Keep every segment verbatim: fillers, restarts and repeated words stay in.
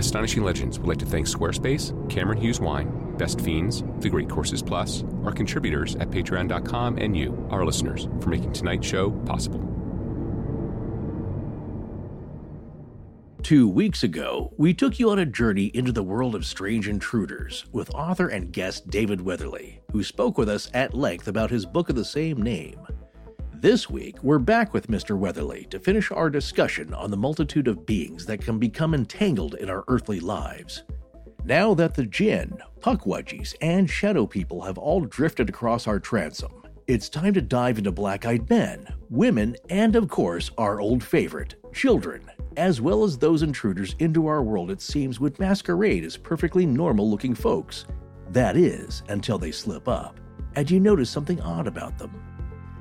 Astonishing Legends would like to thank Squarespace, Cameron Hughes-Wine, Best Fiends, The Great Courses Plus, our contributors at patreon dot com, and you, our listeners, for making tonight's show possible. Two weeks ago, we took you on a journey into the world of Strange Intruders with author and guest David Weatherly, who spoke with us at length about his book of the same name. This week, we're back with Mister Weatherly to finish our discussion on the multitude of beings that can become entangled in our earthly lives. Now that the djinn, puckwudgies, and shadow people have all drifted across our transom, it's time to dive into black-eyed men, women, and of course, our old favorite, children, as well as those intruders into our world it seems would masquerade as perfectly normal-looking folks. That is, until they slip up, and you notice something odd about them.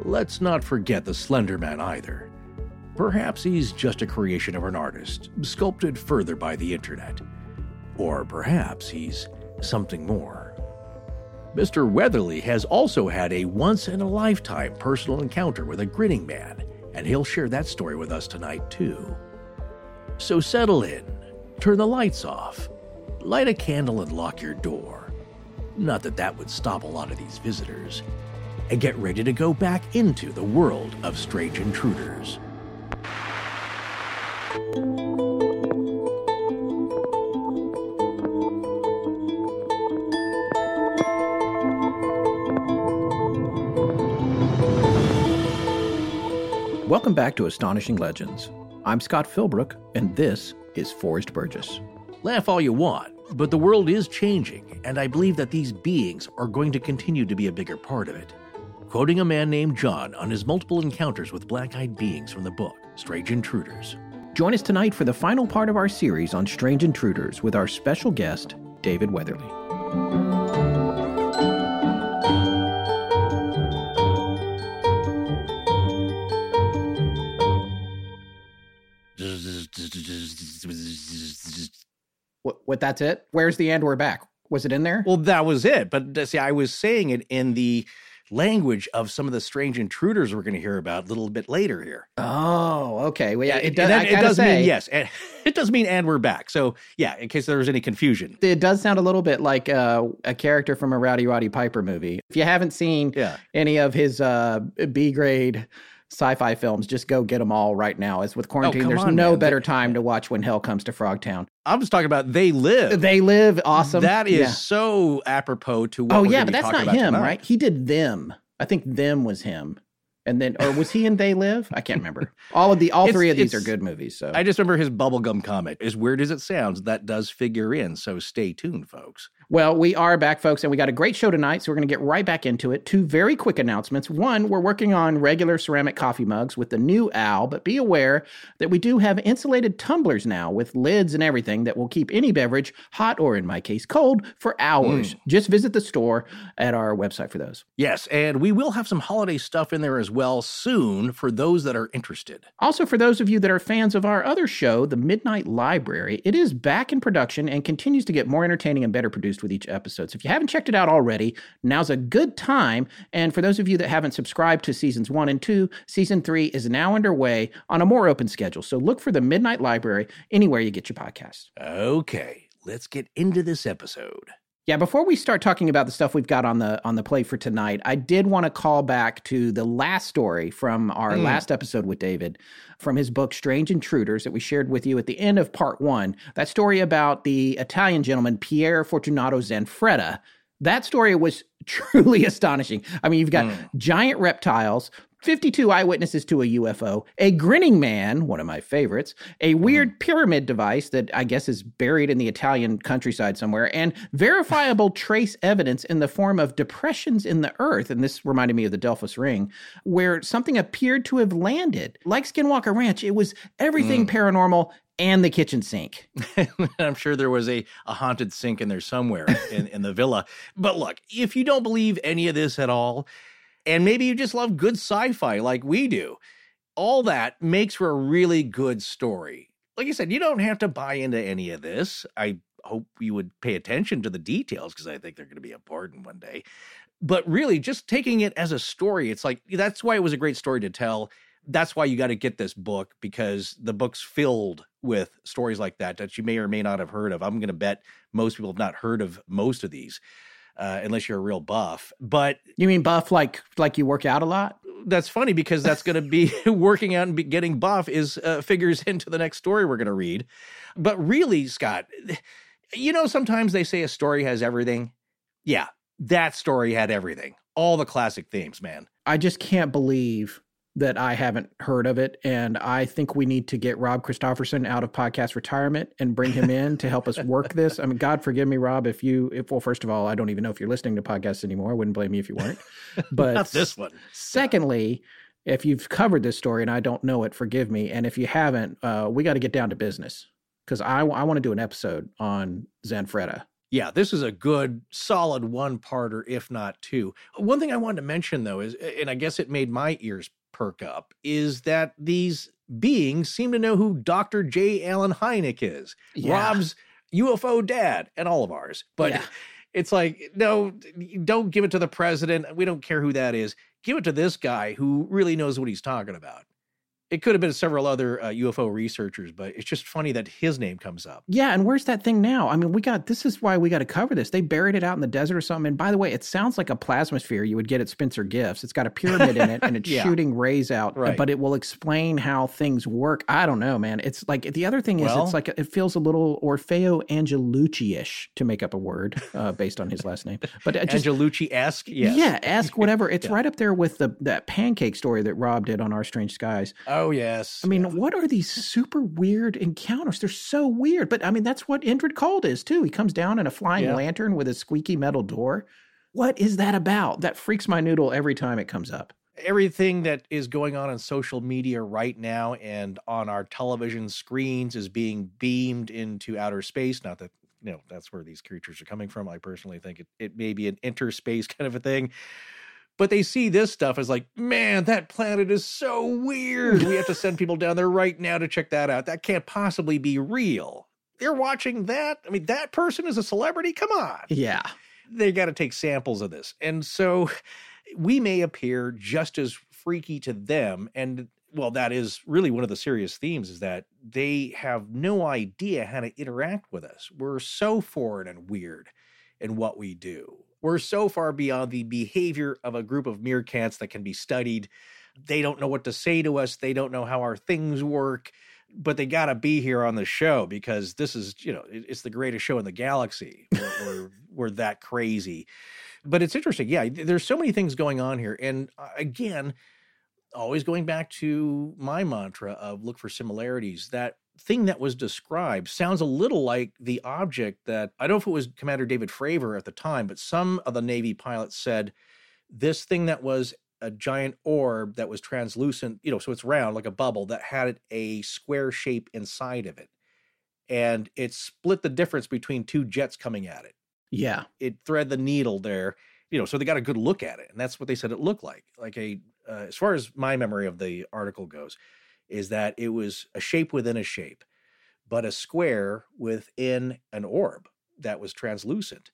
Let's not forget the Slender Man either. Perhaps he's just a creation of an artist, sculpted further by the internet. Or perhaps he's something more. Mister Weatherly has also had a once-in-a-lifetime personal encounter with a grinning man, and he'll share that story with us tonight, too. So settle in, turn the lights off, light a candle and lock your door. Not that that would stop a lot of these visitors. And get ready to go back into the world of Strange Intruders. Welcome back to Astonishing Legends. I'm Scott Philbrook, and this is Forrest Burgess. Laugh all you want, but the world is changing, and I believe that these beings are going to continue to be a bigger part of it. Quoting a man named John on his multiple encounters with black-eyed beings from the book, Strange Intruders. Join us tonight for the final part of our series on Strange Intruders with our special guest, David Weatherly. What, what, that's it? Where's the and we're back? Was it in there? Well, that was it. But see, I was saying it in the language of some of the strange intruders we're going to hear about a little bit later here. Oh, okay. Well, yeah, it does, I it does say, mean, yes, and, it does mean and we're back. So, yeah, in case there was any confusion. It does sound a little bit like uh, a character from a Rowdy Roddy Piper movie. If you haven't seen yeah. any of his uh, B-grade sci-fi films, just go get them all right now. As with quarantine, oh, there's on, no man. better time to watch When Hell Comes to Frogtown. I was talking about They Live. They Live, awesome. That is yeah. so apropos to what oh, we're yeah, but that's not him, tonight. right? He did Them. I think Them was him. And then, or was he in They Live? I can't remember. All of the, all it's, three of these are good movies. So I just remember his bubblegum comment. As weird as it sounds, that does figure in. So stay tuned, folks. Well, we are back, folks, and we got a great show tonight. So we're going to get right back into it. Two very quick announcements. One, we're working on regular ceramic coffee mugs with the new owl, but be aware that we do have insulated tumblers now with lids and everything that will keep any beverage hot or, in my case, cold for hours. Mm. Just visit the store at our website for those. Yes, and we will have some holiday stuff in there as well. well soon for those that are interested. Also, for those of you that are fans of our other show, The Midnight Library, it is back in production and continues to get more entertaining and better produced with each episode. So if you haven't checked it out already, now's a good time. And for those of you that haven't subscribed to seasons one and two, season three is now underway on a more open schedule. So look for The Midnight Library anywhere you get your podcasts. Okay, let's get into this episode. Yeah, before we start talking about the stuff we've got on the on the plate for tonight, I did want to call back to the last story from our mm. last episode with David, from his book, Strange Intruders, that we shared with you at the end of part one. That story about the Italian gentleman, Pierre Fortunato Zanfretta. That story was truly astonishing. I mean, you've got mm. giant reptiles, fifty-two eyewitnesses to a U F O, a grinning man, one of my favorites, a weird pyramid device that I guess is buried in the Italian countryside somewhere, and verifiable trace evidence in the form of depressions in the earth. And this reminded me of the Delphus Ring, where something appeared to have landed. Like Skinwalker Ranch, it was everything mm. paranormal and the kitchen sink. I'm sure there was a, a haunted sink in there somewhere in, in the villa. But look, if you don't believe any of this at all, and maybe you just love good sci-fi like we do, all that makes for a really good story. Like I said, you don't have to buy into any of this. I hope you would pay attention to the details because I think they're going to be important one day. But really, just taking it as a story, it's like, that's why it was a great story to tell. That's why you got to get this book, because the book's filled with stories like that that you may or may not have heard of. I'm going to bet most people have not heard of most of these. Uh, unless you're a real buff. But you mean buff like like you work out a lot? That's funny, because that's going to be working out and be getting buff is uh, figures into the next story we're going to read. But really, Scott, you know, sometimes they say a story has everything. Yeah, that story had everything. All the classic themes, man. I just can't believe that I haven't heard of it, and I think we need to get Rob Christofferson out of podcast retirement and bring him in to help us work this. I mean, God forgive me, Rob, if you, if well, first of all, I don't even know if you're listening to podcasts anymore. I wouldn't blame you if you weren't. But not this one. Secondly, if you've covered this story and I don't know it, forgive me. And if you haven't, uh, we got to get down to business, because I, I want to do an episode on Zanfretta. Yeah, this is a good, solid one-parter, if not two. One thing I wanted to mention, though, is, and I guess it made my ears perk up, is that these beings seem to know who Doctor J. Allen Hynek is, yeah. Rob's U F O dad, and all of ours. But yeah. It's like, no, don't give it to the president. We don't care who that is. Give it to this guy who really knows what he's talking about. It could have been several other uh, U F O researchers, but it's just funny that his name comes up. Yeah, and where's that thing now? I mean, we got, this is why we got to cover this. They buried it out in the desert or something. And by the way, it sounds like a plasmasphere you would get at Spencer Gifts. It's got a pyramid in it, and it's yeah. shooting rays out, right. But it will explain how things work. I don't know, man. It's like, the other thing is, well, it's like, it feels a little Orfeo Angelucci-ish, to make up a word uh, based on his last name. But uh, just, Angelucci-esque, yes. Yeah, esque, whatever. It's yeah. right up there with the that pancake story that Rob did on Our Strange Skies. Oh, yes. I mean, yeah. What are these super weird encounters? They're so weird. But I mean, that's what Indrid Cold is, too. He comes down in a flying yeah. lantern with a squeaky metal door. What is that about? That freaks my noodle every time it comes up. Everything that is going on on social media right now and on our television screens is being beamed into outer space. Not that, you know, that's where these creatures are coming from. I personally think it, it may be an interspace kind of a thing. But they see this stuff as like, man, that planet is so weird. We have to send people down there right now to check that out. That can't possibly be real. They're watching that. I mean, that person is a celebrity. Come on. Yeah. They got to take samples of this. And so we may appear just as freaky to them. And, well, that is really one of the serious themes, is that they have no idea how to interact with us. We're so foreign and weird in what we do. We're so far beyond the behavior of a group of meerkats that can be studied They don't know what to say to us. They don't know how our things work, but they got to be here on the show because this is, you know, it's the greatest show in the galaxy. We're, we're, we're that crazy. But it's interesting. Yeah, there's so many things going on here. And again, always going back to my mantra of look for similarities, that thing that was described sounds a little like the object that, I don't know if it was Commander David Fravor at the time, but some of the Navy pilots said this thing that was a giant orb that was translucent, you know, so it's round like a bubble that had a square shape inside of it. And it split the difference between two jets coming at it. Yeah. It thread the needle there, you know, so they got a good look at it. And that's what they said it looked like. Like a, uh, as far as my memory of the article goes, is that it was a shape within a shape, but a square within an orb that was translucent.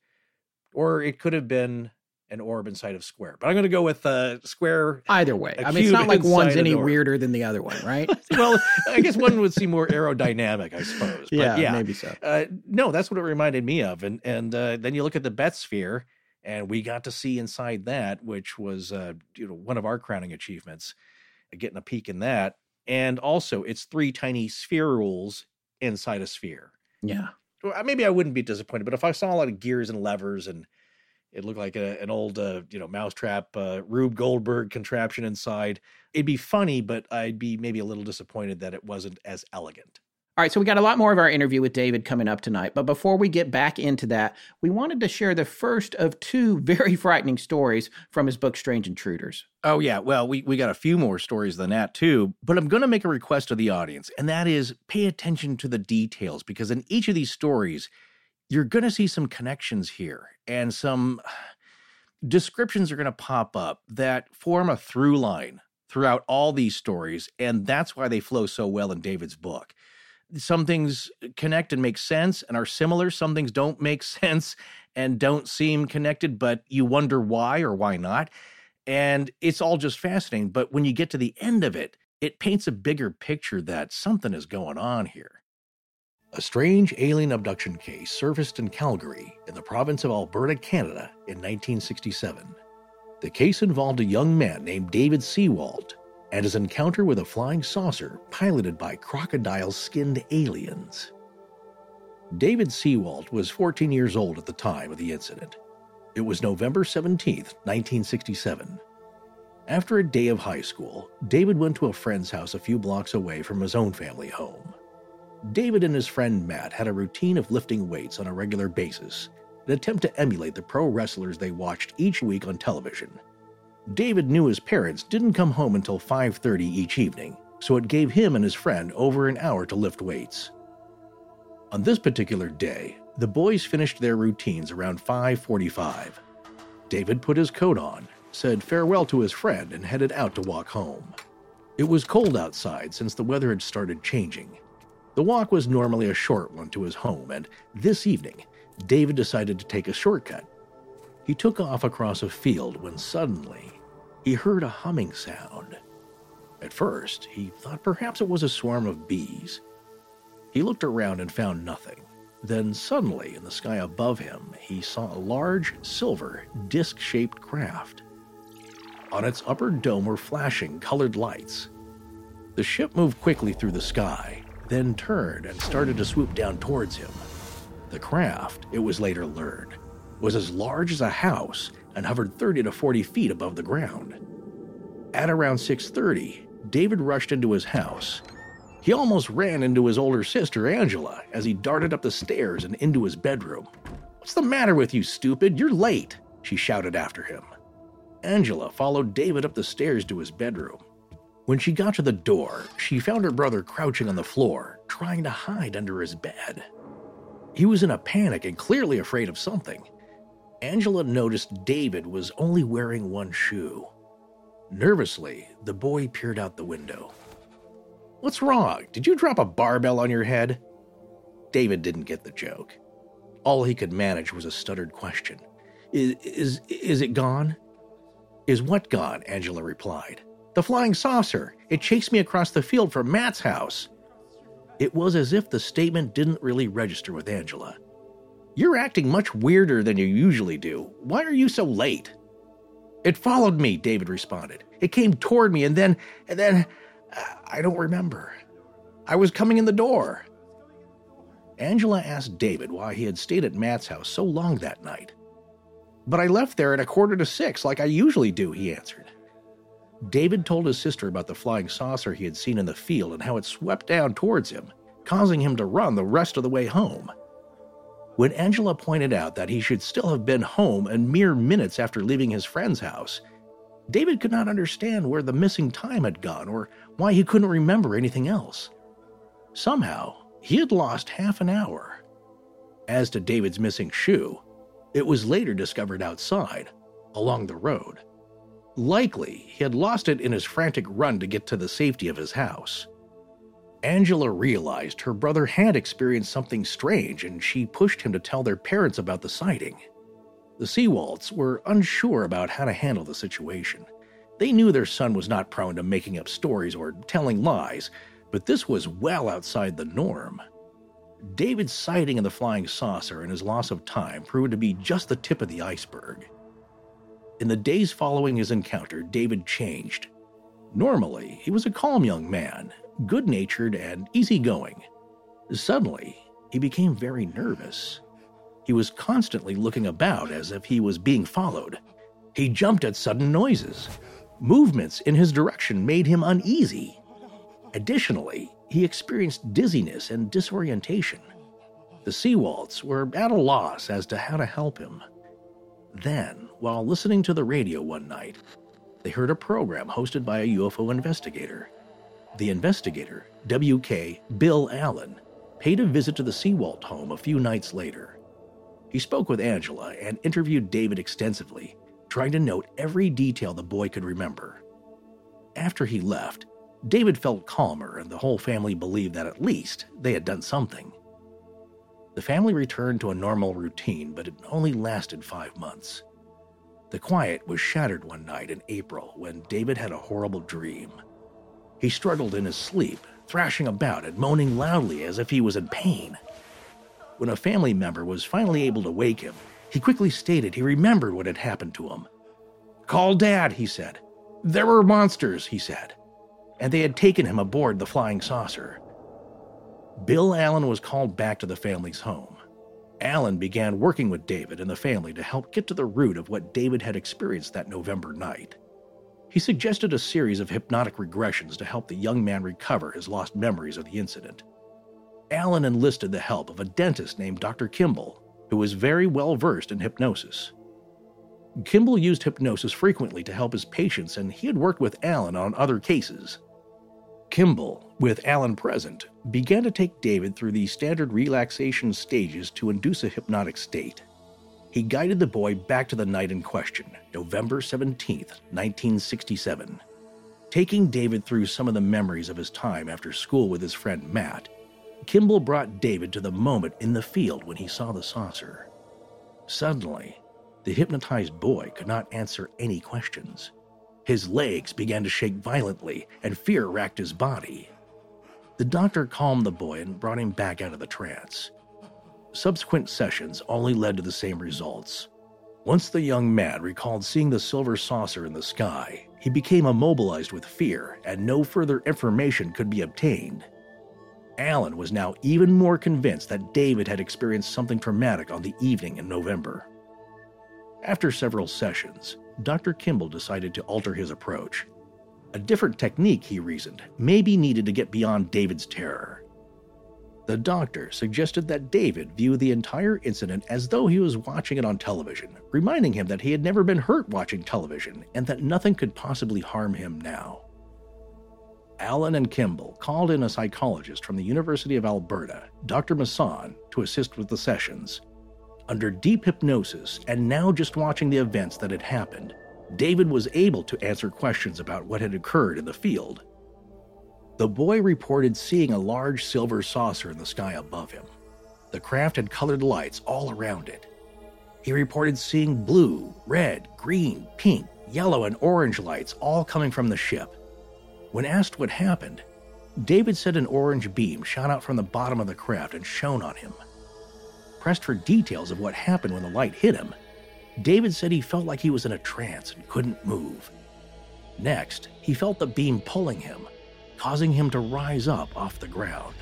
Or it could have been an orb inside of square, but I'm going to go with a uh, square. Either way. I mean, it's not like one's any weirder than the other one, right? Well, I guess one would seem more aerodynamic, I suppose. But yeah, yeah, maybe so. Uh, no, that's what it reminded me of. And, and uh, then you look at the bet sphere and we got to see inside that, which was, uh, you know, one of our crowning achievements, uh, getting a peek in that. And also it's three tiny spherules inside a sphere. Yeah. Well, maybe I wouldn't be disappointed, but if I saw a lot of gears and levers and, it looked like a, an old, uh, you know, mousetrap, uh, Rube Goldberg contraption inside. It'd be funny, but I'd be maybe a little disappointed that it wasn't as elegant. All right, so we got a lot more of our interview with David coming up tonight. But before we get back into that, we wanted to share the first of two very frightening stories from his book, Strange Intruders. Oh, yeah. Well, we, we got a few more stories than that, too. But I'm going to make a request to the audience, and that is pay attention to the details, because in each of these stories, you're going to see some connections here and some descriptions are going to pop up that form a through line throughout all these stories. And that's why they flow so well in David's book. Some things connect and make sense and are similar. Some things don't make sense and don't seem connected, but you wonder why or why not. And it's all just fascinating. But when you get to the end of it, it paints a bigger picture that something is going on here. A strange alien abduction case surfaced in Calgary in the province of Alberta, Canada in nineteen sixty-seven. The case involved a young man named David Seawalt and his encounter with a flying saucer piloted by crocodile-skinned aliens. David Seawalt was fourteen years old at the time of the incident. It was November seventeenth, nineteen sixty-seven. After a day of high school, David went to a friend's house a few blocks away from his own family home. David and his friend Matt had a routine of lifting weights on a regular basis, an attempt to emulate the pro wrestlers they watched each week on television. David knew his parents didn't come home until five thirty each evening, so it gave him and his friend over an hour to lift weights. On this particular day, the boys finished their routines around five forty-five. David put his coat on, said farewell to his friend, and headed out to walk home. It was cold outside since the weather had started changing. The walk was normally a short one to his home, and this evening, David decided to take a shortcut. He took off across a field when suddenly, he heard a humming sound. At first, he thought perhaps it was a swarm of bees. He looked around and found nothing. Then suddenly, in the sky above him, he saw a large, silver, disc-shaped craft. On its upper dome were flashing colored lights. The ship moved quickly through the sky, then turned and started to swoop down towards him. The craft, it was later learned, was as large as a house and hovered thirty to forty feet above the ground. At around six thirty, David rushed into his house. He almost ran into his older sister, Angela, as he darted up the stairs and into his bedroom. "What's the matter with you, stupid? You're late," she shouted after him. Angela followed David up the stairs to his bedroom. When she got to the door, she found her brother crouching on the floor, trying to hide under his bed. He was in a panic and clearly afraid of something. Angela noticed David was only wearing one shoe. Nervously, the boy peered out the window. "What's wrong? Did you drop a barbell on your head?" David didn't get the joke. All he could manage was a stuttered question. Is, is, is it gone?" "Is what gone?" Angela replied. "The flying saucer. It chased me across the field from Matt's house." It was as if the statement didn't really register with Angela. "You're acting much weirder than you usually do. Why are you so late?" It followed me, David responded. It came toward me, and then, and then, uh, I don't remember. I was coming in the door. Angela asked David why he had stayed at Matt's house so long that night. But I left there at a quarter to six, like I usually do, he answered. David told his sister about the flying saucer he had seen in the field and how it swept down towards him, causing him to run the rest of the way home. When Angela pointed out that he should still have been home a mere minutes after leaving his friend's house, David could not understand where the missing time had gone or why he couldn't remember anything else. Somehow, he had lost half an hour. As to David's missing shoe, it was later discovered outside, along the road. Likely, he had lost it in his frantic run to get to the safety of his house. Angela realized her brother had experienced something strange, and she pushed him to tell their parents about the sighting. The Seawalts were unsure about how to handle the situation. They knew their son was not prone to making up stories or telling lies, but this was well outside the norm. David's sighting of the flying saucer and his loss of time proved to be just the tip of the iceberg. In the days following his encounter, David changed. Normally, he was a calm young man, good-natured and easygoing. Suddenly, he became very nervous. He was constantly looking about as if he was being followed. He jumped at sudden noises. Movements in his direction made him uneasy. Additionally, he experienced dizziness and disorientation. The Seawalts were at a loss as to how to help him. Then, while listening to the radio one night, they heard a program hosted by a U F O investigator. The investigator, W K Bill Allen, paid a visit to the Seawalt home a few nights later. He spoke with Angela and interviewed David extensively, trying to note every detail the boy could remember. After he left, David felt calmer, and the whole family believed that at least they had done something. The family returned to a normal routine, but it only lasted five months. The quiet was shattered one night in April when David had a horrible dream. He struggled in his sleep, thrashing about and moaning loudly as if he was in pain. When a family member was finally able to wake him, he quickly stated he remembered what had happened to him. "Call Dad," he said. "There were monsters," he said, and they had taken him aboard the flying saucer. Bill Allen was called back to the family's home. Allen began working with David and the family to help get to the root of what David had experienced that November night. He suggested a series of hypnotic regressions to help the young man recover his lost memories of the incident. Allen enlisted the help of a dentist named Doctor Kimball, who was very well versed in hypnosis. Kimball used hypnosis frequently to help his patients, and he had worked with Allen on other cases. Kimball, with Allen present, began to take David through the standard relaxation stages to induce a hypnotic state. He guided the boy back to the night in question, November seventeenth, nineteen sixty-seven, taking David through some of the memories of his time after school with his friend Matt. Kimball brought David to the moment in the field when he saw the saucer. Suddenly, the hypnotized boy could not answer any questions. His legs began to shake violently, and fear racked his body. The doctor calmed the boy and brought him back out of the trance. Subsequent sessions only led to the same results. Once the young man recalled seeing the silver saucer in the sky, he became immobilized with fear, and no further information could be obtained. Allen was now even more convinced that David had experienced something traumatic on the evening in November. After several sessions, Doctor Kimball decided to alter his approach. A different technique, he reasoned, may be needed to get beyond David's terror. The doctor suggested that David view the entire incident as though he was watching it on television, reminding him that he had never been hurt watching television and that nothing could possibly harm him now. Allen and Kimball called in a psychologist from the University of Alberta, Doctor Masson, to assist with the sessions. Under deep hypnosis, and now just watching the events that had happened, David was able to answer questions about what had occurred in the field. The boy reported seeing a large silver saucer in the sky above him. The craft had colored lights all around it. He reported seeing blue, red, green, pink, yellow, and orange lights all coming from the ship. When asked what happened, David said an orange beam shot out from the bottom of the craft and shone on him. Pressed for details of what happened when the light hit him, David said he felt like he was in a trance and couldn't move. Next, he felt the beam pulling him, causing him to rise up off the ground.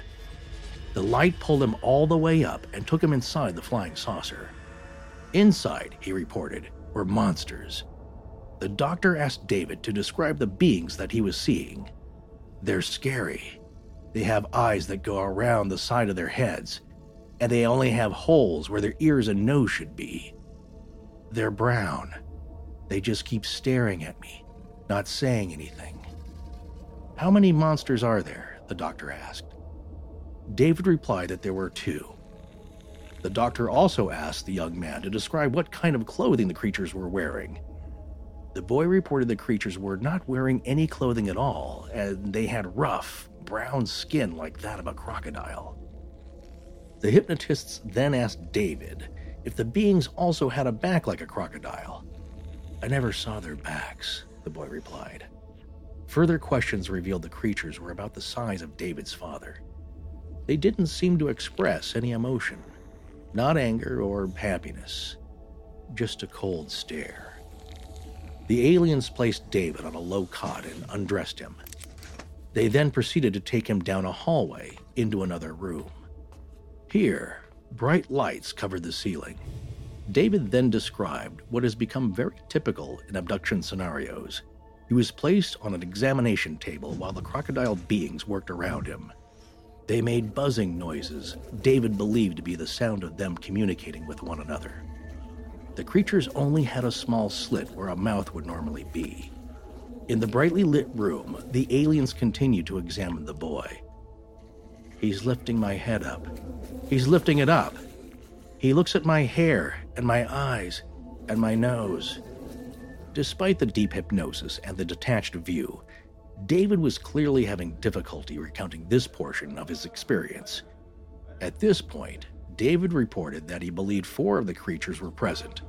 The light pulled him all the way up and took him inside the flying saucer. Inside, he reported, were monsters. The doctor asked David to describe the beings that he was seeing. They're scary. They have eyes that go around the side of their heads, and they only have holes where their ears and nose should be. They're brown. They just keep staring at me, not saying anything. How many monsters are there? The doctor asked. David replied that there were two. The doctor also asked the young man to describe what kind of clothing the creatures were wearing. The boy reported the creatures were not wearing any clothing at all, and they had rough, brown skin like that of a crocodile. The hypnotists then asked David if the beings also had a back like a crocodile. I never saw their backs, the boy replied. Further questions revealed the creatures were about the size of David's father. They didn't seem to express any emotion, not anger or happiness, just a cold stare. The aliens placed David on a low cot and undressed him. They then proceeded to take him down a hallway into another room. Here, bright lights covered the ceiling. David then described what has become very typical in abduction scenarios. He was placed on an examination table while the crocodile beings worked around him. They made buzzing noises David believed to be the sound of them communicating with one another. The creatures only had a small slit where a mouth would normally be. In the brightly lit room, the aliens continued to examine the boy. He's lifting my head up. He's lifting it up. He looks at my hair and my eyes and my nose. Despite the deep hypnosis and the detached view, David was clearly having difficulty recounting this portion of his experience. At this point, David reported that he believed four of the creatures were present.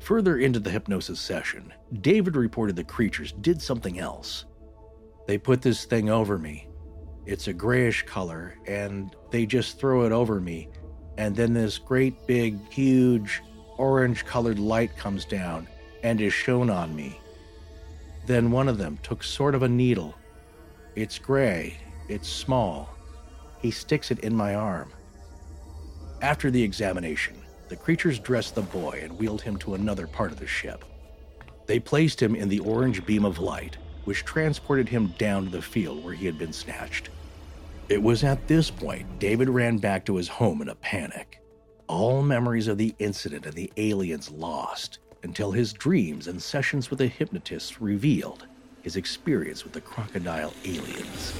Further into the hypnosis session, David reported the creatures did something else. They put this thing over me. It's a grayish color, and they just throw it over me, and then this great big, huge, orange-colored light comes down and is shown on me. Then one of them took sort of a needle. It's gray. It's small. He sticks it in my arm. After the examination, the creatures dressed the boy and wheeled him to another part of the ship. They placed him in the orange beam of light, which transported him down to the field where he had been snatched. It was at this point David ran back to his home in a panic. All memories of the incident and the aliens lost, until his dreams and sessions with the hypnotists revealed his experience with the crocodile aliens.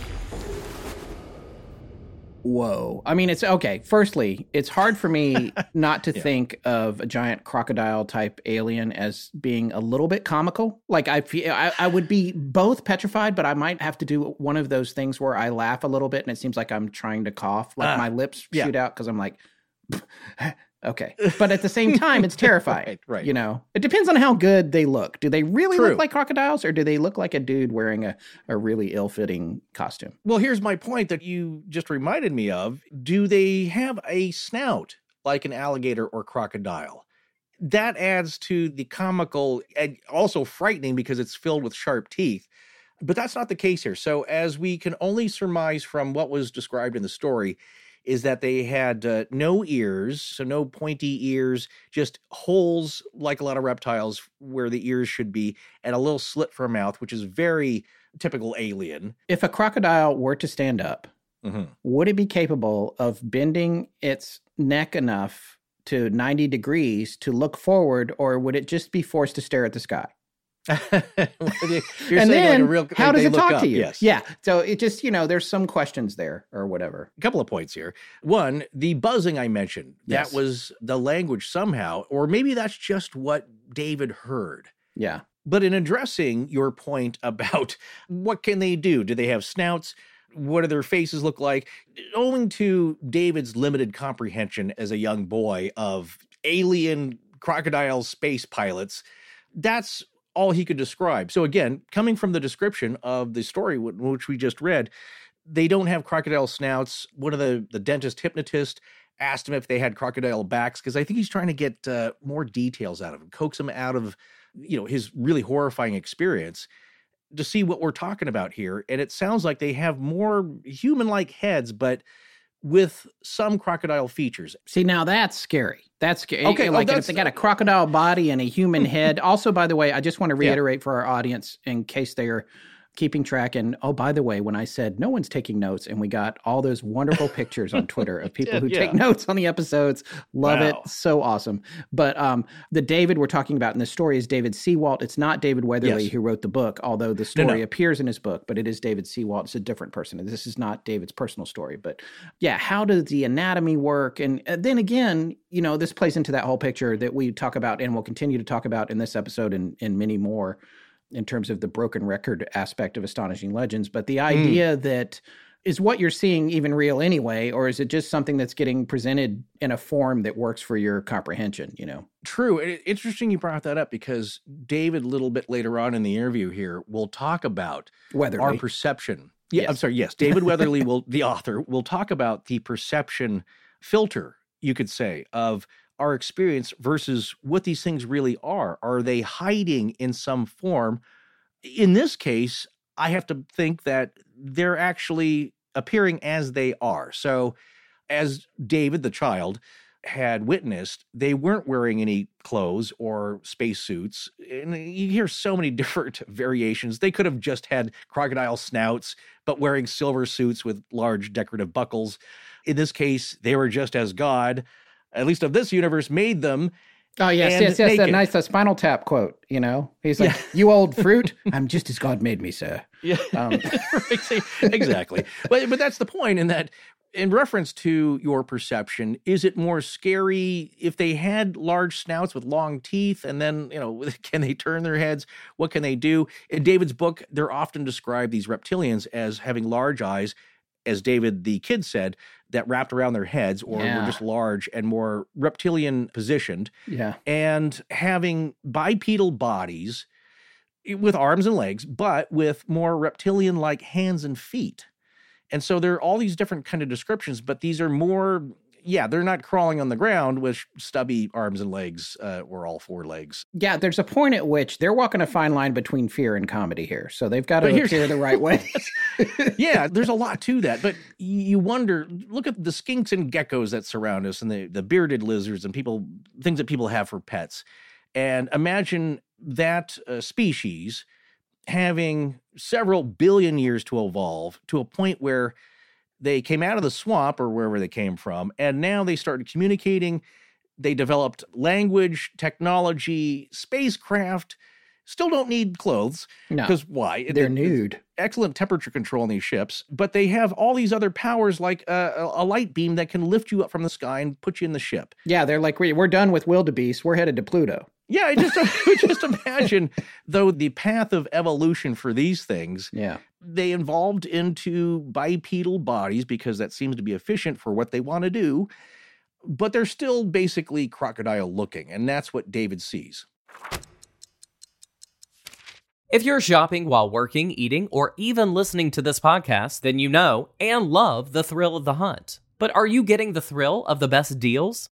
Whoa. I mean, it's okay. Firstly, it's hard for me not to yeah. think of a giant crocodile type alien as being a little bit comical. Like I, I, I would be both petrified, but I might have to do one of those things where I laugh a little bit and it seems like I'm trying to cough, like uh, my lips yeah. shoot out because I'm like, okay. But at the same time, it's terrifying. right, right. You know, it depends on how good they look. Do they really True. look like crocodiles, or do they look like a dude wearing a, a really ill-fitting costume? Well, here's my point that you just reminded me of. Do they have a snout like an alligator or crocodile? That adds to the comical and also frightening because it's filled with sharp teeth. But that's not the case here. So as we can only surmise from what was described in the story, is that they had uh, no ears, so no pointy ears, just holes like a lot of reptiles where the ears should be, and a little slit for a mouth, which is very typical alien. If a crocodile were to stand up, mm-hmm. would it be capable of bending its neck enough to ninety degrees to look forward, or would it just be forced to stare at the sky? You're and then, like a real, how does it talk up, to you? Yes. Yeah. So it just, you know, there's some questions there or whatever. A couple of points here. One, the buzzing I mentioned, yes. that was the language somehow, or maybe that's just what David heard. Yeah. But in addressing your point about what can they do? Do they have snouts? What do their faces look like? Owing to David's limited comprehension as a young boy of alien crocodile space pilots, that's all he could describe. So again, coming from the description of the story which we just read, They don't have crocodile snouts. One of the, the dentist hypnotist asked him if they had crocodile backs because I think he's trying to get uh, more details out of him, coax him out of, you know, his really horrifying experience to see what we're talking about here. And it sounds like they have more human-like heads, but with some crocodile features. See, now that's scary. That's scary. Okay, like oh, that's, if they got a crocodile body and a human head. Also, by the way, I just want to reiterate yeah. for our audience in case they are keeping track. And oh, by the way, when I said no one's taking notes and we got all those wonderful pictures on Twitter of people who yeah. take notes on the episodes. Love wow. it. So awesome. But um, the David we're talking about in the story is David Seawalt. It's not David Weatherly yes. who wrote the book, although the story no, no. appears in his book, but it is David Seawalt. It's a different person. And this is not David's personal story, but yeah, how does the anatomy work? And then again, you know, this plays into that whole picture that we talk about and will continue to talk about in this episode and, and many more, in terms of the broken record aspect of Astonishing Legends, but the idea mm. that is what you're seeing even real anyway, or is it just something that's getting presented in a form that works for your comprehension, you know? True. Interesting you brought that up because David, a little bit later on in the interview here, will talk about Weatherly. Our perception. Yeah, yes. I'm sorry, yes. David Weatherly, will, the author, will talk about the perception filter, you could say, of our experience versus what these things really are. Are they hiding in some form? In this case, I have to think that they're actually appearing as they are. So as David, the child, had witnessed, they weren't wearing any clothes or spacesuits. And you hear so many different variations. They could have just had crocodile snouts, but wearing silver suits with large decorative buckles. In this case, they were just as God, at least of this universe, made them. Oh, yes, yes, yes, that nice that Spinal Tap quote, you know? He's like, yeah. you old fruit, I'm just as God made me, sir. Yeah, um. exactly. but, but that's the point in that, in reference to your perception, is it more scary if they had large snouts with long teeth and then, you know, can they turn their heads? What can they do? In David's book, they're often described, these reptilians, as having large eyes, as David the kid said, that wrapped around their heads or yeah. were just large and more reptilian positioned. Yeah. And having bipedal bodies with arms and legs, but with more reptilian-like hands and feet. And so there are all these different kind of descriptions, but these are more, yeah, they're not crawling on the ground with stubby arms and legs uh, or all four legs. Yeah, there's a point at which they're walking a fine line between fear and comedy here. So they've got to appear the right way. yeah, there's a lot to that. But you wonder, look at the skinks and geckos that surround us and the, the bearded lizards and people, things that people have for pets. And imagine that uh, species having several billion years to evolve to a point where they came out of the swamp or wherever they came from, and now they started communicating. They developed language, technology, spacecraft, still don't need clothes. No, because why? They're it, nude. Excellent temperature control on these ships, but they have all these other powers like uh, a light beam that can lift you up from the sky and put you in the ship. Yeah, they're like, we're done with wildebeest. We're headed to Pluto. Yeah, I just, I just imagine, though, the path of evolution for these things. Yeah. They evolved into bipedal bodies because that seems to be efficient for what they want to do, but they're still basically crocodile looking, and that's what David sees. If you're shopping while working, eating, or even listening to this podcast, then you know and love the thrill of the hunt. But are you getting the thrill of the best deals?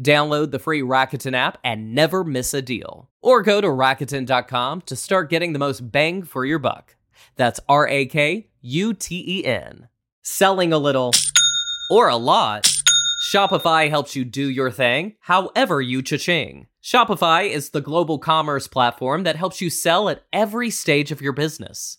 Download the free Rakuten app and never miss a deal. Or go to Rakuten dot com to start getting the most bang for your buck. That's R A K U T E N. Selling a little or a lot, Shopify helps you do your thing, however you cha-ching. Shopify is the global commerce platform that helps you sell at every stage of your business.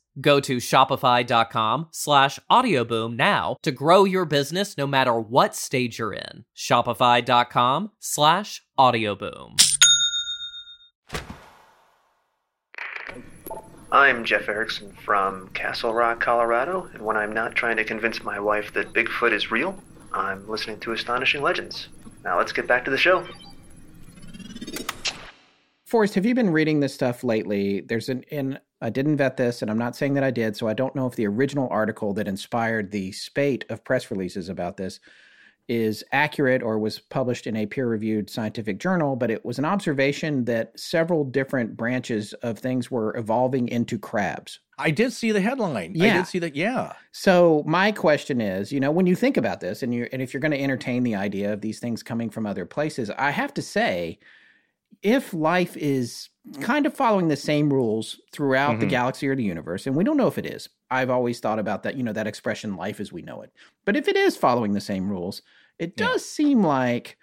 Go to shopify.com slash audioboom now to grow your business no matter what stage you're in. Shopify.com slash audioboom. I'm Jeff Erickson from Castle Rock, Colorado, and when I'm not trying to convince my wife that Bigfoot is real, I'm listening to Astonishing Legends. Now let's get back to the show. Forrest, have you been reading this stuff lately? There's an... an I didn't vet this, and I'm not saying that I did, so I don't know if the original article that inspired the spate of press releases about this is accurate or was published in a peer-reviewed scientific journal, but it was an observation that several different branches of things were evolving into crabs. I did see the headline. Yeah. I did see that, yeah. So my question is, you know, when you think about this, and you and if you're going to entertain the idea of these things coming from other places, I have to say, if life is kind of following the same rules throughout mm-hmm. the galaxy or the universe, and we don't know if it is. I've always thought about that, you know, that expression, life as we know it. But if it is following the same rules, it yeah. does seem like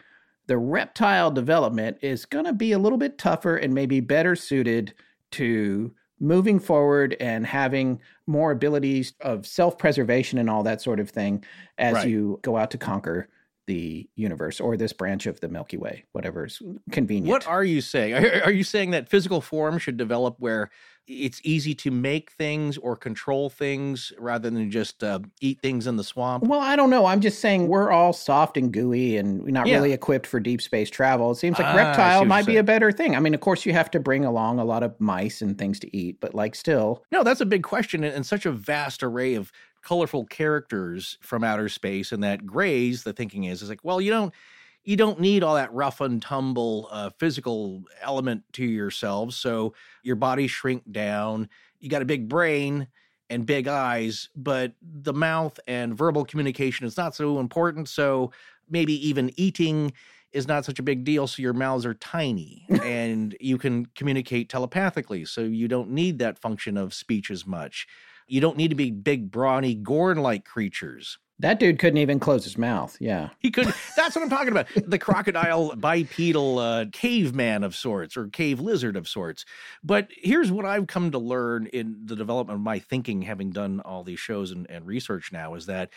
the reptile development is going to be a little bit tougher and maybe better suited to moving forward and having more abilities of self-preservation and all that sort of thing as right. you go out to conquer the universe or this branch of the Milky Way, whatever's convenient. What are you saying? Are, are you saying that physical form should develop where it's easy to make things or control things rather than just uh, eat things in the swamp? Well, I don't know. I'm just saying we're all soft and gooey and not yeah. really equipped for deep space travel. It seems like ah, reptile might be a better thing. I mean, of course, you have to bring along a lot of mice and things to eat, but like still. No, that's a big question and such a vast array of colorful characters from outer space, and that grays, the thinking is, is like, well, you don't you don't need all that rough and tumble uh, physical element to yourselves, so your bodies shrink down. You got a big brain and big eyes, but the mouth and verbal communication is not so important, so maybe even eating is not such a big deal, so your mouths are tiny, and you can communicate telepathically, so you don't need that function of speech as much. You don't need to be big, brawny, Gorn-like creatures. That dude couldn't even close his mouth, yeah. He couldn't. That's what I'm talking about. The crocodile, bipedal uh, caveman of sorts or cave lizard of sorts. But here's what I've come to learn in the development of my thinking, having done all these shows and, and research now, is that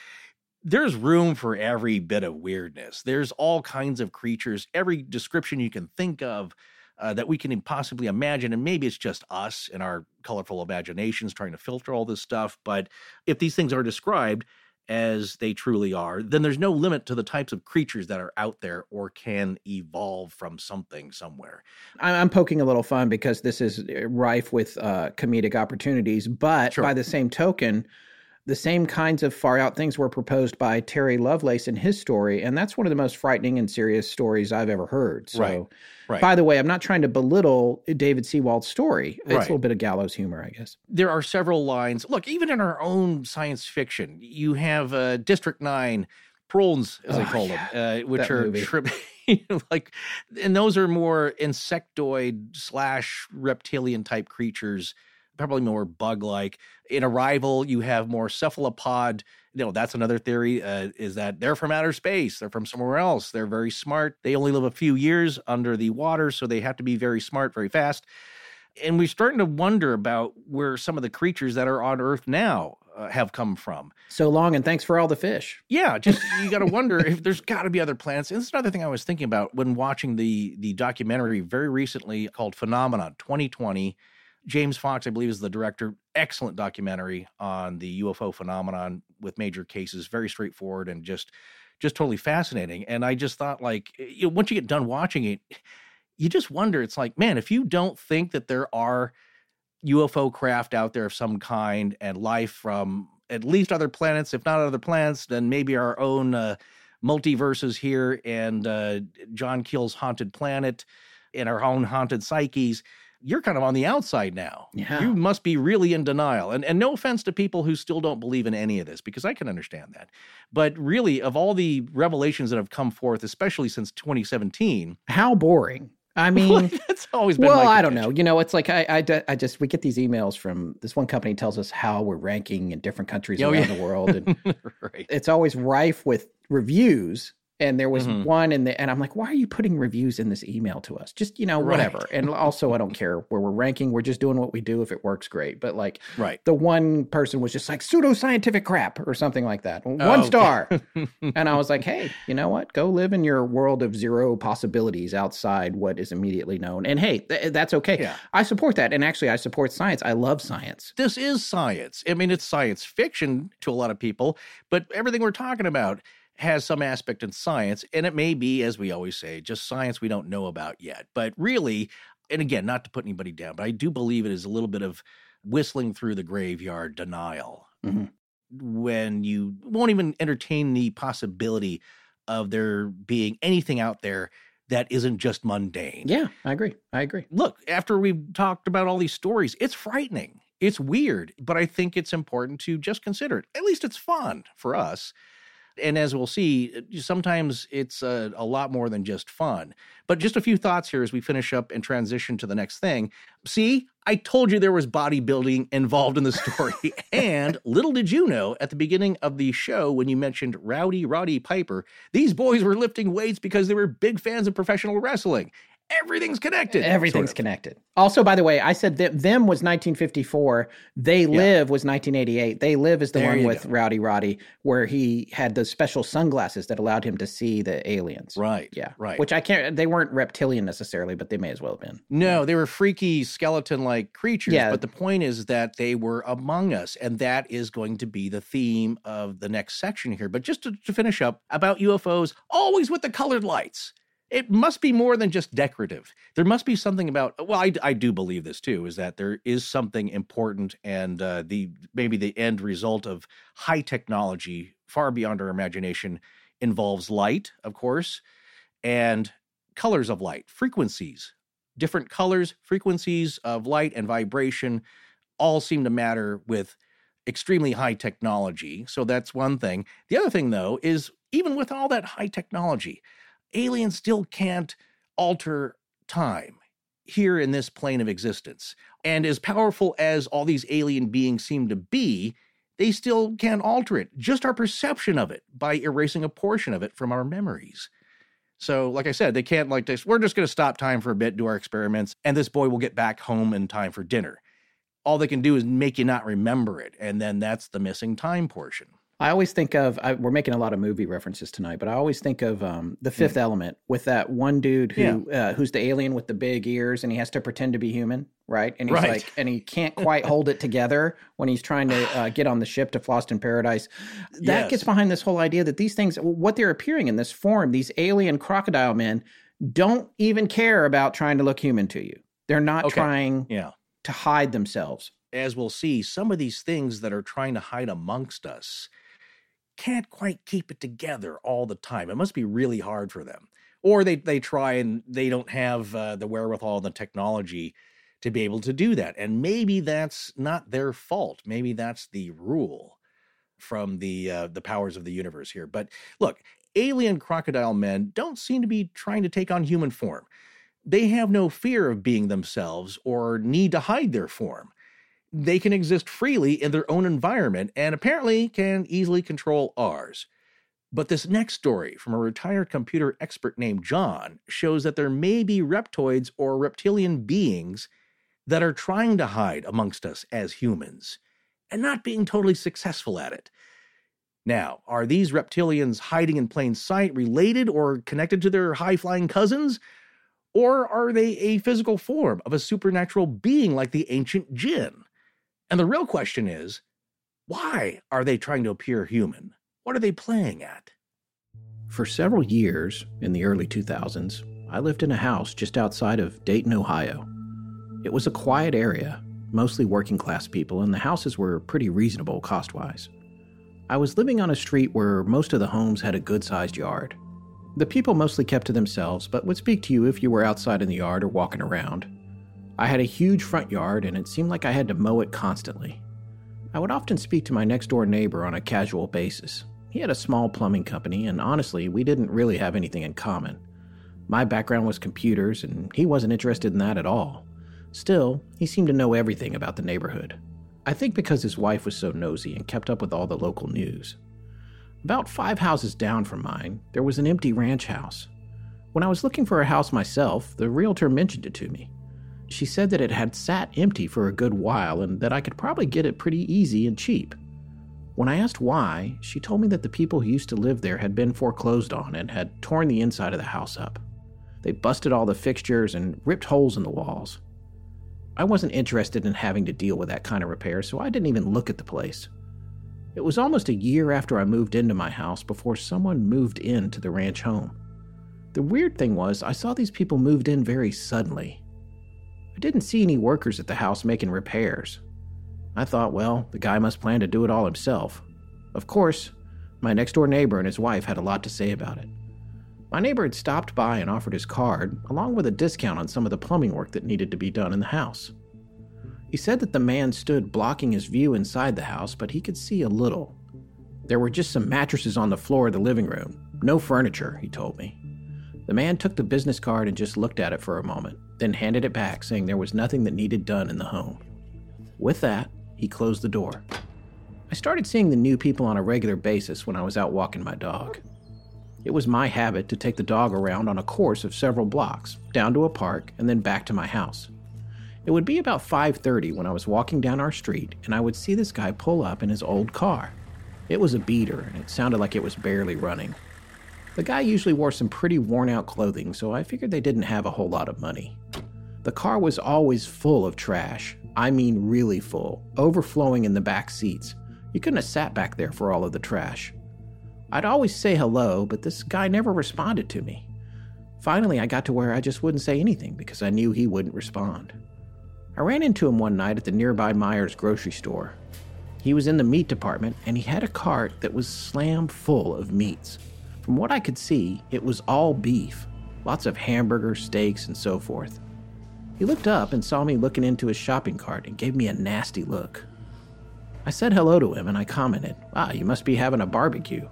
there's room for every bit of weirdness. There's all kinds of creatures, every description you can think of, Uh, that we can possibly imagine, and maybe it's just us and our colorful imaginations trying to filter all this stuff, but if these things are described as they truly are, then there's no limit to the types of creatures that are out there or can evolve from something somewhere. I'm poking a little fun because this is rife with uh, comedic opportunities, but sure. by the same token, the same kinds of far-out things were proposed by Terry Lovelace in his story, and that's one of the most frightening and serious stories I've ever heard. So, right, right. By the way, I'm not trying to belittle David Seawalt's story. It's right. a little bit of gallows humor, I guess. There are several lines. Look, even in our own science fiction, you have uh, District nine prawns, as oh, they call yeah. them, uh, which that are shrimp. like, and those are more insectoid slash reptilian type creatures, probably more bug-like. In Arrival, you have more cephalopod. You know, that's another theory, uh, is that they're from outer space. They're from somewhere else. They're very smart. They only live a few years under the water, so they have to be very smart, very fast. And we're starting to wonder about where some of the creatures that are on Earth now uh, have come from. So long, and thanks for all the fish. Yeah, just you got to wonder if there's got to be other planets. And this is another thing I was thinking about when watching the the documentary very recently called Phenomenon twenty twenty. James Fox, I believe, is the director. Excellent documentary on the U F O phenomenon with major cases, very straightforward and just just totally fascinating. And I just thought, like, you know, once you get done watching it, you just wonder, it's like, man, if you don't think that there are U F O craft out there of some kind and life from at least other planets, if not other planets, then maybe our own uh, multiverses here and uh, John Keel's haunted planet and our own haunted psyches, you're kind of on the outside now. Yeah. You must be really in denial. And and no offense to people who still don't believe in any of this, because I can understand that. But really, of all the revelations that have come forth, especially since twenty seventeen. How boring. I mean, that's always been well, my I don't know. You know, it's like I, I, I just we get these emails from this one company tells us how we're ranking in different countries oh, around yeah. the world. And right. It's always rife with reviews. And there was mm-hmm. one in the, and I'm like, why are you putting reviews in this email to us? Just, you know, right. whatever. And also, I don't care where we're ranking. We're just doing what we do. If it works, great. But like right. the one person was just like pseudoscientific crap or something like that. One oh, star. Okay. And I was like, hey, you know what? Go live in your world of zero possibilities outside what is immediately known. And hey, th- that's okay. Yeah. I support that. And actually, I support science. I love science. This is science. I mean, it's science fiction to a lot of people, but everything we're talking about has some aspect in science, and it may be, as we always say, just science we don't know about yet. But really, and again, not to put anybody down, but I do believe it is a little bit of whistling through the graveyard denial mm-hmm. when you won't even entertain the possibility of there being anything out there that isn't just mundane. Yeah, I agree. I agree. Look, after we've talked about all these stories, it's frightening. It's weird, but I think it's important to just consider it. At least it's fun for us. And as we'll see, sometimes it's a, a lot more than just fun. But just a few thoughts here as we finish up and transition to the next thing. See, I told you there was bodybuilding involved in the story. And little did you know, at the beginning of the show, when you mentioned Rowdy Roddy Piper, these boys were lifting weights because they were big fans of professional wrestling. Everything's connected. Everything's sort of. connected. Also, by the way, I said that them was nineteen fifty-four. They Live yeah. was nineteen eighty-eight. They Live is the there one with go. Rowdy Roddy, where he had those special sunglasses that allowed him to see the aliens. Right. Yeah. Right. Which I can't, they weren't reptilian necessarily, but they may as well have been. No, they were freaky skeleton-like creatures. Yeah. But the point is that they were among us. And that is going to be the theme of the next section here. But just to, to finish up about U F Os, always with the colored lights. It must be more than just decorative. There must be something about, well, I, I do believe this too, is that there is something important and uh, the maybe the end result of high technology far beyond our imagination involves light, of course, and colors of light, frequencies, different colors, frequencies of light and vibration all seem to matter with extremely high technology. So that's one thing. The other thing though is even with all that high technology, aliens still can't alter time here in this plane of existence. And as powerful as all these alien beings seem to be, they still can't alter it, just our perception of it by erasing a portion of it from our memories. So, like I said, they can't like this. We're just going to stop time for a bit, do our experiments, and this boy will get back home in time for dinner. All they can do is make you not remember it, and then that's the missing time portion. I always think of, I, we're making a lot of movie references tonight, but I always think of um, The Fifth yeah. Element with that one dude who yeah. uh, who's the alien with the big ears and he has to pretend to be human, right? And he's right. like, and he can't quite hold it together when he's trying to uh, get on the ship to Floston Paradise. That yes. gets behind this whole idea that these things, what they're appearing in this form, these alien crocodile men don't even care about trying to look human to you. They're not okay. trying yeah. to hide themselves. As we'll see, some of these things that are trying to hide amongst us can't quite keep it together all the time. It must be really hard for them. Or they they try and they don't have uh, the wherewithal and the technology to be able to do that. And maybe that's not their fault. Maybe that's the rule from the uh, the powers of the universe here. But look, alien crocodile men don't seem to be trying to take on human form. They have no fear of being themselves or need to hide their form. They can exist freely in their own environment and apparently can easily control ours. But this next story from a retired computer expert named John shows that there may be reptoids or reptilian beings that are trying to hide amongst us as humans and not being totally successful at it. Now, are these reptilians hiding in plain sight related or connected to their high-flying cousins? Or are they a physical form of a supernatural being like the ancient jinn? And the real question is, why are they trying to appear human? What are they playing at? For several years, in the early two thousands, I lived in a house just outside of Dayton, Ohio. It was a quiet area, mostly working-class people, and the houses were pretty reasonable cost-wise. I was living on a street where most of the homes had a good-sized yard. The people mostly kept to themselves, but would speak to you if you were outside in the yard or walking around. I had a huge front yard, and it seemed like I had to mow it constantly. I would often speak to my next-door neighbor on a casual basis. He had a small plumbing company, and honestly, we didn't really have anything in common. My background was computers, and he wasn't interested in that at all. Still, he seemed to know everything about the neighborhood. I think because his wife was so nosy and kept up with all the local news. About five houses down from mine, there was an empty ranch house. When I was looking for a house myself, the realtor mentioned it to me. She said that it had sat empty for a good while and that I could probably get it pretty easy and cheap. When I asked why, she told me that the people who used to live there had been foreclosed on and had torn the inside of the house up. They busted all the fixtures and ripped holes in the walls. I wasn't interested in having to deal with that kind of repair, so I didn't even look at the place. It was almost a year after I moved into my house before someone moved into the ranch home. The weird thing was, I saw these people moved in very suddenly. I didn't see any workers at the house making repairs. I thought, well, the guy must plan to do it all himself. Of course, my next-door neighbor and his wife had a lot to say about it. My neighbor had stopped by and offered his card, along with a discount on some of the plumbing work that needed to be done in the house. He said that the man stood blocking his view inside the house, but he could see a little. There were just some mattresses on the floor of the living room. No furniture, he told me. The man took the business card and just looked at it for a moment, then handed it back, saying there was nothing that needed done in the home. With that, he closed the door. I started seeing the new people on a regular basis when I was out walking my dog. It was my habit to take the dog around on a course of several blocks, down to a park, and then back to my house. It would be about five thirty when I was walking down our street, and I would see this guy pull up in his old car. It was a beater, and it sounded like it was barely running. The guy usually wore some pretty worn-out clothing, so I figured they didn't have a whole lot of money. The car was always full of trash. I mean really full, overflowing in the back seats. You couldn't have sat back there for all of the trash. I'd always say hello, but this guy never responded to me. Finally, I got to where I just wouldn't say anything because I knew he wouldn't respond. I ran into him one night at the nearby Myers grocery store. He was in the meat department, and he had a cart that was slammed full of meats. From what I could see, it was all beef, lots of hamburgers, steaks, and so forth. He looked up and saw me looking into his shopping cart and gave me a nasty look. I said hello to him, and I commented, "Ah, you must be having a barbecue."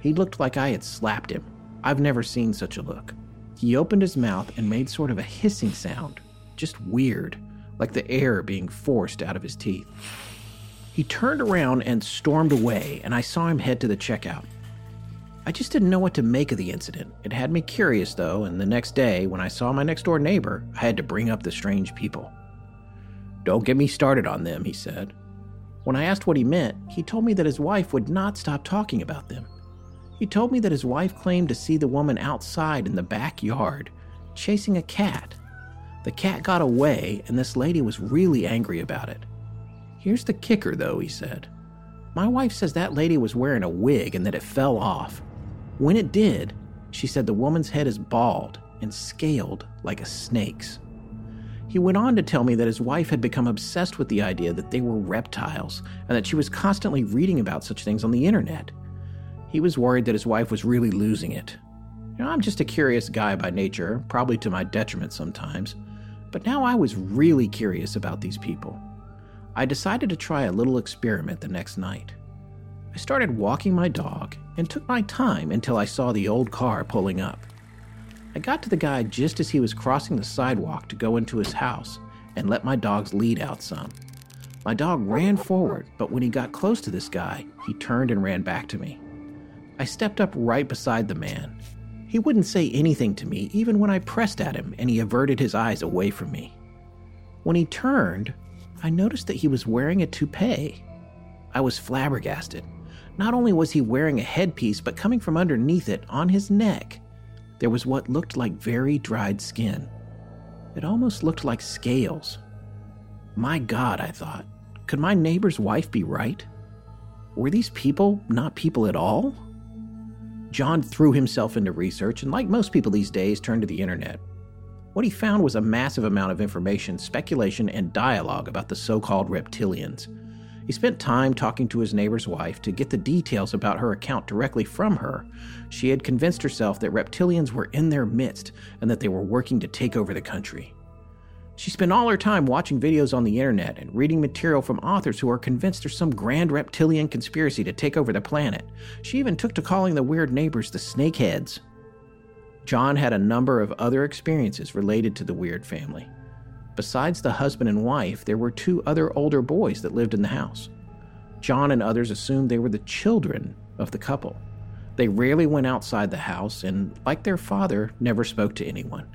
He looked like I had slapped him. I've never seen such a look. He opened his mouth and made sort of a hissing sound, just weird, like the air being forced out of his teeth. He turned around and stormed away, and I saw him head to the checkout. I just didn't know what to make of the incident. It had me curious, though, and the next day, when I saw my next-door neighbor, I had to bring up the strange people. "Don't get me started on them," he said. When I asked what he meant, he told me that his wife would not stop talking about them. He told me that his wife claimed to see the woman outside in the backyard, chasing a cat. The cat got away, and this lady was really angry about it. "Here's the kicker, though," he said. "My wife says that lady was wearing a wig and that it fell off. When it did, she said the woman's head is bald and scaled like a snake's." He went on to tell me that his wife had become obsessed with the idea that they were reptiles and that she was constantly reading about such things on the internet. He was worried that his wife was really losing it. You know, I'm just a curious guy by nature, probably to my detriment sometimes, but now I was really curious about these people. I decided to try a little experiment the next night. I started walking my dog and took my time until I saw the old car pulling up. I got to the guy just as he was crossing the sidewalk to go into his house and let my dog's lead out some. My dog ran forward, but when he got close to this guy, he turned and ran back to me. I stepped up right beside the man. He wouldn't say anything to me even when I pressed at him, and he averted his eyes away from me. When he turned, I noticed that he was wearing a toupee. I was flabbergasted. Not only was he wearing a headpiece, but coming from underneath it, on his neck, there was what looked like very dried skin. It almost looked like scales. My God, I thought, could my neighbor's wife be right? Were these people not people at all? John threw himself into research and, like most people these days, turned to the internet. What he found was a massive amount of information, speculation, and dialogue about the so-called reptilians. He spent time talking to his neighbor's wife to get the details about her account directly from her. She had convinced herself that reptilians were in their midst and that they were working to take over the country. She spent all her time watching videos on the internet and reading material from authors who are convinced there's some grand reptilian conspiracy to take over the planet. She even took to calling the weird neighbors the Snakeheads. John had a number of other experiences related to the weird family. Besides the husband and wife, there were two other older boys that lived in the house. John and others assumed they were the children of the couple. They rarely went outside the house and, like their father, never spoke to anyone.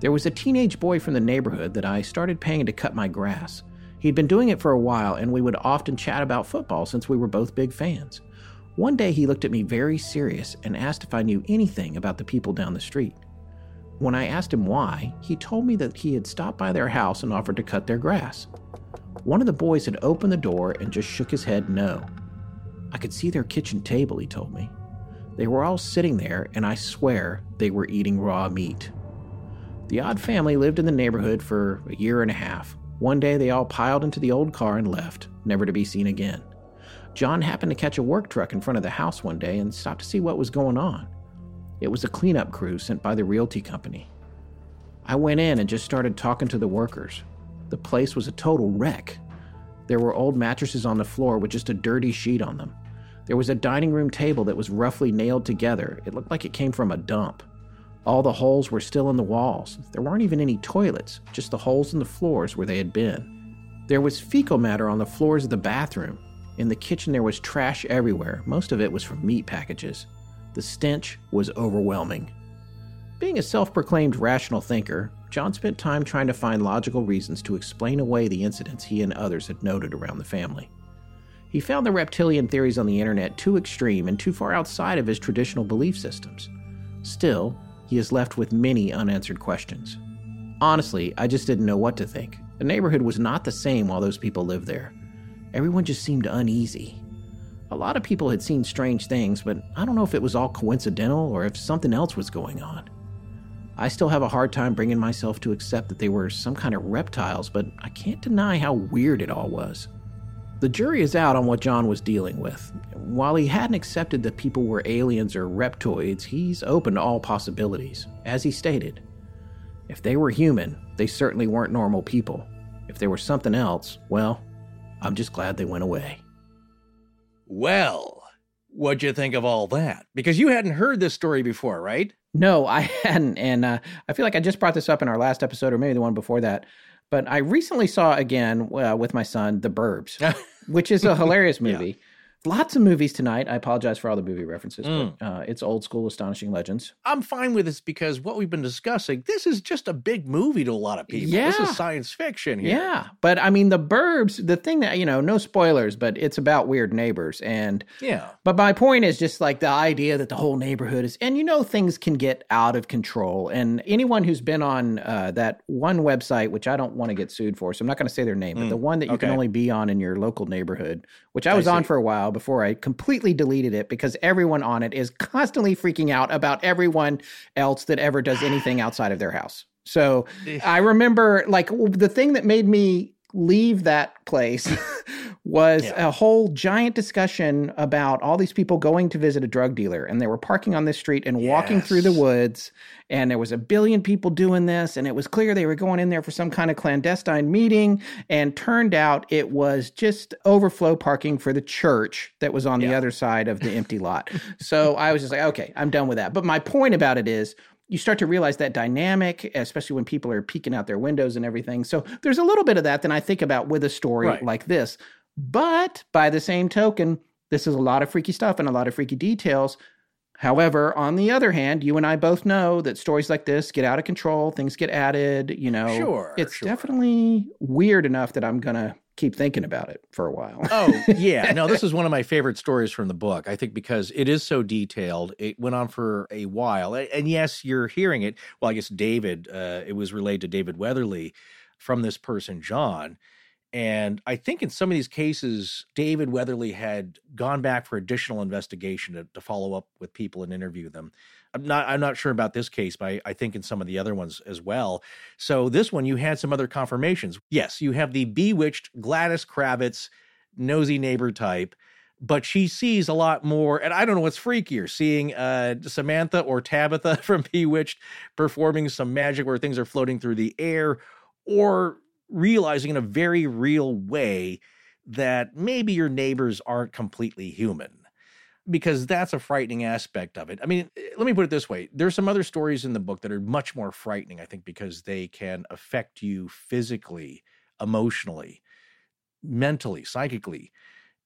There was a teenage boy from the neighborhood that I started paying to cut my grass. He'd been doing it for a while, and we would often chat about football since we were both big fans. One day he looked at me very serious and asked if I knew anything about the people down the street. When I asked him why, he told me that he had stopped by their house and offered to cut their grass. One of the boys had opened the door and just shook his head no. I could see their kitchen table, he told me. They were all sitting there, and I swear they were eating raw meat. The odd family lived in the neighborhood for a year and a half. One day they all piled into the old car and left, never to be seen again. John happened to catch a work truck in front of the house one day and stopped to see what was going on. It was a cleanup crew sent by the realty company. I went in and just started talking to the workers. The place was a total wreck. There were old mattresses on the floor with just a dirty sheet on them. There was a dining room table that was roughly nailed together. It looked like it came from a dump. All the holes were still in the walls. There weren't even any toilets, just the holes in the floors where they had been. There was fecal matter on the floors of the bathroom. In the kitchen there was trash everywhere. Most of it was from meat packages. The stench was overwhelming. Being a self-proclaimed rational thinker, John spent time trying to find logical reasons to explain away the incidents he and others had noted around the family. He found the reptilian theories on the internet too extreme and too far outside of his traditional belief systems. Still, he is left with many unanswered questions. Honestly, I just didn't know what to think. The neighborhood was not the same while those people lived there. Everyone just seemed uneasy. A lot of people had seen strange things, but I don't know if it was all coincidental or if something else was going on. I still have a hard time bringing myself to accept that they were some kind of reptiles, but I can't deny how weird it all was. The jury is out on what John was dealing with. While he hadn't accepted that people were aliens or reptoids, he's open to all possibilities, as he stated. If they were human, they certainly weren't normal people. If they were something else, well, I'm just glad they went away. Well, what'd you think of all that? Because you hadn't heard this story before, right? No, I hadn't, and uh, I feel like I just brought this up in our last episode, or maybe the one before that. But I recently saw again uh, with my son, The Burbs, which is a hilarious movie. Yeah. Lots of movies tonight. I apologize for all the movie references, mm. but uh, it's old school Astonishing Legends. I'm fine with this because what we've been discussing, this is just a big movie to a lot of people. Yeah. This is science fiction here. Yeah, but I mean, The Burbs, the thing that, you know, no spoilers, but it's about weird neighbors. And yeah. But my point is just like the idea that the whole neighborhood is, and you know, things can get out of control. And anyone who's been on uh, that one website, which I don't want to get sued for, so I'm not going to say their name, mm. but the one that you okay. can only be on in your local neighborhood, which I was I on for a while, before I completely deleted it because everyone on it is constantly freaking out about everyone else that ever does anything outside of their house. So I remember like the thing that made me leave that place was yeah. a whole giant discussion about all these people going to visit a drug dealer and they were parking on this street and yes. walking through the woods and there was a billion people doing this and it was clear they were going in there for some kind of clandestine meeting and turned out it was just overflow parking for the church that was on yeah. the other side of the empty lot. So I was just like, okay, I'm done with that. But my point about it is you start to realize that dynamic, especially when people are peeking out their windows and everything. So there's a little bit of that that I think about with a story right. like this. But by the same token, this is a lot of freaky stuff and a lot of freaky details. However, on the other hand, you and I both know that stories like this get out of control, things get added, you know. Sure, it's sure. definitely weird enough that I'm going to keep thinking about it for a while. Oh, yeah. No, this is one of my favorite stories from the book, I think, because it is so detailed. It went on for a while. And yes, you're hearing it. Well, I guess David, uh, it was relayed to David Weatherly from this person, John. And I think in some of these cases, David Weatherly had gone back for additional investigation to, to follow up with people and interview them. I'm not I'm not sure about this case, but I, I think in some of the other ones as well. So this one, you had some other confirmations. Yes, you have the bewitched Gladys Kravitz, nosy neighbor type, but she sees a lot more, and I don't know what's freakier, seeing uh, Samantha or Tabitha from Bewitched performing some magic where things are floating through the air, or realizing in a very real way that maybe your neighbors aren't completely human, because that's a frightening aspect of it. I mean, let me put it this way. There's some other stories in the book that are much more frightening, I think, because they can affect you physically, emotionally, mentally, psychically,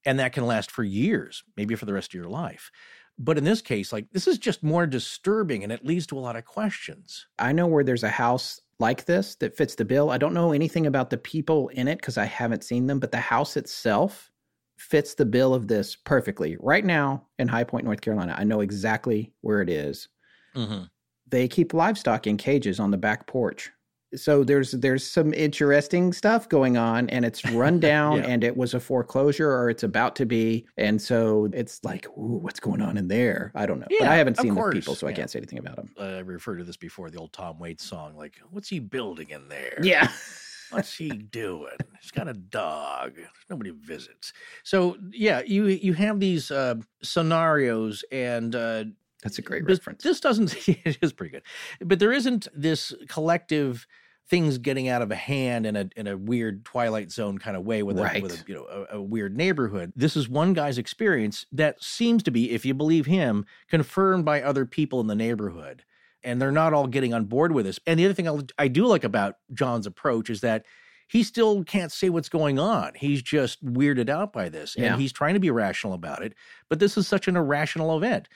and that can last for years, maybe for the rest of your life. But in this case, like, this is just more disturbing, and it leads to a lot of questions. I know where there's a house like this that fits the bill. I don't know anything about the people in it because I haven't seen them, but the house itself fits the bill of this perfectly. Right now in High Point, North Carolina, I know exactly where it is. Mm-hmm. They keep livestock in cages on the back porch. So there's there's some interesting stuff going on, and it's run down, yeah. and it was a foreclosure, or it's about to be. And so it's like, ooh, what's going on in there? I don't know. Yeah, but I haven't seen the people, so yeah. I can't say anything about them. Uh, I referred to this before, the old Tom Waits song, like, what's he building in there? Yeah. What's he doing? He's got a dog. Nobody visits. So, yeah, you, you have these uh, scenarios and uh, – that's a great reference. This doesn't, it is pretty good. But there isn't this collective things getting out of hand in a in a weird Twilight Zone kind of way with, right. a, with a, you know, a, a weird neighborhood. This is one guy's experience that seems to be, if you believe him, confirmed by other people in the neighborhood. And they're not all getting on board with this. And the other thing I'll, I do like about John's approach is that he still can't say what's going on. He's just weirded out by this. Yeah. And he's trying to be rational about it. But this is such an irrational event.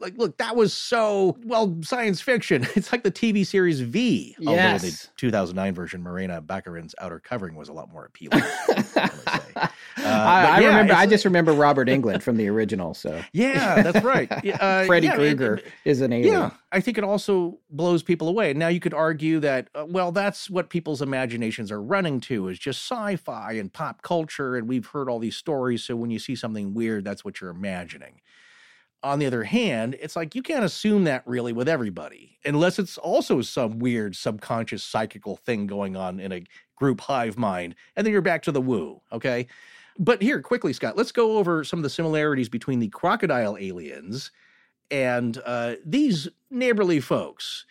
Like, look, that was so, well, science fiction. It's like the T V series V. Yes. Although the two thousand nine version, Morena Baccarin's outer covering was a lot more appealing. I, uh, I, I yeah, remember. I like, just remember Robert Englund from the original. So yeah, that's right. Uh, Freddy yeah, Krueger is an alien. Yeah, I think it also blows people away. Now you could argue that, uh, well, that's what people's imaginations are running to, is just sci-fi and pop culture, and we've heard all these stories. So when you see something weird, that's what you're imagining. On the other hand, it's like you can't assume that really with everybody, unless it's also some weird subconscious psychical thing going on in a group hive mind, and then you're back to the woo, okay? But here, quickly, Scott, let's go over some of the similarities between the crocodile aliens and uh, these neighborly folks.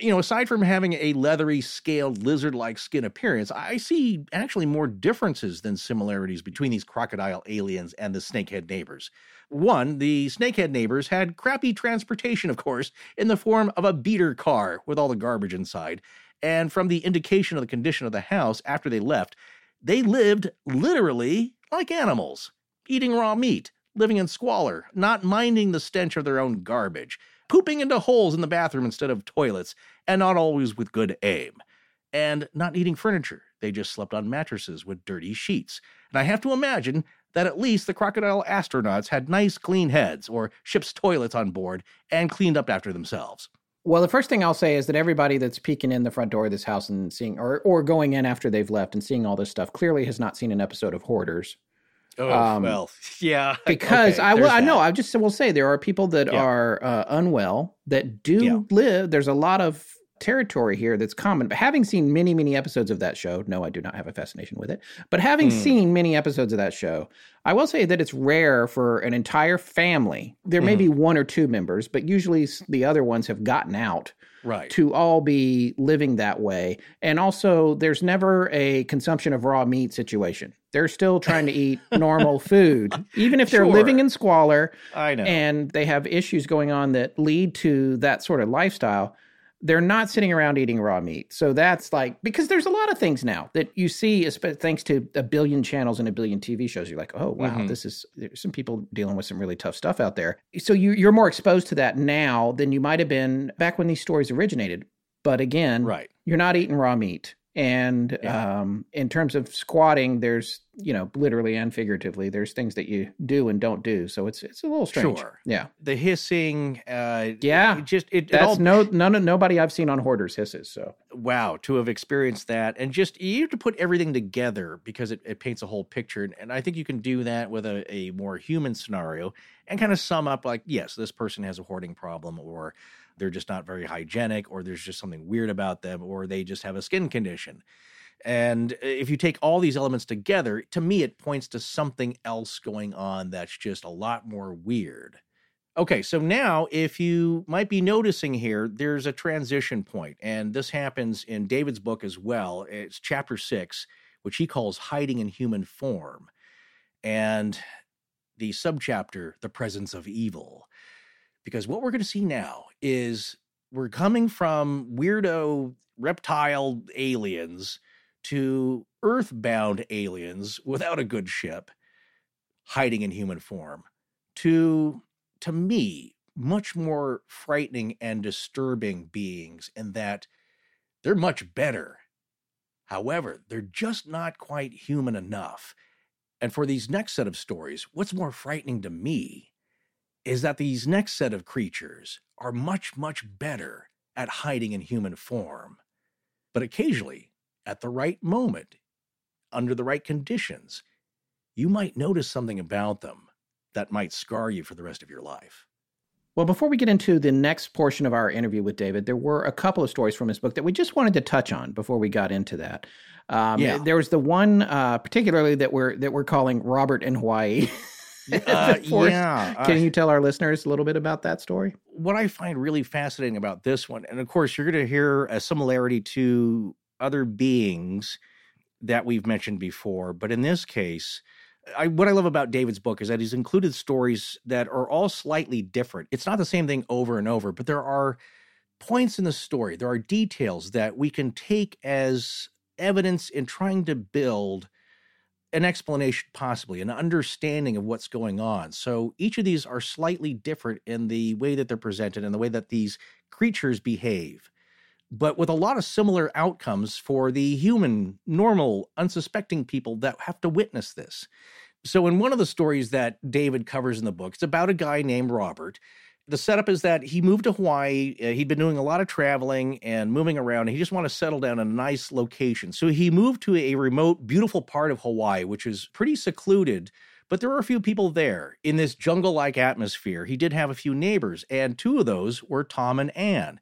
You know, aside from having a leathery, scaled, lizard-like skin appearance, I see actually more differences than similarities between these crocodile aliens and the snakehead neighbors. One, the snakehead neighbors had crappy transportation, of course, in the form of a beater car with all the garbage inside. And from the indication of the condition of the house after they left, they lived literally like animals, eating raw meat, living in squalor, not minding the stench of their own garbage, pooping into holes in the bathroom instead of toilets, and not always with good aim, and not needing furniture. They just slept on mattresses with dirty sheets. And I have to imagine that at least the crocodile astronauts had nice clean heads or ship's toilets on board and cleaned up after themselves. Well, the first thing I'll say is that everybody that's peeking in the front door of this house and seeing, or or going in after they've left and seeing all this stuff, clearly has not seen an episode of Hoarders. Oh, um, well, yeah. Because okay, I will, I know, I just will say there are people that yeah. are uh, unwell that do yeah. live. There's a lot of territory here that's common. But having seen many, many episodes of that show, no, I do not have a fascination with it. But having mm. seen many episodes of that show, I will say that it's rare for an entire family. There may mm. be one or two members, but usually the other ones have gotten out. Right. To all be living that way. And also, there's never a consumption of raw meat situation. They're still trying to eat normal food, even if they're sure. living in squalor. I know. And they have issues going on that lead to that sort of lifestyle. They're not sitting around eating raw meat. So that's like, because there's a lot of things now that you see, thanks to a billion channels and a billion T V shows, you're like, oh, wow, mm-hmm. this is, there's some people dealing with some really tough stuff out there. So you, you're more exposed to that now than you might have been back when these stories originated. But again, right. you're not eating raw meat. And yeah. um, in terms of squatting, there's, you know, literally and figuratively, there's things that you do and don't do. So it's it's a little strange. Sure. Yeah. The hissing. Uh, yeah. It just it. That's it all... no none of nobody I've seen on Hoarders hisses. So wow, to have experienced that, and just you have to put everything together because it, it paints a whole picture. And I think you can do that with a, a more human scenario and kind of sum up like, yes, this person has a hoarding problem, or they're just not very hygienic, or there's just something weird about them, or they just have a skin condition. And if you take all these elements together, to me, it points to something else going on that's just a lot more weird. Okay, so now if you might be noticing here, there's a transition point, and this happens in David's book as well. It's chapter six, which he calls Hiding in Human Form, and the subchapter, The Presence of Evil. Because what we're going to see now is we're coming from weirdo reptile aliens to earthbound aliens without a good ship, hiding in human form, to, to me, much more frightening and disturbing beings in that they're much better. However, they're just not quite human enough. And for these next set of stories, what's more frightening to me is that these next set of creatures are much, much better at hiding in human form. But occasionally, at the right moment, under the right conditions, you might notice something about them that might scar you for the rest of your life. Well, before we get into the next portion of our interview with David, there were a couple of stories from his book that we just wanted to touch on before we got into that. Um, yeah. There was the one uh, particularly that we're, that we're calling Robert in Hawaii. Uh, yeah. Uh, Can you tell our listeners a little bit about that story? What I find really fascinating about this one, and of course, you're going to hear a similarity to other beings that we've mentioned before. But in this case, I, what I love about David's book is that he's included stories that are all slightly different. It's not the same thing over and over, but there are points in the story. There are details that we can take as evidence in trying to build an explanation, possibly an understanding of what's going on. So each of these are slightly different in the way that they're presented and the way that these creatures behave, but with a lot of similar outcomes for the human, normal, unsuspecting people that have to witness this. So in one of the stories that David covers in the book, it's about a guy named Robert. The setup is that he moved to Hawaii. Uh, he'd been doing a lot of traveling and moving around, and he just wanted to settle down in a nice location. So he moved to a remote, beautiful part of Hawaii, which is pretty secluded, but there were a few people there in this jungle-like atmosphere. He did have a few neighbors, and two of those were Tom and Ann.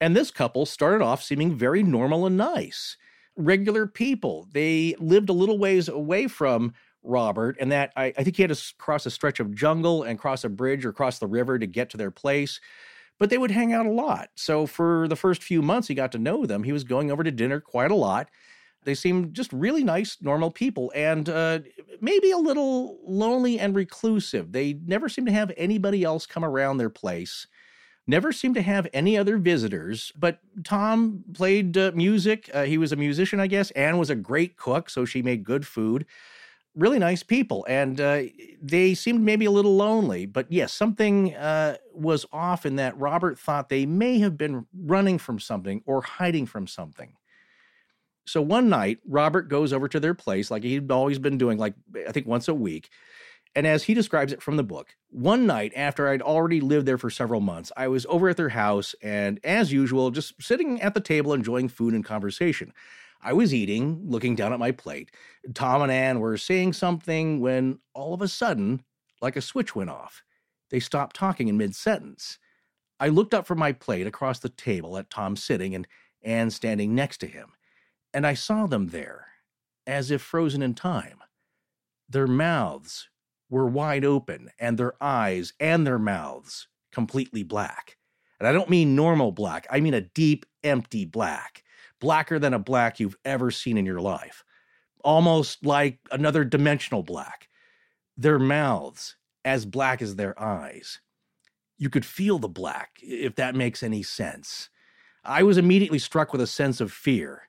And this couple started off seeming very normal and nice, regular people. They lived a little ways away from Robert, and that I, I think he had to cross a stretch of jungle and cross a bridge or cross the river to get to their place, but they would hang out a lot. So for the first few months he got to know them, he was going over to dinner quite a lot. They seemed just really nice, normal people, and uh, maybe a little lonely and reclusive. They never seemed to have anybody else come around their place, never seemed to have any other visitors, but Tom played uh, music. Uh, he was a musician, I guess. Anne was a great cook, so she made good food. Really nice people, and uh, they seemed maybe a little lonely, but yes, something uh, was off in that Robert thought they may have been running from something or hiding from something. So one night, Robert goes over to their place like he'd always been doing, like I think once a week, and as he describes it from the book, one night after I'd already lived there for several months, I was over at their house, and as usual, just sitting at the table enjoying food and conversation. I was eating, looking down at my plate. Tom and Ann were saying something when all of a sudden, like a switch went off. They stopped talking in mid-sentence. I looked up from my plate across the table at Tom sitting and Ann standing next to him, and I saw them there, as if frozen in time. Their mouths were wide open, and their eyes and their mouths completely black. And I don't mean normal black. I mean a deep, empty black. Blacker than a black you've ever seen in your life. Almost like another dimensional black. Their mouths as black as their eyes. You could feel the black, if that makes any sense. I was immediately struck with a sense of fear.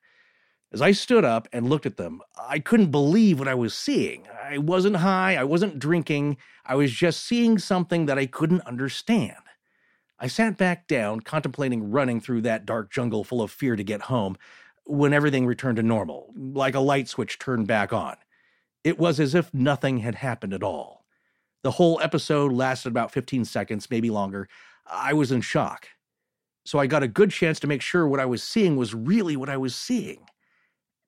As I stood up and looked at them, I couldn't believe what I was seeing. I wasn't high, I wasn't drinking, I was just seeing something that I couldn't understand. I sat back down, contemplating running through that dark jungle full of fear to get home, when everything returned to normal, like a light switch turned back on. It was as if nothing had happened at all. The whole episode lasted about fifteen seconds, maybe longer. I was in shock. So I got a good chance to make sure what I was seeing was really what I was seeing.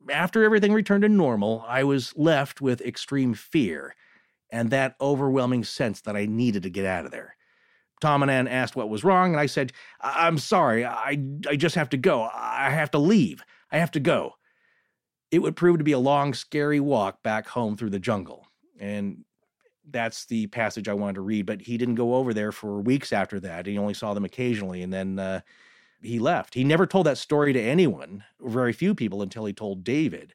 After everything returned to normal, I was left with extreme fear and that overwhelming sense that I needed to get out of there. Tom and Ann asked what was wrong, and I said, I- I'm sorry, I-, I just have to go. I have to leave. I have to go. It would prove to be a long, scary walk back home through the jungle. And that's the passage I wanted to read, but he didn't go over there for weeks after that. He only saw them occasionally, and then uh, he left. He never told that story to anyone, very few people, until he told David.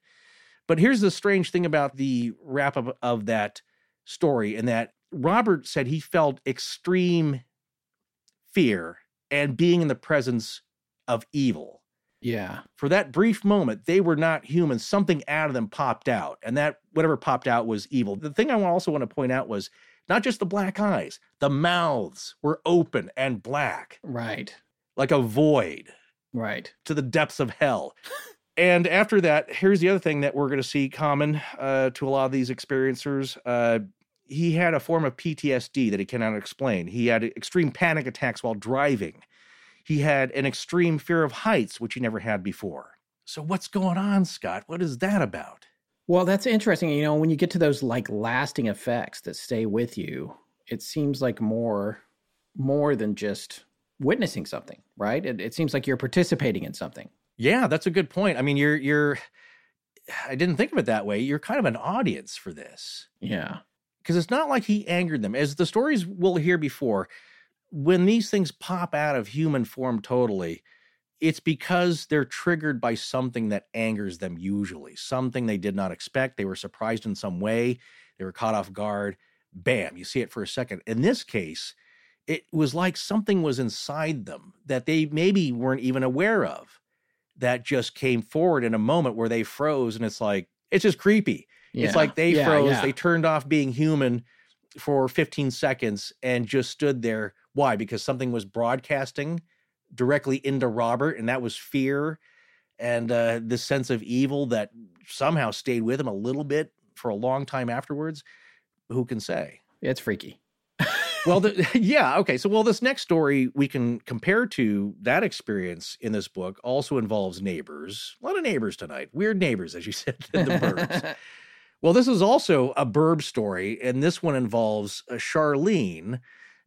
But here's the strange thing about the wrap-up of that story, and that Robert said he felt extreme fear and being in the presence of evil. Yeah. For that brief moment, they were not human. Something out of them popped out, and that whatever popped out was evil. The thing I also want to point out was not just the black eyes, the mouths were open and black. Right. Like a void. Right. To the depths of hell. And after that, here's the other thing that we're going to see common uh, to a lot of these experiencers. Uh, he had a form of P T S D that he cannot explain. He had extreme panic attacks while driving. He had an extreme fear of heights, which he never had before. So what's going on, Scott? What is that about? Well, that's interesting. You know, when you get to those like lasting effects that stay with you, it seems like more, more than just witnessing something, right? It, it seems like you're participating in something. Yeah, that's a good point. I mean, you're, you're, I didn't think of it that way. You're kind of an audience for this. Yeah. Because it's not like he angered them. As the stories we'll hear before, when these things pop out of human form totally, it's because they're triggered by something that angers them usually, something they did not expect. They were surprised in some way. They were caught off guard. Bam, you see it for a second. In this case, it was like something was inside them that they maybe weren't even aware of that just came forward in a moment where they froze, and it's like, it's just creepy. Yeah. It's like they yeah, froze. Yeah. They turned off being human for fifteen seconds and just stood there. Why? Because something was broadcasting directly into Robert, and that was fear and uh, the sense of evil that somehow stayed with him a little bit for a long time afterwards. Who can say? It's freaky. Well, the, yeah, okay. So, well, this next story we can compare to that experience in this book also involves neighbors. A lot of neighbors tonight. Weird neighbors, as you said, in the Burbs. Well, this is also a Burb story, and this one involves Charlene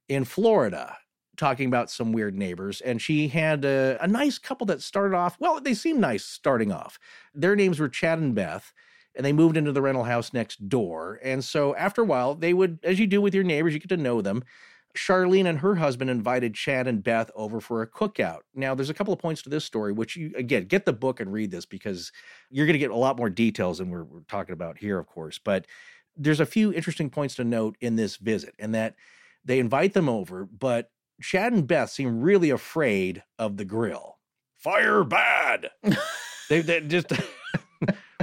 in Florida, talking about some weird neighbors. And she had a, a nice couple that started off, well, they seemed nice starting off. Their names were Chad and Beth, and they moved into the rental house next door. And so after a while, they would, as you do with your neighbors, you get to know them. Charlene and her husband invited Chad and Beth over for a cookout. Now, there's a couple of points to this story, which you, again, get the book and read this because you're going to get a lot more details than we're, we're talking about here, of course. But there's a few interesting points to note in this visit, and that they invite them over, but Chad and Beth seem really afraid of the grill. Fire bad. they, they just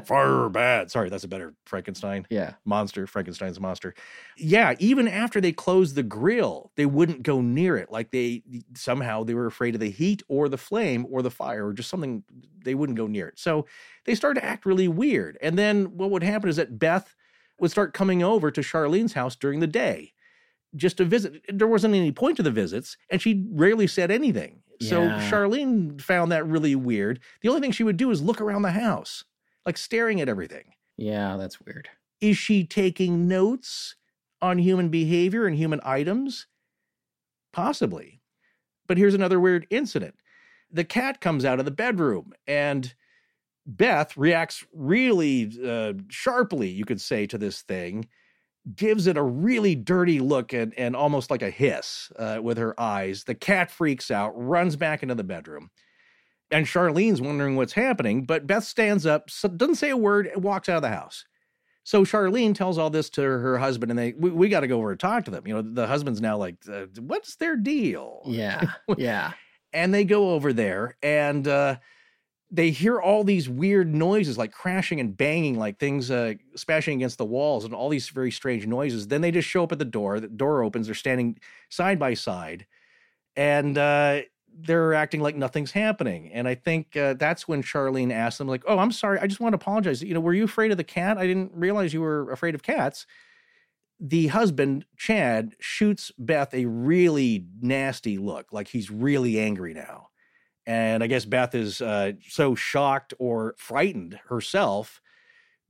fire bad. Sorry, that's a better Frankenstein. Yeah. Monster. Frankenstein's monster. Yeah. Even after they closed the grill, they wouldn't go near it. Like they somehow they were afraid of the heat or the flame or the fire or just something. They wouldn't go near it. So they started to act really weird. And then what would happen is that Beth would start coming over to Charlene's house during the day. Just a visit. There wasn't any point to the visits, and she rarely said anything. So yeah. Charlene found that really weird. The only thing she would do is look around the house, like staring at everything. Yeah, that's weird. Is she taking notes on human behavior and human items? Possibly. But here's another weird incident. The cat comes out of the bedroom, and Beth reacts really uh, sharply, you could say, to this thing. Gives it a really dirty look and, and almost like a hiss uh, with her eyes. The cat freaks out, runs back into the bedroom. And Charlene's wondering what's happening, but Beth stands up, doesn't say a word, and walks out of the house. So Charlene tells all this to her husband, and they we, we got to go over and talk to them. You know, the husband's now like, uh, what's their deal? Yeah, yeah. And they go over there, and uh, they hear all these weird noises like crashing and banging, like things uh, smashing against the walls and all these very strange noises. Then they just show up at the door. The door opens. They're standing side by side. And uh, they're acting like nothing's happening. And I think uh, that's when Charlene asked them, like, oh, I'm sorry. I just want to apologize. You know, were you afraid of the cat? I didn't realize you were afraid of cats. The husband, Chad, shoots Beth a really nasty look, like he's really angry now. And I guess Beth is uh, so shocked or frightened herself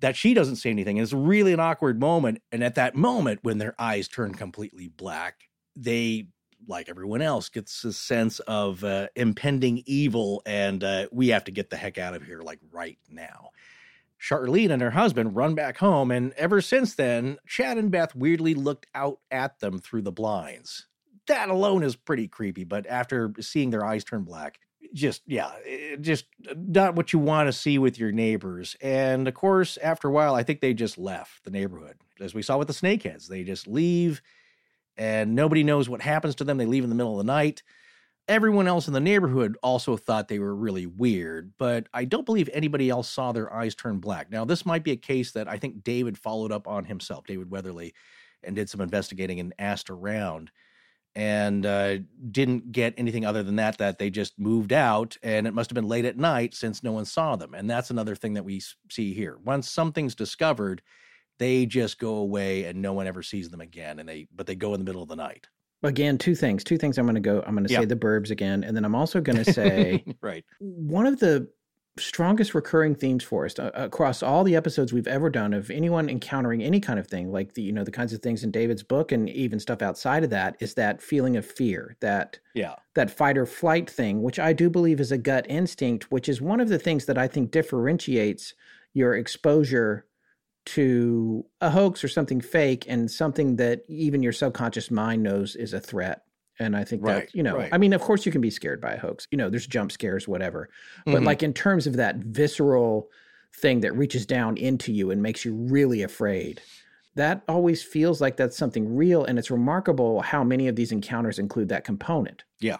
that she doesn't say anything. And it's really an awkward moment. And at that moment, when their eyes turn completely black, they, like everyone else, gets a sense of uh, impending evil and uh, we have to get the heck out of here, like right now. Charlene and her husband run back home, and ever since then, Chad and Beth weirdly looked out at them through the blinds. That alone is pretty creepy, but after seeing their eyes turn black, just, yeah, just not what you want to see with your neighbors. And, of course, after a while, I think they just left the neighborhood. As we saw with the Snakeheads, they just leave, and nobody knows what happens to them. They leave in the middle of the night. Everyone else in the neighborhood also thought they were really weird, but I don't believe anybody else saw their eyes turn black. Now, this might be a case that I think David followed up on himself, David Weatherly, and did some investigating and asked around and uh, didn't get anything other than that, that they just moved out, and it must have been late at night since no one saw them. And that's another thing that we see here. Once something's discovered, they just go away and no one ever sees them again, and they but they go in the middle of the night. Again, two things. Two things I'm going to go. I'm going to yeah. say The Burbs again, and then I'm also going to say right. One of the strongest recurring themes for us uh, across all the episodes we've ever done of anyone encountering any kind of thing, like the you know the kinds of things in David's book and even stuff outside of that, is that feeling of fear, that yeah. that fight or flight thing, which I do believe is a gut instinct, which is one of the things that I think differentiates your exposure to a hoax or something fake and something that even your subconscious mind knows is a threat. And I think right, that, you know, right. I mean, of course you can be scared by a hoax, you know, there's jump scares, whatever, but mm-hmm. like in terms of that visceral thing that reaches down into you and makes you really afraid, that always feels like that's something real. And it's remarkable how many of these encounters include that component. Yeah.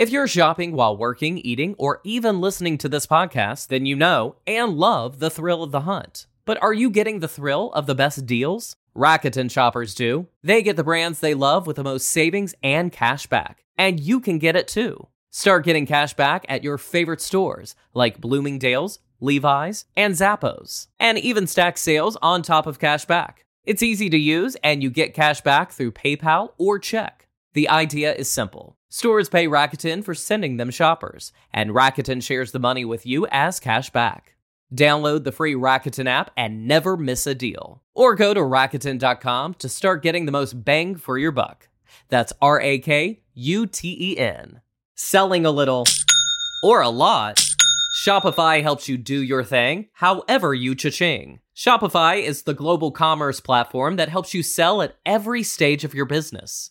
If you're shopping while working, eating, or even listening to this podcast, then you know and love the thrill of the hunt. But are you getting the thrill of the best deals? Rakuten shoppers do. They get the brands they love with the most savings and cash back. And you can get it too. Start getting cash back at your favorite stores like Bloomingdale's, Levi's, and Zappos. And even stack sales on top of cash back. It's easy to use and you get cash back through PayPal or check. The idea is simple. Stores pay Rakuten for sending them shoppers, and Rakuten shares the money with you as cash back. Download the free Rakuten app and never miss a deal. Or go to Rakuten dot com to start getting the most bang for your buck. That's R A K U T E N. Selling a little or a lot, Shopify helps you do your thing, however you cha-ching. Shopify is the global commerce platform that helps you sell at every stage of your business.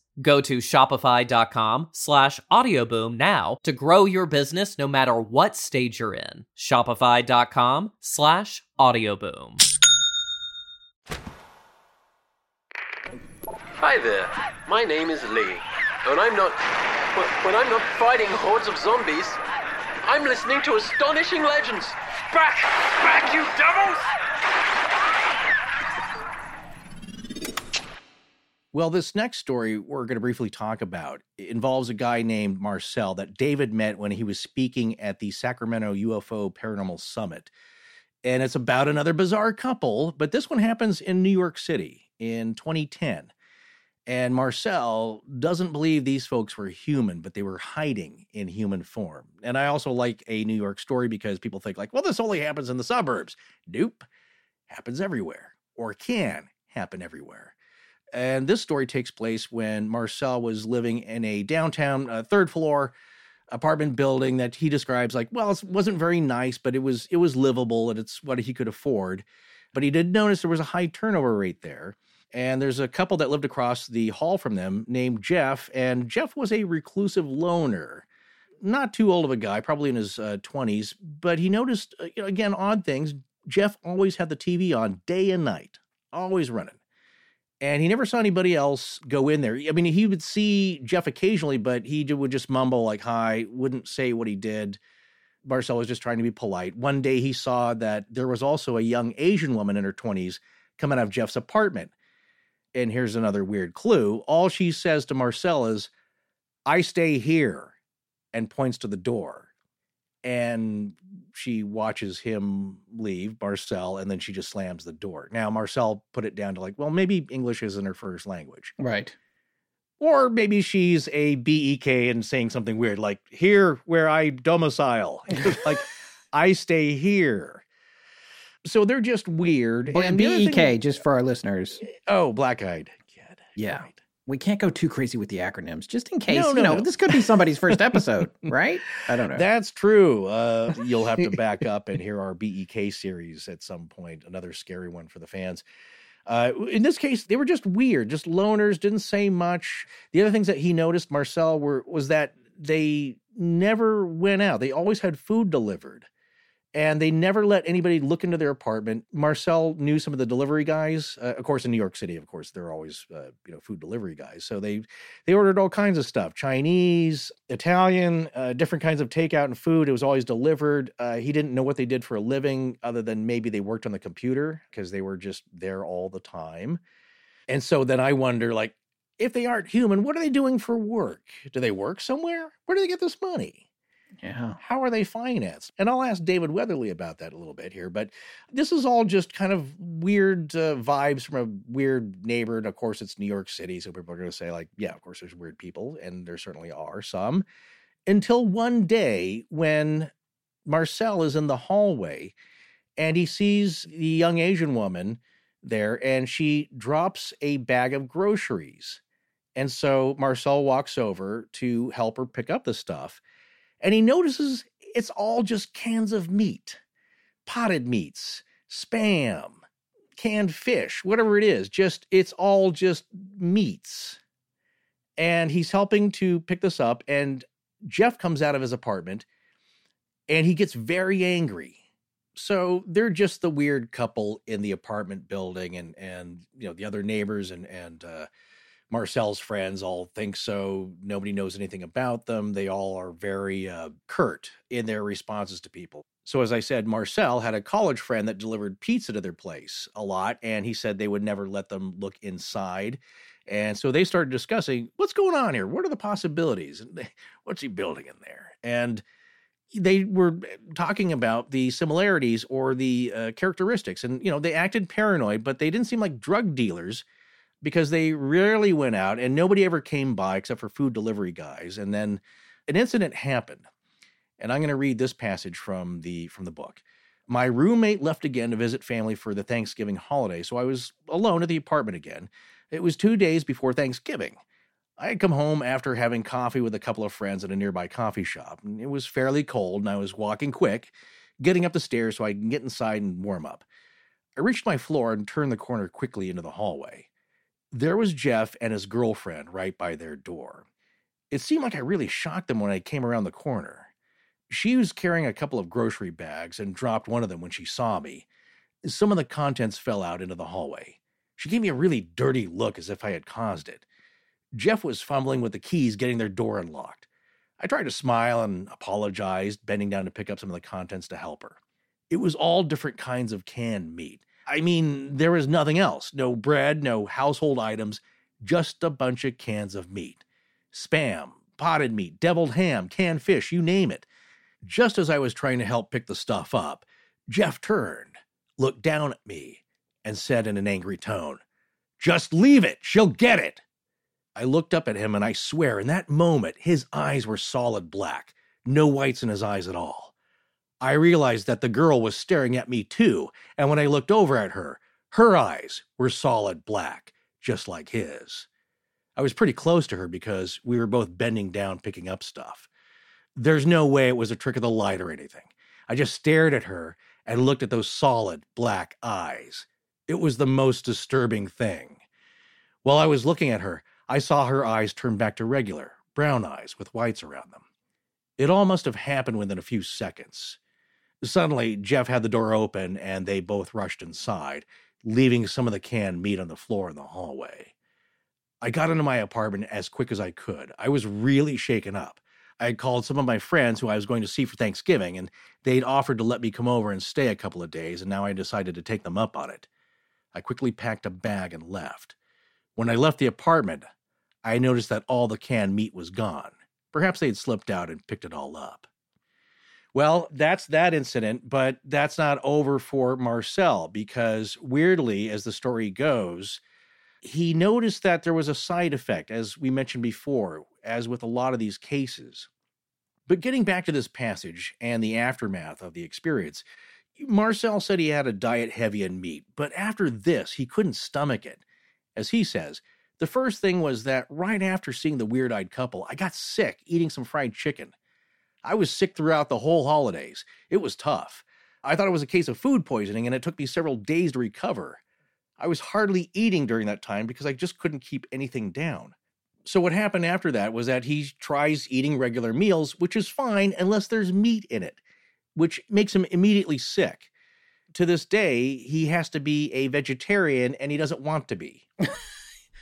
Go to shopify.com slash audioboom now to grow your business no matter what stage you're in. Shopify.com slash audioboom. Hi there, my name is Lee, and I'm not, when I'm not fighting hordes of zombies, I'm listening to Astonishing Legends. Back, back you devils! Well, this next story we're going to briefly talk about involves a guy named Marcel that David met when he was speaking at the Sacramento U F O Paranormal Summit. And it's about another bizarre couple, but this one happens in New York City in twenty ten. And Marcel doesn't believe these folks were human, but they were hiding in human form. And I also like a New York story because people think like, well, this only happens in the suburbs. Nope. Happens everywhere, or can happen everywhere. And this story takes place when Marcel was living in a downtown uh, third floor apartment building that he describes like, well, it wasn't very nice, but it was it was livable and it's what he could afford. But he did notice there was a high turnover rate there. And there's a couple that lived across the hall from them named Jeff. And Jeff was a reclusive loner, not too old of a guy, probably in his uh, twenties. But he noticed, uh, you know, again, odd things. Jeff always had the T V on day and night, always running. And he never saw anybody else go in there. I mean, he would see Jeff occasionally, but he would just mumble like, hi, wouldn't say what he did. Marcel was just trying to be polite. One day he saw that there was also a young Asian woman in her twenties coming out of Jeff's apartment. And here's another weird clue. All she says to Marcel is, I stay here, and points to the door. And she watches him leave, Marcel, and then she just slams the door. Now, Marcel put it down to like, well, maybe English isn't her first language. Right. Or maybe she's a B E K and saying something weird, like, here where I domicile. Like, I stay here. So they're just weird. Well, and B E K, thing, just for our listeners. Oh, black-eyed kid. Yeah. Right. We can't go too crazy with the acronyms, just in case, no, no, you know, no. This could be somebody's first episode, right? I don't know. That's true. Uh, you'll have to back up and hear our B E K series at some point, another scary one for the fans. Uh, in this case, they were just weird, just loners, didn't say much. The other things that he noticed, Marcel, were was that they never went out. They always had food delivered, and they never let anybody look into their apartment. Marcel knew some of the delivery guys. Uh, of course, in New York City, of course, they're always, uh, you know, food delivery guys. So they they ordered all kinds of stuff, Chinese, Italian, uh, different kinds of takeout and food. It was always delivered. Uh, he didn't know what they did for a living other than maybe they worked on the computer because they were just there all the time. And so then I wonder, like, if they aren't human, what are they doing for work? Do they work somewhere? Where do they get this money? Yeah. How are they financed? And I'll ask David Weatherly about that a little bit here, but this is all just kind of weird uh, vibes from a weird neighbor. And of course, it's New York City, so people are going to say like, yeah, of course there's weird people, and there certainly are some. Until one day when Marcel is in the hallway and he sees the young Asian woman there, and she drops a bag of groceries. And so Marcel walks over to help her pick up the stuff. And he notices it's all just cans of meat, potted meats, Spam, canned fish, whatever it is. Just it's all just meats. And he's helping to pick this up. And Jeff comes out of his apartment and he gets very angry. So they're just the weird couple in the apartment building, and, and you know, the other neighbors and, and, uh, Marcel's friends all think so. Nobody knows anything about them. They all are very uh, curt in their responses to people. So as I said, Marcel had a college friend that delivered pizza to their place a lot, and he said they would never let them look inside. And so they started discussing, what's going on here? What are the possibilities? And they, what's he building in there? And they were talking about the similarities or the uh, characteristics. And, you know, they acted paranoid, but they didn't seem like drug dealers, because they rarely went out and nobody ever came by except for food delivery guys. And then an incident happened. And I'm going to read this passage from the from the book. My roommate left again to visit family for the Thanksgiving holiday, so I was alone at the apartment again. It was two days before Thanksgiving. I had come home after having coffee with a couple of friends at a nearby coffee shop. It was fairly cold, and I was walking quick, getting up the stairs so I could get inside and warm up. I reached my floor and turned the corner quickly into the hallway. There was Jeff and his girlfriend right by their door. It seemed like I really shocked them when I came around the corner. She was carrying a couple of grocery bags and dropped one of them when she saw me. Some of the contents fell out into the hallway. She gave me a really dirty look as if I had caused it. Jeff was fumbling with the keys, getting their door unlocked. I tried to smile and apologized, bending down to pick up some of the contents to help her. It was all different kinds of canned meat. I mean, there was nothing else. No bread, no household items, just a bunch of cans of meat. Spam, potted meat, deviled ham, canned fish, you name it. Just as I was trying to help pick the stuff up, Jeff turned, looked down at me, and said in an angry tone, "Just leave it, she'll get it." I looked up at him, and I swear in that moment his eyes were solid black, no whites in his eyes at all. I realized that the girl was staring at me too, and when I looked over at her, her eyes were solid black, just like his. I was pretty close to her because we were both bending down picking up stuff. There's no way it was a trick of the light or anything. I just stared at her and looked at those solid black eyes. It was the most disturbing thing. While I was looking at her, I saw her eyes turn back to regular, brown eyes with whites around them. It all must have happened within a few seconds. Suddenly, Jeff had the door open, and they both rushed inside, leaving some of the canned meat on the floor in the hallway. I got into my apartment as quick as I could. I was really shaken up. I had called some of my friends who I was going to see for Thanksgiving, and they'd offered to let me come over and stay a couple of days, and now I decided to take them up on it. I quickly packed a bag and left. When I left the apartment, I noticed that all the canned meat was gone. Perhaps they had slipped out and picked it all up. Well, that's that incident, but that's not over for Marcel, because weirdly, as the story goes, he noticed that there was a side effect, as we mentioned before, as with a lot of these cases. But getting back to this passage and the aftermath of the experience, Marcel said he had a diet heavy in meat, but after this, he couldn't stomach it. As he says, the first thing was that right after seeing the weird-eyed couple, I got sick eating some fried chicken. I was sick throughout the whole holidays. It was tough. I thought it was a case of food poisoning, and it took me several days to recover. I was hardly eating during that time because I just couldn't keep anything down. So what happened after that was that he tries eating regular meals, which is fine unless there's meat in it, which makes him immediately sick. To this day, he has to be a vegetarian, and he doesn't want to be.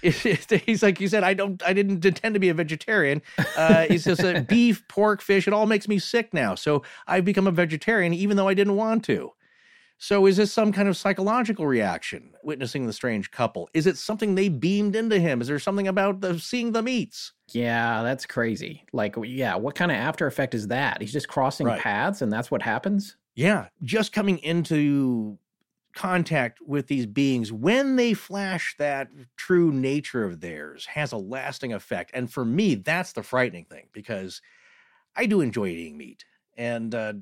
He's like, he said, I don't, I didn't intend to be a vegetarian. Uh, he says uh, beef, pork, fish, it all makes me sick now. So I've become a vegetarian, even though I didn't want to. So is this some kind of psychological reaction, witnessing the strange couple? Is it something they beamed into him? Is there something about the, seeing the meats? Yeah, that's crazy. Like, yeah, what kind of after effect is that? He's just crossing right. paths, and that's what happens? Yeah, just coming into contact with these beings, when they flash that true nature of theirs, has a lasting effect. And for me, that's the frightening thing, because I do enjoy eating meat. And uh,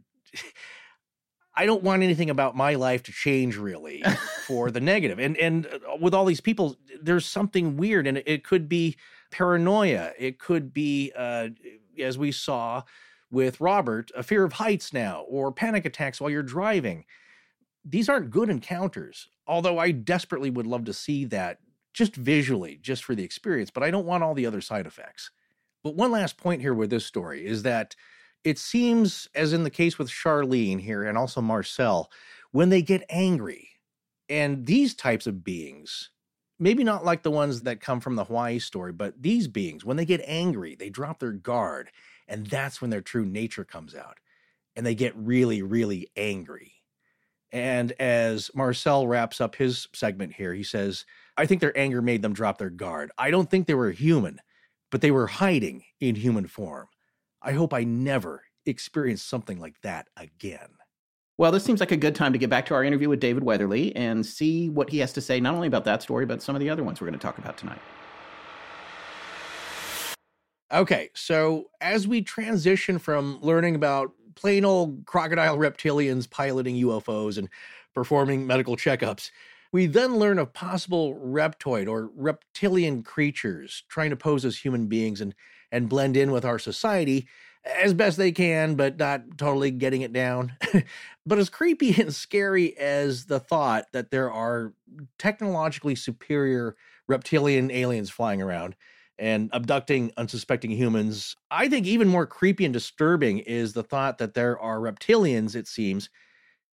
I don't want anything about my life to change, really, for the negative. And and with all these people, there's something weird. And it could be paranoia. It could be, uh, as we saw with Robert, a fear of heights now, or panic attacks while you're driving. These aren't good encounters, although I desperately would love to see that just visually, just for the experience, but I don't want all the other side effects. But one last point here with this story is that it seems, as in the case with Charlene here and also Marcel, when they get angry, and these types of beings, maybe not like the ones that come from the Hawaii story, but these beings, when they get angry, they drop their guard, and that's when their true nature comes out, and they get really, really angry. And as Marcel wraps up his segment here, he says, I think their anger made them drop their guard. I don't think they were human, but they were hiding in human form. I hope I never experience something like that again. Well, this seems like a good time to get back to our interview with David Weatherly and see what he has to say, not only about that story, but some of the other ones we're going to talk about tonight. Okay, so as we transition from learning about plain old crocodile reptilians piloting U F Os and performing medical checkups, we then learn of possible reptoid or reptilian creatures trying to pose as human beings and, and blend in with our society as best they can, but not totally getting it down. But as creepy and scary as the thought that there are technologically superior reptilian aliens flying around and abducting unsuspecting humans, I think even more creepy and disturbing is the thought that there are reptilians, it seems,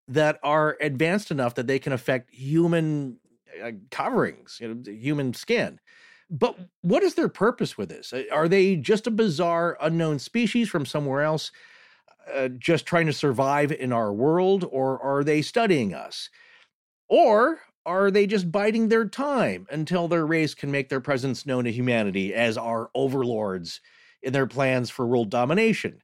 that are advanced enough that they can affect human uh, coverings, you know, human skin. But what is their purpose with this? Are they just a bizarre unknown species from somewhere else, uh, just trying to survive in our world, or are they studying us? Or Are they just biding their time until their race can make their presence known to humanity as our overlords in their plans for world domination?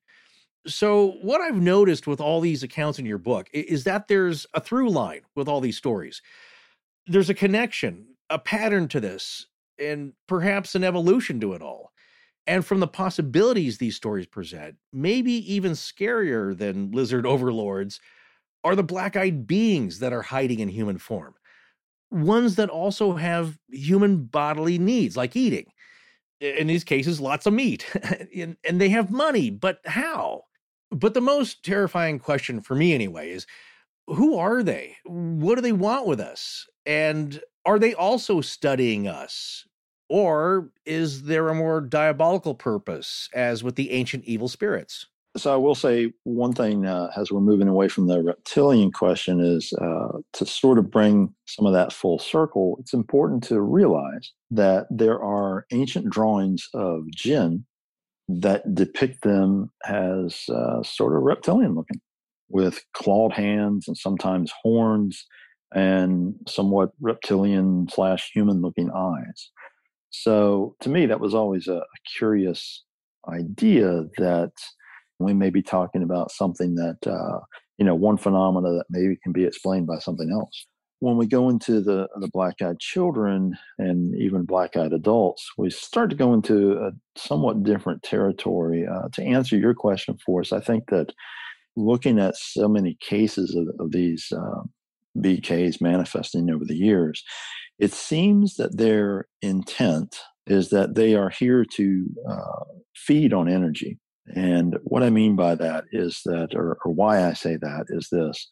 So what I've noticed with all these accounts in your book is that there's a through line with all these stories. There's a connection, a pattern to this, and perhaps an evolution to it all. And from the possibilities these stories present, maybe even scarier than lizard overlords, are the black-eyed beings that are hiding in human form. Ones that also have human bodily needs, like eating. In these cases, lots of meat. and, and they have money, but how? But the most terrifying question for me anyway is, who are they? What do they want with us? And are they also studying us? Or is there a more diabolical purpose, as with the ancient evil spirits? So I will say one thing uh, as we're moving away from the reptilian question is uh, to sort of bring some of that full circle. It's important to realize that there are ancient drawings of jinn that depict them as uh, sort of reptilian looking, with clawed hands and sometimes horns and somewhat reptilian slash human looking eyes. So to me, that was always a, a curious idea that we may be talking about something that, uh, you know, one phenomena that maybe can be explained by something else. When we go into the, the black-eyed children and even black-eyed adults, we start to go into a somewhat different territory. Uh, to answer your question for us, I think that looking at so many cases of, of these uh, B Ks manifesting over the years, it seems that their intent is that they are here to uh, feed on energy. And what I mean by that is that, or, or why I say that is this,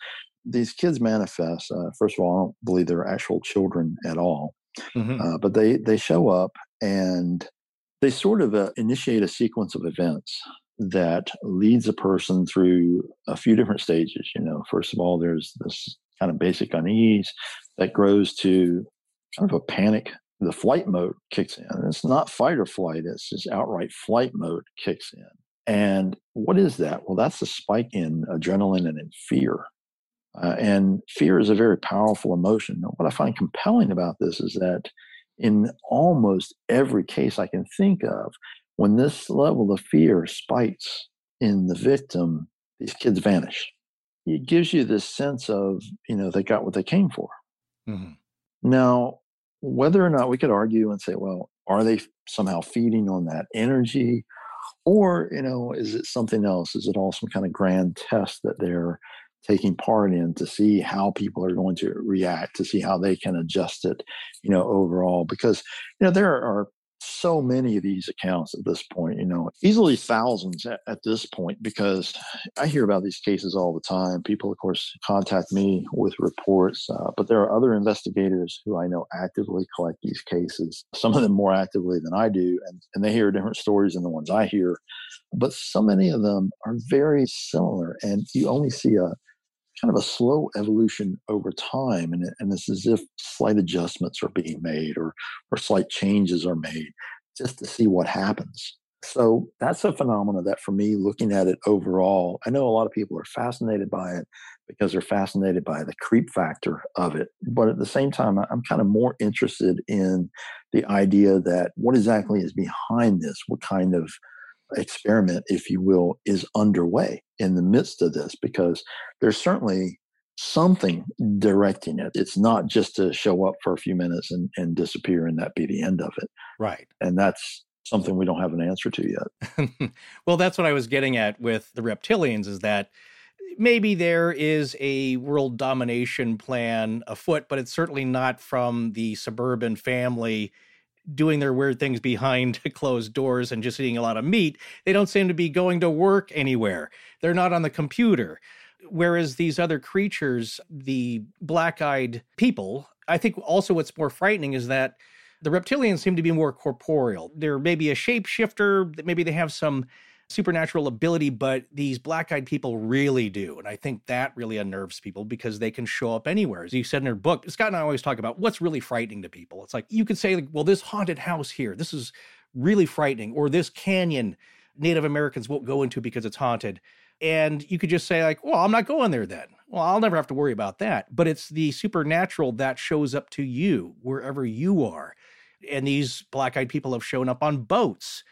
these kids manifest, uh, first of all, I don't believe they're actual children at all, mm-hmm. uh, but they, they show up and they sort of uh, initiate a sequence of events that leads a person through a few different stages. You know, first of all, there's this kind of basic unease that grows to kind of a panic. The flight mode kicks in. It's not fight or flight. It's just outright flight mode kicks in. And what is that? Well, that's a spike in adrenaline and in fear. Uh, and fear is a very powerful emotion. What I find compelling about this is that in almost every case I can think of, when this level of fear spikes in the victim, these kids vanish. It gives you this sense of, you know, they got what they came for. Mm-hmm. Now, whether or not we could argue and say, well, are they somehow feeding on that energy? Or, you know, is it something else? Is it all some kind of grand test that they're taking part in to see how people are going to react, to see how they can adjust it, you know, overall? Because, you know, there are so many of these accounts at this point, you know, easily thousands at, at this point, because I hear about these cases all the time. People, of course, contact me with reports, uh, but there are other investigators who I know actively collect these cases, some of them more actively than I do, and, and they hear different stories than the ones I hear. But so many of them are very similar, and you only see a kind of a slow evolution over time. And, and it's as if slight adjustments are being made or, or slight changes are made just to see what happens. So that's a phenomenon that for me, looking at it overall, I know a lot of people are fascinated by it because they're fascinated by the creep factor of it. But at the same time, I'm kind of more interested in the idea that what exactly is behind this, what kind of experiment, if you will, is underway in the midst of this, because there's certainly something directing it. It's not just to show up for a few minutes and, and disappear and that be the end of it. Right. And that's something we don't have an answer to yet. Well, that's what I was getting at with the reptilians, is that maybe there is a world domination plan afoot, but it's certainly not from the suburban family doing their weird things behind closed doors and just eating a lot of meat. They don't seem to be going to work anywhere. They're not on the computer. Whereas these other creatures, the black-eyed people, I think also what's more frightening is that the reptilians seem to be more corporeal. They're maybe a shapeshifter, maybe they have some supernatural ability, but these black-eyed people really do. And I think that really unnerves people because they can show up anywhere. As you said in your book, Scott and I always talk about what's really frightening to people. It's like, you could say, well, this haunted house here, this is really frightening, or this canyon Native Americans won't go into because it's haunted. And you could just say like, well, I'm not going there then. well, I'll never have to worry about that. But it's the supernatural that shows up to you wherever you are. And these black-eyed people have shown up on boats,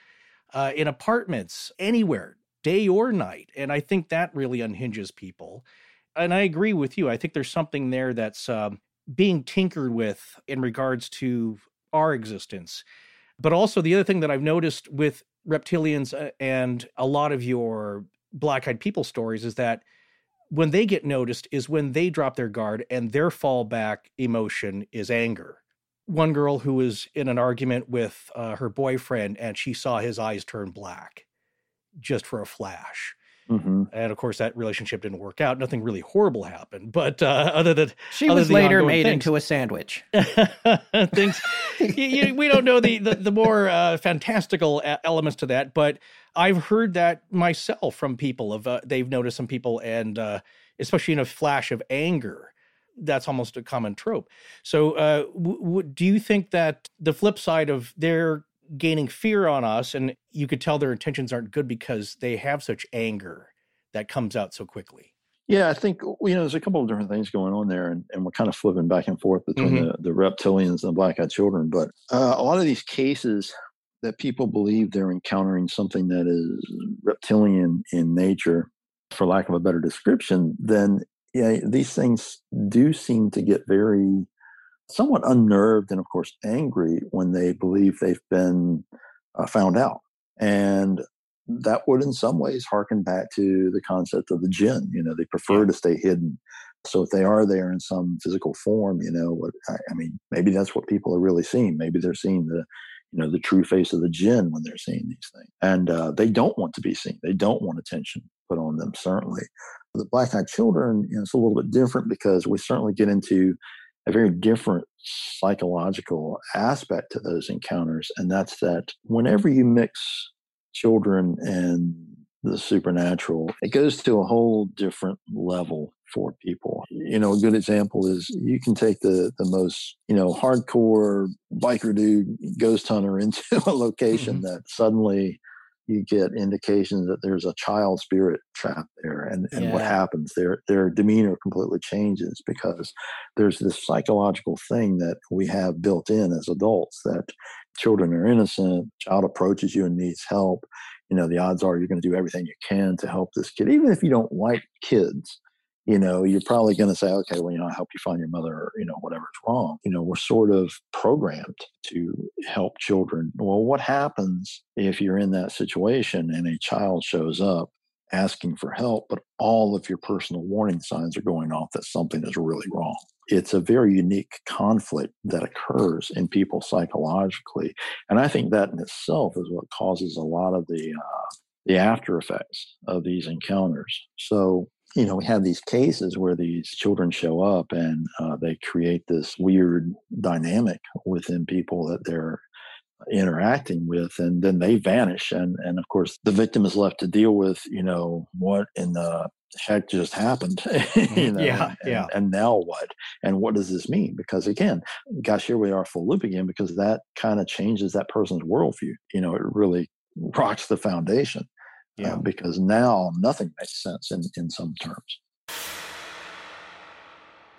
uh, in apartments, anywhere, day or night. And I think that really unhinges people. And I agree with you. I think there's something there that's um, being tinkered with in regards to our existence. But also the other thing that I've noticed with reptilians and a lot of your black-eyed people stories is that when they get noticed is when they drop their guard and their fallback emotion is anger. One girl who was in an argument with uh, her boyfriend, and she saw his eyes turn black just for a flash. Mm-hmm. And of course, that relationship didn't work out. Nothing really horrible happened, but uh, other than she other was than later made things, into a sandwich. things you, you, we don't know the the, the more uh, fantastical elements to that, but I've heard that myself from people. Of uh, they've noticed some people, and uh, especially in a flash of anger, that's almost a common trope. So, uh, w- w- do you think that the flip side of their gaining fear on us, and you could tell their intentions aren't good because they have such anger that comes out so quickly? Yeah, I think, you know, there's a couple of different things going on there, and, and we're kind of flipping back and forth between mm-hmm. the, the reptilians and the black-eyed children. But uh, a lot of these cases that people believe they're encountering something that is reptilian in nature, for lack of a better description, then yeah, these things do seem to get very somewhat unnerved and, of course, angry when they believe they've been uh, found out. And that would in some ways harken back to the concept of the jinn. You know, they prefer yeah. to stay hidden. So if they are there in some physical form, you know, what I, I mean, maybe that's what people are really seeing. Maybe they're seeing the, you know, the true face of the jinn when they're seeing these things. And uh, they don't want to be seen. They don't want attention put on them, certainly. The black-eyed children, you know, it's a little bit different because we certainly get into a very different psychological aspect to those encounters. And that's that whenever you mix children and the supernatural, it goes to a whole different level for people. You know, a good example is you can take the, the most, you know, hardcore biker dude ghost hunter into a location mm-hmm. that suddenly you get indications that there's a child spirit trapped there. And, and yeah. what happens? Their their demeanor completely changes because there's this psychological thing that we have built in as adults that children are innocent, child approaches you and needs help. You know, the odds are you're going to do everything you can to help this kid. Even if you don't like kids, you know, you're probably going to say, okay, well, you know, I'll help you find your mother, or, you know, whatever's wrong. You know, we're sort of programmed to help children. Well, what happens if you're in that situation and a child shows up asking for help, but all of your personal warning signs are going off that something is really wrong? It's a very unique conflict that occurs in people psychologically. And I think that in itself is what causes a lot of the, uh, the after effects of these encounters. So, you know, we have these cases where these children show up and uh, they create this weird dynamic within people that they're interacting with, and then they vanish. And, and of course, the victim is left to deal with, you know, what in the heck just happened? you know, yeah, and, yeah. and now what? And what does this mean? Because again, gosh, here we are full loop again, because that kind of changes that person's worldview. You know, it really rocks the foundation. Yeah, uh, because now nothing makes sense in, in some terms.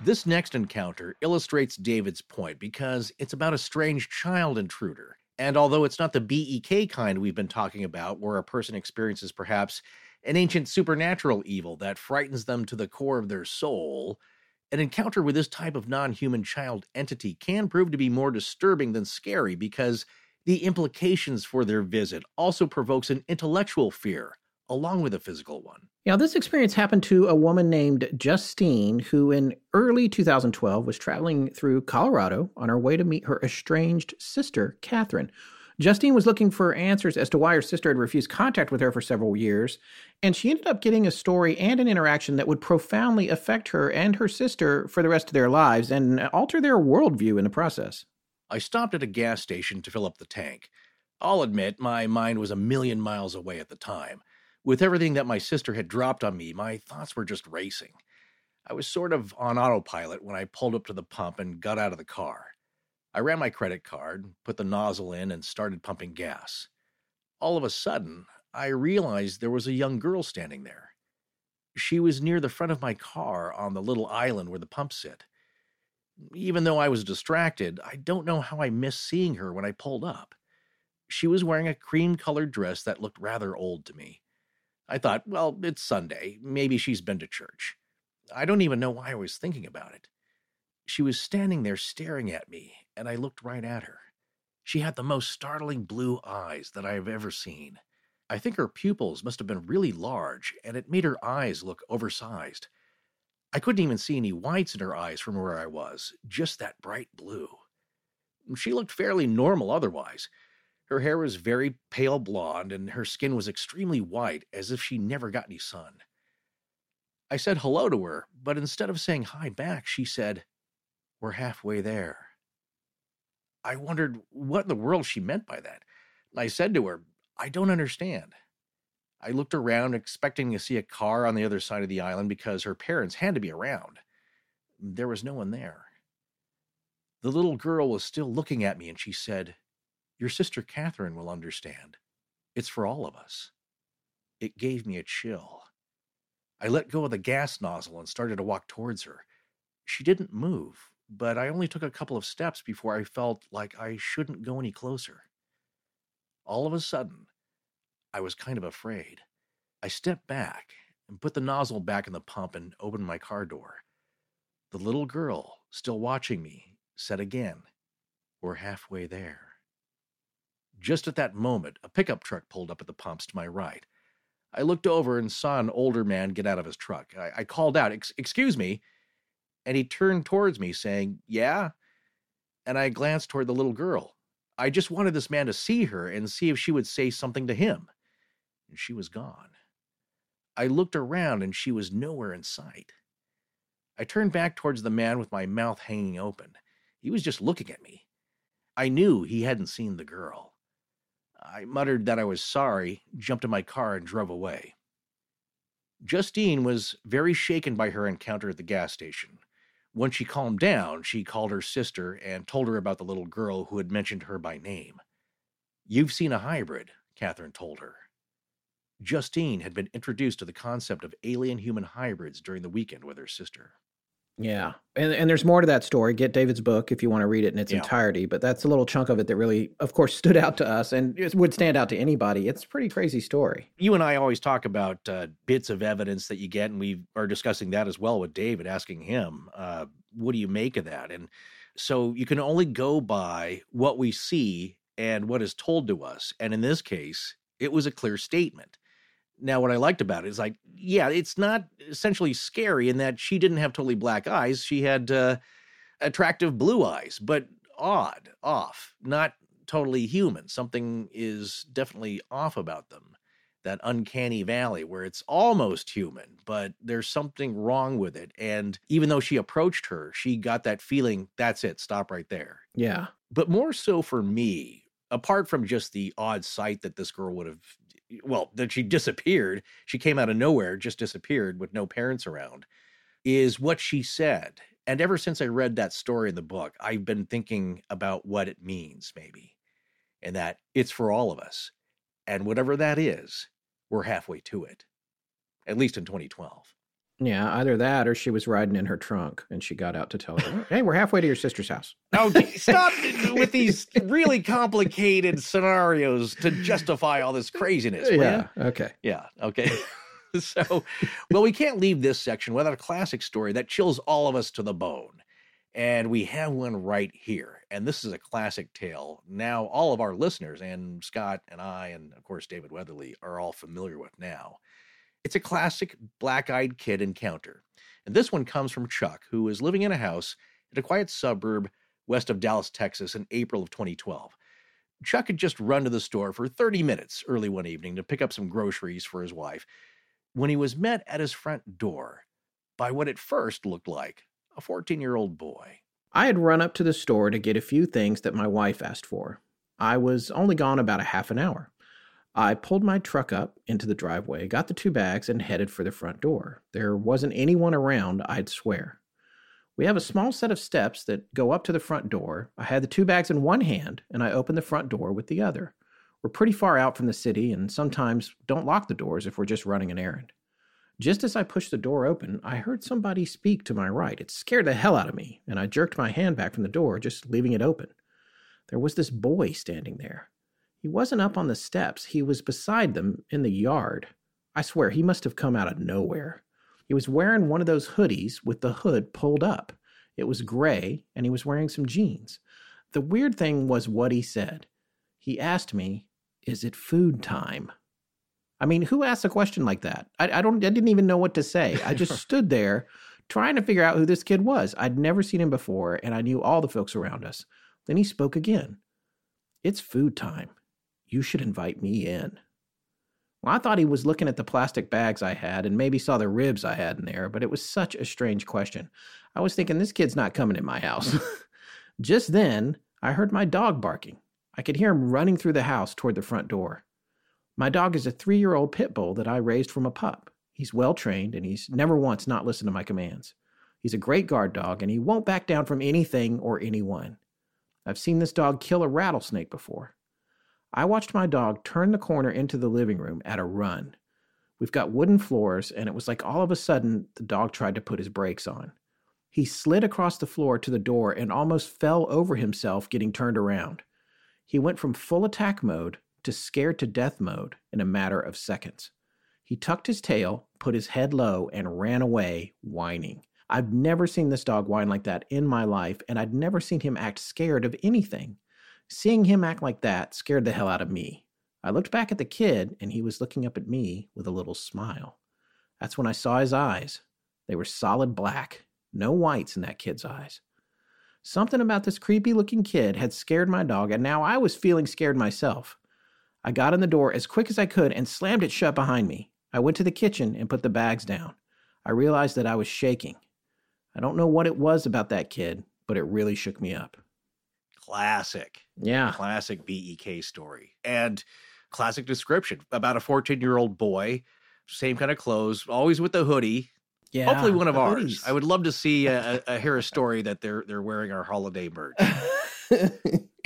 This next encounter illustrates David's point because it's about a strange child intruder. And although it's not the B E K kind we've been talking about, where a person experiences perhaps an ancient supernatural evil that frightens them to the core of their soul, an encounter with this type of non-human child entity can prove to be more disturbing than scary because the implications for their visit also provokes an intellectual fear, along with a physical one. Now, this experience happened to a woman named Justine, who in early two thousand twelve was traveling through Colorado on her way to meet her estranged sister, Catherine. Justine was looking for answers as to why her sister had refused contact with her for several years, and she ended up getting a story and an interaction that would profoundly affect her and her sister for the rest of their lives and alter their worldview in the process. I stopped at a gas station to fill up the tank. I'll admit, my mind was a million miles away at the time. With everything that my sister had dropped on me, my thoughts were just racing. I was sort of on autopilot when I pulled up to the pump and got out of the car. I ran my credit card, put the nozzle in, and started pumping gas. All of a sudden, I realized there was a young girl standing there. she was near the front of my car on the little island where the pumps sit. Even though I was distracted, I don't know how I missed seeing her when I pulled up. She was wearing a cream-colored dress that looked rather old to me. I thought, well, it's Sunday. Maybe she's been to church. I don't even know why I was thinking about it. She was standing there staring at me, and I looked right at her. She had the most startling blue eyes that I have ever seen. I think her pupils must have been really large, and it made her eyes look oversized. I couldn't even see any whites in her eyes from where I was, just that bright blue. She looked fairly normal otherwise. Her hair was very pale blonde, and her skin was extremely white, as if she never got any sun. I said hello to her, but instead of saying hi back, she said, "We're halfway there." I wondered what in the world she meant by that. I said to her, "I don't understand." I looked around, expecting to see a car on the other side of the island because her parents had to be around. There was no one there. The little girl was still looking at me, and she said, "Your sister Catherine will understand. It's for all of us." It gave me a chill. I let go of the gas nozzle and started to walk towards her. She didn't move, but I only took a couple of steps before I felt like I shouldn't go any closer. All of a sudden, I was kind of afraid. I stepped back and put the nozzle back in the pump and opened my car door. The little girl, still watching me, said again, "We're halfway there." Just at that moment, a pickup truck pulled up at the pumps to my right. I looked over and saw an older man get out of his truck. I, I called out, Ex- excuse me, and he turned towards me saying, "Yeah?" And I glanced toward the little girl. I just wanted this man to see her and see if she would say something to him. And she was gone. I looked around, and she was nowhere in sight. I turned back towards the man with my mouth hanging open. He was just looking at me. I knew he hadn't seen the girl. I muttered that I was sorry, jumped in my car, and drove away. Justine was very shaken by her encounter at the gas station. When she calmed down, she called her sister and told her about the little girl who had mentioned her by name. "You've seen a hybrid," Catherine told her. Justine had been introduced to the concept of alien-human hybrids during the weekend with her sister. Yeah, and and there's more to that story. Get David's book if you want to read it in its yeah. entirety, but that's a little chunk of it that really, of course, stood out to us and it would stand out to anybody. It's a pretty crazy story. You and I always talk about uh, bits of evidence that you get, and we are discussing that as well with David, asking him, uh, what do you make of that? And so you can only go by what we see and what is told to us. And in this case, it was a clear statement. Now, what I liked about it is like, yeah, it's not essentially scary in that she didn't have totally black eyes. She had uh, attractive blue eyes, but odd, off, not totally human. Something is definitely off about them, that uncanny valley where it's almost human, but there's something wrong with it. And even though she approached her, she got that feeling, that's it, stop right there. Yeah. But more so for me, apart from just the odd sight that this girl would have well, that she disappeared, she came out of nowhere, just disappeared with no parents around, is what she said. And ever since I read that story in the book, I've been thinking about what it means, maybe, and that it's for all of us. And whatever that is, we're halfway to it, at least in twenty twelve. Yeah, either that or she was riding in her trunk and she got out to tell her, "Hey, we're halfway to your sister's house." Oh, stop with these really complicated scenarios to justify all this craziness. Yeah, man. okay. Yeah, okay. So, well, we can't leave this section without a classic story that chills all of us to the bone. And we have one right here. And this is a classic tale. Now, all of our listeners and Scott and I and, of course, David Weatherly are all familiar with now. It's a classic black-eyed kid encounter, and this one comes from Chuck, who is living in a house in a quiet suburb west of Dallas, Texas, in April of twenty twelve. Chuck had just run to the store for thirty minutes early one evening to pick up some groceries for his wife when he was met at his front door by what at first looked like a fourteen-year-old boy. "I had run up to the store to get a few things that my wife asked for. I was only gone about a half an hour. I pulled my truck up into the driveway, got the two bags, and headed for the front door. There wasn't anyone around, I'd swear. We have a small set of steps that go up to the front door. I had the two bags in one hand, and I opened the front door with the other. We're pretty far out from the city, and sometimes don't lock the doors if we're just running an errand. Just as I pushed the door open, I heard somebody speak to my right. It scared the hell out of me, and I jerked my hand back from the door, just leaving it open. There was this boy standing there. He wasn't up on the steps. He was beside them in the yard. I swear, he must have come out of nowhere. He was wearing one of those hoodies with the hood pulled up. It was gray, and he was wearing some jeans. The weird thing was what he said. He asked me, "Is it food time?" I mean, who asks a question like that? I, I don't. I didn't even know what to say. I just stood there trying to figure out who this kid was. I'd never seen him before, and I knew all the folks around us. Then he spoke again. "It's food time. You should invite me in." Well, I thought he was looking at the plastic bags I had and maybe saw the ribs I had in there, but it was such a strange question. I was thinking, this kid's not coming in my house. Just then, I heard my dog barking. I could hear him running through the house toward the front door. My dog is a three-year-old pit bull that I raised from a pup. He's well-trained, and he's never once not listened to my commands. He's a great guard dog, and he won't back down from anything or anyone. I've seen this dog kill a rattlesnake before. I watched my dog turn the corner into the living room at a run. We've got wooden floors, and it was like all of a sudden the dog tried to put his brakes on. He slid across the floor to the door and almost fell over himself getting turned around. He went from full attack mode to scared to death mode in a matter of seconds. He tucked his tail, put his head low, and ran away whining. I've never seen this dog whine like that in my life, and I'd never seen him act scared of anything. Seeing him act like that scared the hell out of me. I looked back at the kid, and he was looking up at me with a little smile. That's when I saw his eyes. They were solid black. No whites in that kid's eyes. Something about this creepy-looking kid had scared my dog, and now I was feeling scared myself. I got in the door as quick as I could and slammed it shut behind me. I went to the kitchen and put the bags down. I realized that I was shaking. I don't know what it was about that kid, but it really shook me up. Classic. Yeah. Classic B E K story. And classic description about a fourteen-year-old boy, same kind of clothes, always with a hoodie. Yeah. Hopefully one of ours. Hoodies. I would love to see a, a, hear a story that they're they're wearing our holiday merch.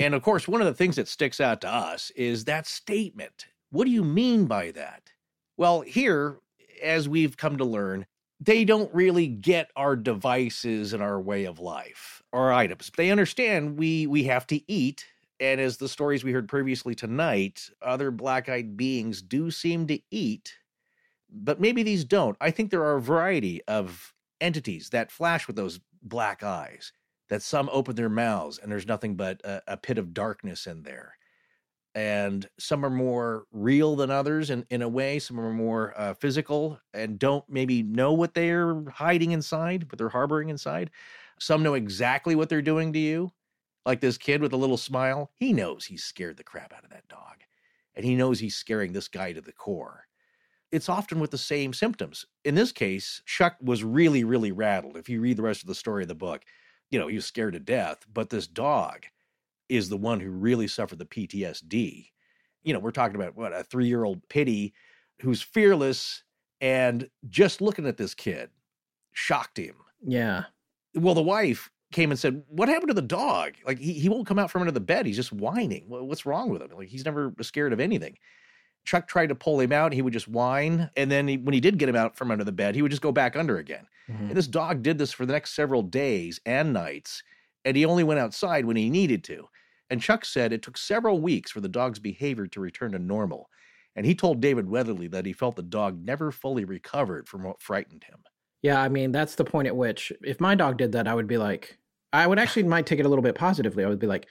And of course, one of the things that sticks out to us is that statement. What do you mean by that? Well, here, as we've come to learn, they don't really get our devices and our way of life, our items. They understand we we have to eat. And as the stories we heard previously tonight, other black-eyed beings do seem to eat, but maybe these don't. I think there are a variety of entities that flash with those black eyes, that some open their mouths and there's nothing but a, a pit of darkness in there. And some are more real than others in, in a way. Some are more uh, physical and don't maybe know what they're hiding inside, but they're harboring inside. Some know exactly what they're doing to you. Like this kid with a little smile. He knows he's scared the crap out of that dog. And he knows he's scaring this guy to the core. It's often with the same symptoms. In this case, Chuck was really, really rattled. If you read the rest of the story of the book, you know, he was scared to death. But this dog is the one who really suffered the P T S D. You know, we're talking about, what, a three-year-old Pity who's fearless and just looking at this kid shocked him. Yeah. Well, the wife came and said, what happened to the dog? Like, he, he won't come out from under the bed. He's just whining. What's wrong with him? Like, he's never scared of anything. Chuck tried to pull him out. He would just whine. And then he, when he did get him out from under the bed, he would just go back under again. Mm-hmm. And this dog did this for the next several days and nights. And he only went outside when he needed to. And Chuck said it took several weeks for the dog's behavior to return to normal. And he told David Weatherly that he felt the dog never fully recovered from what frightened him. Yeah, I mean, that's the point at which if my dog did that, I would be like, I would actually might take it a little bit positively. I would be like,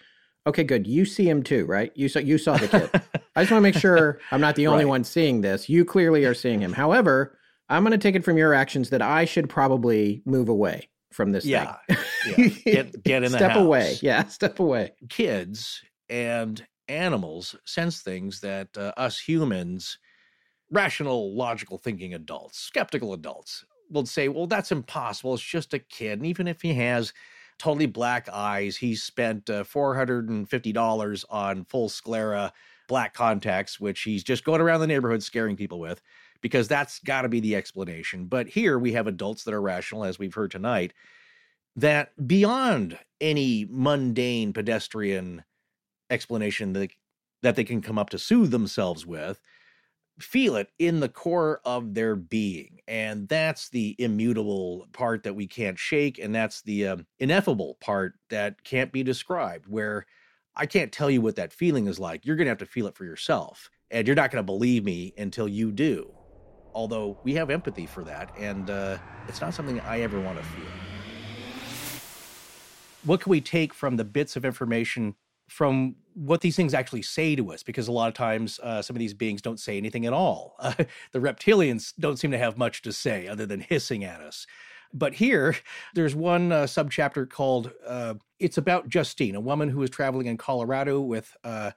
okay, good. You see him too, right? You saw, you saw the kid. I just want to make sure I'm not the only right. one seeing this. You clearly are seeing him. However, I'm going to take it from your actions that I should probably move away from this yeah, thing. yeah. Get, get in the Step house. away. Yeah, step away. Kids and animals sense things that uh, us humans, rational, logical thinking adults, skeptical adults, will say, well, that's impossible. It's just a kid. And even if he has totally black eyes, he spent uh, four hundred fifty dollars on full sclera black contacts, which he's just going around the neighborhood scaring people with, because that's got to be the explanation. But here we have adults that are rational, as we've heard tonight, that beyond any mundane pedestrian explanation that, that they can come up to soothe themselves with, feel it in the core of their being. And that's the immutable part that we can't shake. And that's the um, ineffable part that can't be described, where I can't tell you what that feeling is like. You're going to have to feel it for yourself. And you're not going to believe me until you do. Although we have empathy for that. And uh, it's not something I ever want to feel. What can we take from the bits of information from what these things actually say to us? Because a lot of times uh, some of these beings don't say anything at all. Uh, the reptilians don't seem to have much to say other than hissing at us. But here, there's one uh, subchapter called, uh, it's about Justine, a woman who is traveling in Colorado with, uh,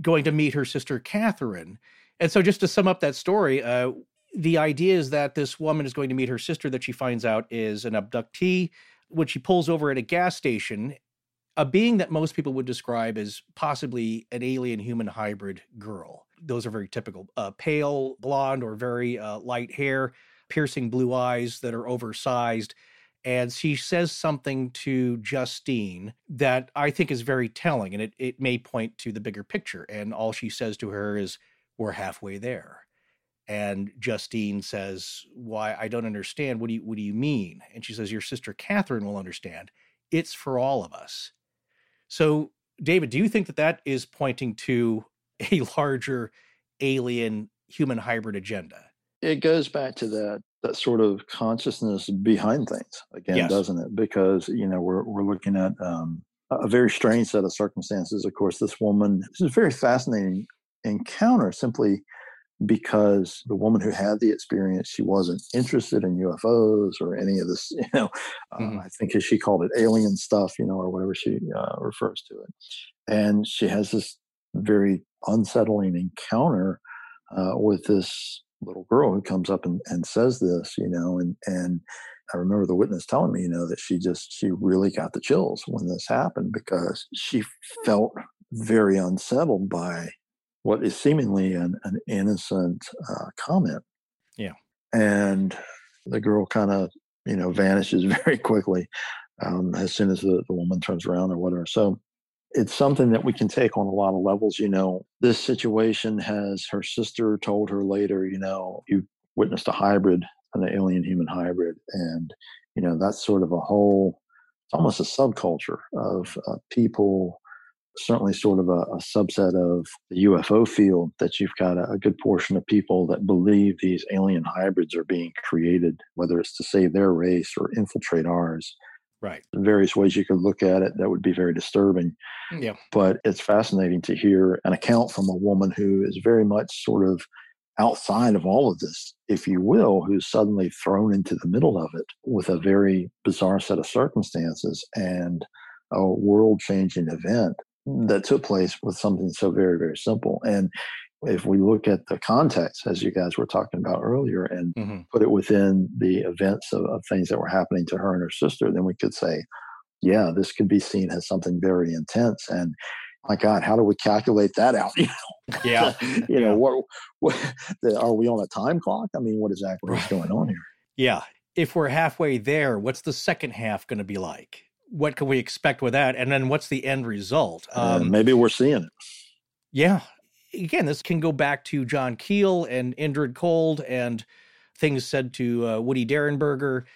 going to meet her sister, Catherine. And so just to sum up that story, uh, the idea is that this woman is going to meet her sister that she finds out is an abductee. When she pulls over at a gas station, a being that most people would describe as possibly an alien-human hybrid girl. Those are very typical. Uh, pale, blonde, or very uh, light hair, piercing blue eyes that are oversized. And she says something to Justine that I think is very telling, and it, it may point to the bigger picture. And all she says to her is, "We're halfway there." And Justine says, "Why, I don't understand. What do you, what do you mean?" And she says, "Your sister Catherine will understand. It's for all of us." So, David, do you think that that is pointing to a larger alien human hybrid agenda? It goes back to that that sort of consciousness behind things again, yes. Doesn't it? Because, you know, we're we're looking at um, a very strange set of circumstances. Of course, this woman, this is a very fascinating encounter simply because the woman who had the experience, she wasn't interested in U F Os or any of this, you know, mm-hmm. uh, I think as she called it, alien stuff, you know, or whatever she uh, refers to it. And she has this very unsettling encounter uh, with this little girl who comes up and, and says this, you know, and, and I remember the witness telling me, you know, that she just, she really got the chills when this happened because she felt very unsettled by what is seemingly an, an innocent uh, comment. Yeah. And the girl kind of, you know, vanishes very quickly um, as soon as the, the woman turns around or whatever. So it's something that we can take on a lot of levels. You know, this situation has her sister told her later, you know, you witnessed a hybrid, an alien human hybrid. And, you know, that's sort of a whole, it's almost a subculture of uh, people, certainly sort of a, a subset of the U F O field, that you've got a, a good portion of people that believe these alien hybrids are being created, whether it's to save their race or infiltrate ours. Right. Various ways you could look at it, that would be very disturbing. Yeah. But it's fascinating to hear an account from a woman who is very much sort of outside of all of this, if you will, who's suddenly thrown into the middle of it with a very bizarre set of circumstances and a world-changing event that took place with something so very, very simple. And if we look at the context, as you guys were talking about earlier, and mm-hmm. put it within the events of, of things that were happening to her and her sister, then we could say, yeah, this could be seen as something very intense. And my God, how do we calculate that out? You know? Yeah. you know, what, what are we on a time clock? I mean, what exactly is going on here? Yeah. If we're halfway there, what's the second half going to be like? What can we expect with that? And then what's the end result? Um, uh, maybe we're seeing it. Yeah. Again, this can go back to John Keel and Indrid Cold and things said to uh, Woody Derenberger.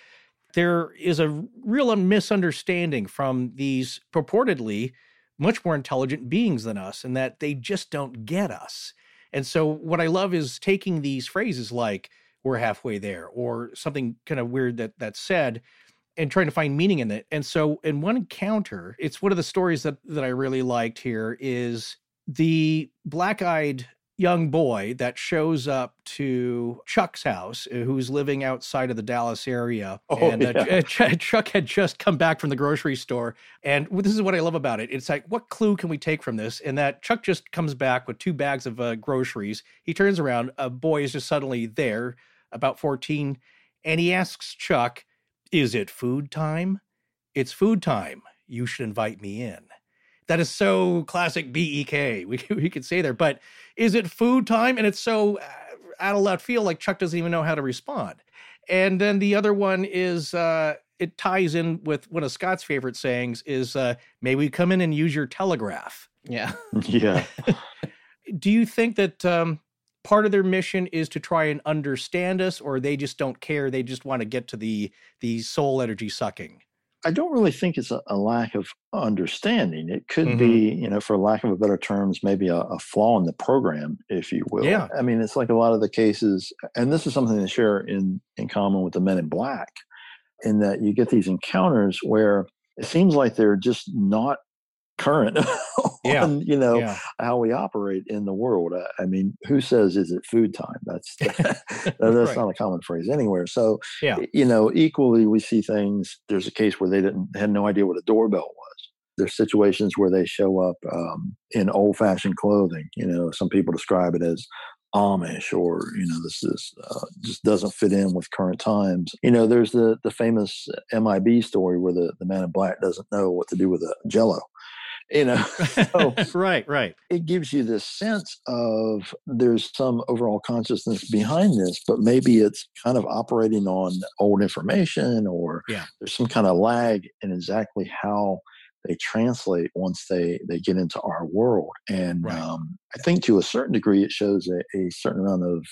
There is a real misunderstanding from these purportedly much more intelligent beings than us, and that they just don't get us. And so what I love is taking these phrases like we're halfway there or something kind of weird that that's said, and trying to find meaning in it. And so in one encounter, it's one of the stories that, that I really liked here is the black-eyed young boy that shows up to Chuck's house, who's living outside of the Dallas area. Oh, and yeah. uh, Ch- Chuck had just come back from the grocery store. And this is what I love about it. It's like, what clue can we take from this? And that Chuck just comes back with two bags of uh, groceries. He turns around. A boy is just suddenly there, about fourteen. And he asks Chuck, "Is it food time?" "It's food time. You should invite me in." That is so classic B E K. We, we could say there, but is it food time? And it's so out of left field, like Chuck doesn't even know how to respond. And then the other one is, uh, it ties in with one of Scott's favorite sayings is, uh, "May we come in and use your telegraph?" Yeah. Yeah. Do you think that um, part of their mission is to try and understand us, or they just don't care. They just want to get to the the soul energy sucking. I don't really think it's a, a lack of understanding. It could mm-hmm. be, you know, for lack of a better terms, maybe a, a flaw in the program, if you will. Yeah. I mean, it's like a lot of the cases, and this is something they share in, in common with the Men in Black, in that you get these encounters where it seems like they're just not current yeah. on, you know, yeah. how we operate in the world. I, I mean, who says, is it food time? That's that's right. not a common phrase anywhere. So, yeah. you know, equally we see things. There's a case where they didn't had no idea what a doorbell was. There's situations where they show up um, in old-fashioned clothing. You know, some people describe it as Amish, or, you know, this is uh, just doesn't fit in with current times. You know, there's the the famous M I B story where the the man in black doesn't know what to do with a Jello. You know, so right, right. It gives you this sense of there's some overall consciousness behind this, but maybe it's kind of operating on old information, or yeah. there's some kind of lag in exactly how they translate once they, they get into our world. And right. um, I think to a certain degree, it shows a, a certain amount of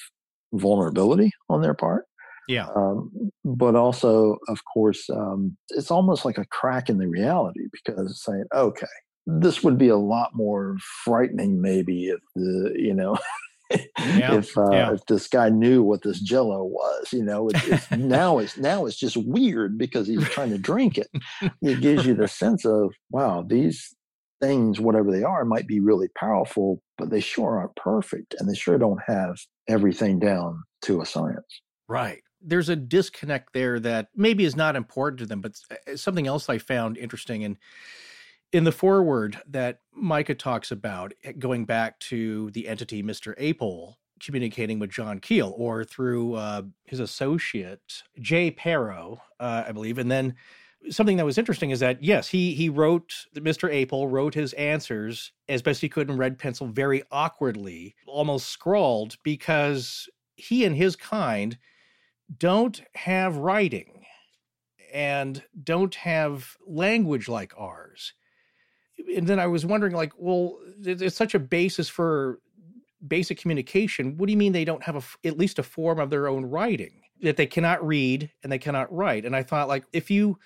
vulnerability on their part. Yeah. Um, but also, of course, um, it's almost like a crack in the reality, because it's saying, okay, this would be a lot more frightening, maybe, if the you know, yeah, if uh, yeah. if this guy knew what this Jello was. You know, it, it's, now it's now it's just weird because he's trying to drink it. It gives you the sense of, wow, these things, whatever they are, might be really powerful, but they sure aren't perfect, and they sure don't have everything down to a science. Right. There's a disconnect there that maybe is not important to them, but something else I found interesting and. In the foreword that Micah talks about, going back to the entity Mister Apel communicating with John Keel, or through uh, his associate, Jay Perro, uh, I believe. And then something that was interesting is that, yes, he he wrote, Mister Apel wrote his answers as best he could in red pencil, very awkwardly, almost scrawled, because he and his kind don't have writing and don't have language like ours. And then I was wondering, like, well, it's such a basis for basic communication. What do you mean they don't have a, at least a form of their own writing, that they cannot read and they cannot write? And I thought, like, if you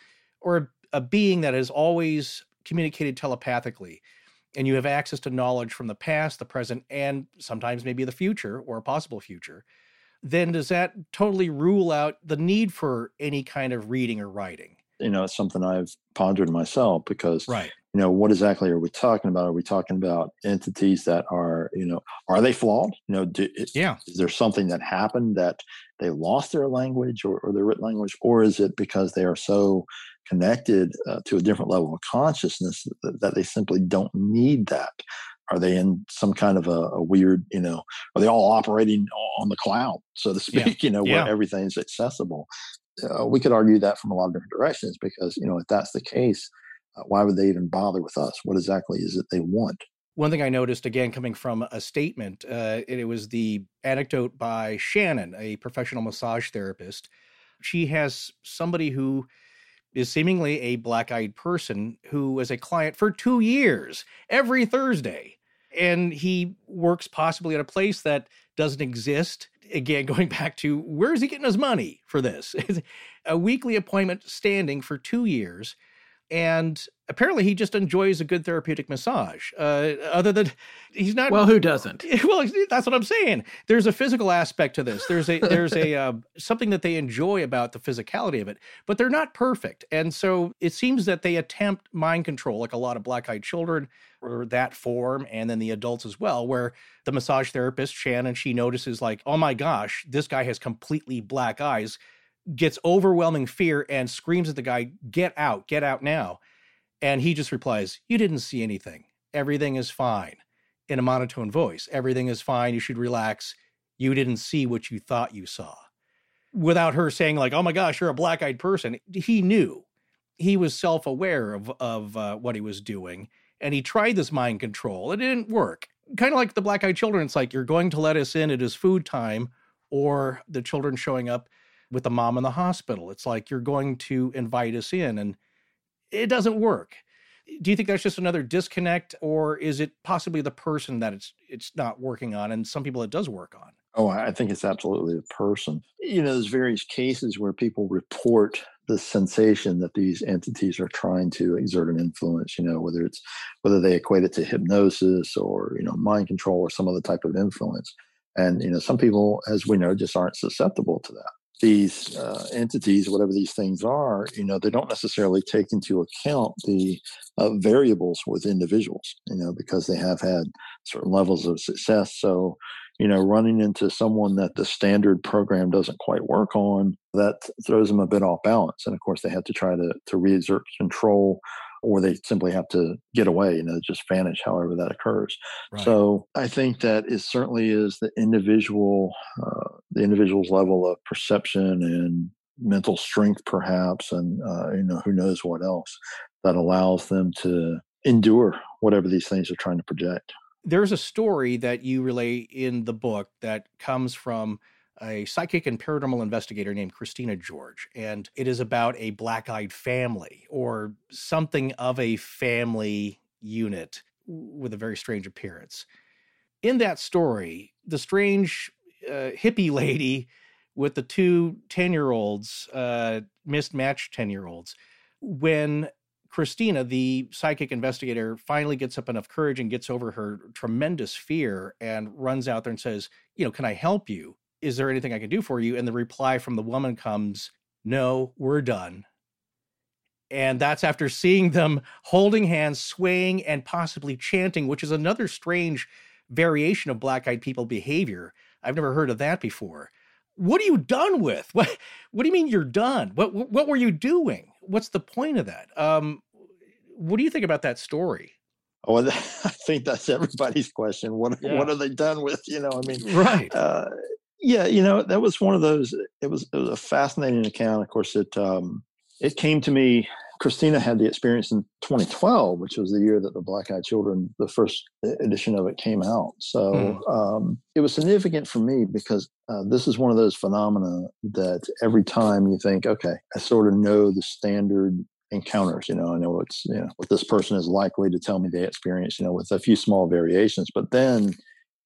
are a being that has always communicated telepathically and you have access to knowledge from the past, the present, and sometimes maybe the future or a possible future, then does that totally rule out the need for any kind of reading or writing? You know, it's something I've pondered myself, because, right. you know, what exactly are we talking about? Are we talking about entities that are, you know, are they flawed? You know, do, yeah. is there something that happened that they lost their language, or, or their written language? Or is it because they are so connected uh, to a different level of consciousness that, that they simply don't need that? Are they in some kind of a, a weird, you know, are they all operating on the cloud, so to speak, yeah. you know, where yeah. everything's accessible? Uh, we could argue that from a lot of different directions, because, you know, if that's the case, uh, why would they even bother with us? What exactly is it they want? One thing I noticed, again, coming from a statement, uh, it, it was the anecdote by Shannon, a professional massage therapist. She has somebody who is seemingly a black-eyed person who was a client for two years, every Thursday. And he works possibly at a place that doesn't exist. Again, going back to, where is he getting his money for this? A weekly appointment standing for two years. And apparently he just enjoys a good therapeutic massage. Uh, other than he's not... Well, who doesn't? Well, that's what I'm saying. There's a physical aspect to this. There's a there's a uh, something that they enjoy about the physicality of it, but they're not perfect. And so it seems that they attempt mind control, like a lot of black-eyed children, or that form, and then the adults as well, where the massage therapist, Shannon, she notices, like, oh my gosh, this guy has completely black eyes, gets overwhelming fear and screams at the guy, get out, get out now. And he just replies, you didn't see anything. Everything is fine, in a monotone voice. Everything is fine. You should relax. You didn't see what you thought you saw. Without her saying, like, oh my gosh, you're a black-eyed person. He knew. He was self-aware of, of uh, what he was doing. And he tried this mind control. It didn't work. Kind of like the black-eyed children. It's like, you're going to let us in. It is food time. Or the children showing up with the mom in the hospital. It's like, you're going to invite us in. And it doesn't work. Do you think that's just another disconnect, or is it possibly the person that it's it's not working on, and some people it does work on? Oh, I think it's absolutely the person. You know, there's various cases where people report the sensation that these entities are trying to exert an influence, you know, whether it's whether they equate it to hypnosis or, you know, mind control or some other type of influence. And, you know, some people, as we know, just aren't susceptible to that. These uh, entities, whatever these things are, you know, they don't necessarily take into account the uh, variables with individuals, you know, because they have had certain levels of success. So, you know, running into someone that the standard program doesn't quite work on, that throws them a bit off balance. And of course, they have to try to, to re-exert control, or they simply have to get away, you know, just vanish, however that occurs. Right. So I think that it certainly is the individual, uh, the individual's level of perception and mental strength, perhaps, and, uh, you know, who knows what else, that allows them to endure whatever these things are trying to project. There's a story that you relay in the book that comes from a psychic and paranormal investigator named Christina George. And it is about a black-eyed family, or something of a family unit with a very strange appearance. In that story, the strange uh, hippie lady with the two ten-year-olds, uh, mismatched ten-year-olds, when Christina, the psychic investigator, finally gets up enough courage and gets over her tremendous fear and runs out there and says, you know, can I help you? Is there anything I can do for you? And the reply from the woman comes, no, we're done. And that's after seeing them holding hands, swaying, and possibly chanting, which is another strange variation of black-eyed people behavior. I've never heard of that before. What are you done with? What, what do you mean you're done? What, what were you doing? What's the point of that? Um, what do you think about that story? Oh, I think that's everybody's question. What, yeah. what are they done with? You know, I mean, right. Uh, Yeah, you know, that was one of those, it was, it was a fascinating account. Of course, it um, it came to me, Christina had the experience in twenty twelve, which was the year that the Black Eyed Children, the first edition of it, came out. So mm. um, it was significant for me because uh, this is one of those phenomena that every time you think, okay, I sort of know the standard encounters, you know, I know what's, you know, what this person is likely to tell me they experienced, you know, with a few small variations, but then,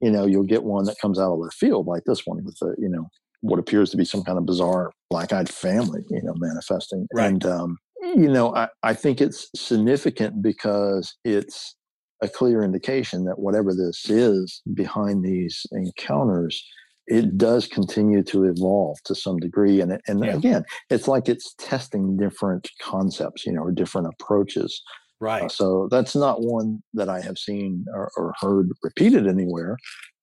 you know, you'll get one that comes out of the field like this one with, a, you know, what appears to be some kind of bizarre black-eyed family, you know, manifesting. Right. And, um, you know, I, I think it's significant because it's a clear indication that whatever this is behind these encounters, it does continue to evolve to some degree. And, and yeah. again, it's like it's testing different concepts, you know, or different approaches. Right. Uh, so that's not one that I have seen or, or heard repeated anywhere,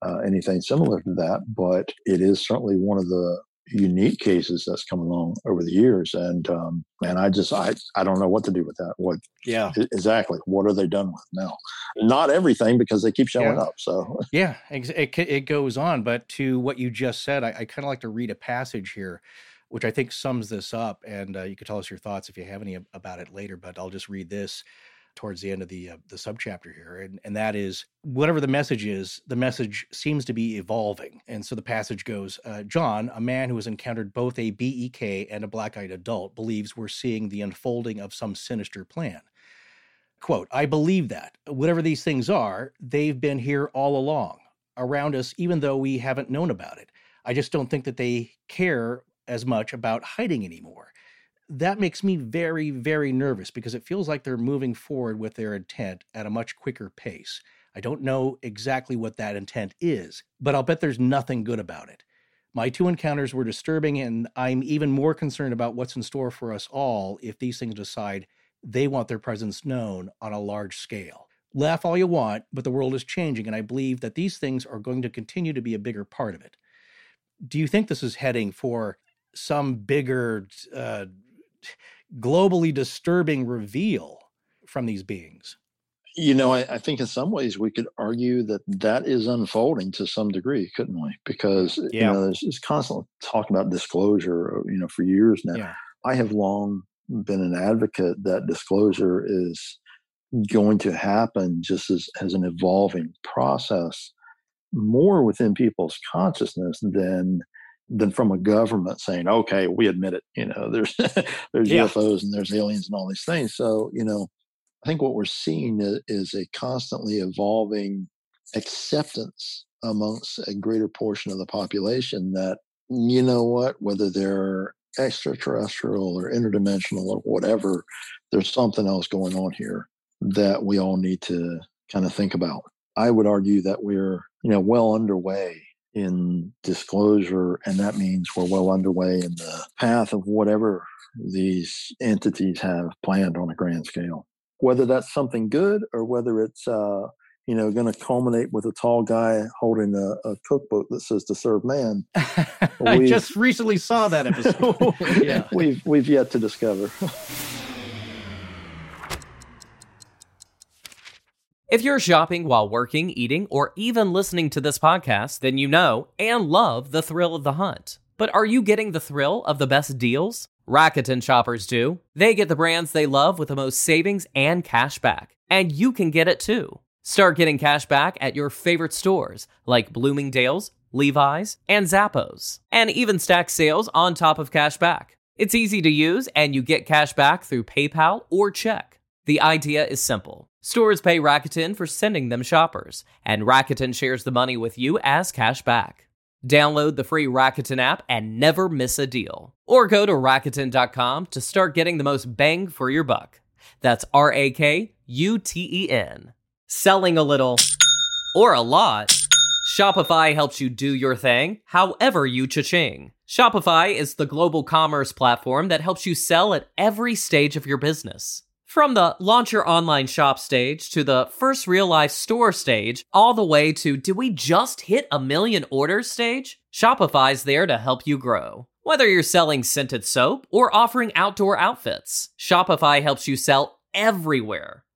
uh, anything similar to that, but it is certainly one of the unique cases that's come along over the years. And, um, and I just, I, I don't know what to do with that. What, yeah, exactly. What are they done with now? Not everything, because they keep showing yeah. up. So yeah, it, it goes on, but to what you just said, I, I kind of like to read a passage here, which I think sums this up. And uh, you could tell us your thoughts if you have any about it later, but I'll just read this towards the end of the uh, the subchapter here. And, and that is, whatever the message is, the message seems to be evolving. And so the passage goes, uh, John, a man who has encountered both a B E K and a black-eyed adult, believes we're seeing the unfolding of some sinister plan. Quote, I believe that. Whatever these things are, they've been here all along, around us, even though we haven't known about it. I just don't think that they care as much about hiding anymore. That makes me very, very nervous because it feels like they're moving forward with their intent at a much quicker pace. I don't know exactly what that intent is, but I'll bet there's nothing good about it. My two encounters were disturbing, and I'm even more concerned about what's in store for us all if these things decide they want their presence known on a large scale. Laugh all you want, but the world is changing, and I believe that these things are going to continue to be a bigger part of it. Do you think this is heading for some bigger, uh, globally disturbing reveal from these beings? You know, I, I think in some ways we could argue that that is unfolding to some degree, couldn't we? Because, yeah. you know, there's, there's constant talk about disclosure, you know, for years now. Yeah. I have long been an advocate that disclosure is going to happen just as, as an evolving process, more within people's consciousness than than from a government saying, okay, we admit it, you know, there's there's yeah. U F Os and there's aliens and all these things. So, you know, I think what we're seeing is a constantly evolving acceptance amongst a greater portion of the population that, you know what, whether they're extraterrestrial or interdimensional or whatever, there's something else going on here that we all need to kind of think about. I would argue that we're, you know, well underway in disclosure, and that means we're well underway in the path of whatever these entities have planned on a grand scale. Whether that's something good or whether it's, uh, you know, going to culminate with a tall guy holding a, a cookbook that says to serve man. I just recently saw that episode. yeah. We've, we've yet to discover. If you're shopping while working, eating, or even listening to this podcast, then you know and love the thrill of the hunt. But are you getting the thrill of the best deals? Rakuten shoppers do. They get the brands they love with the most savings and cash back. And you can get it too. Start getting cash back at your favorite stores like Bloomingdale's, Levi's, and Zappos. And even stack sales on top of cash back. It's easy to use and you get cash back through PayPal or check. The idea is simple. Stores pay Rakuten for sending them shoppers, and Rakuten shares the money with you as cash back. Download the free Rakuten app and never miss a deal. Or go to Rakuten dot com to start getting the most bang for your buck. That's R A K U T E N. Selling a little or a lot, Shopify helps you do your thing, however you cha-ching. Shopify is the global commerce platform that helps you sell at every stage of your business. From the launch your online shop stage to the first real life store stage, all the way to did we just hit a million orders stage? Shopify's there to help you grow. Whether you're selling scented soap or offering outdoor outfits, Shopify helps you sell everywhere.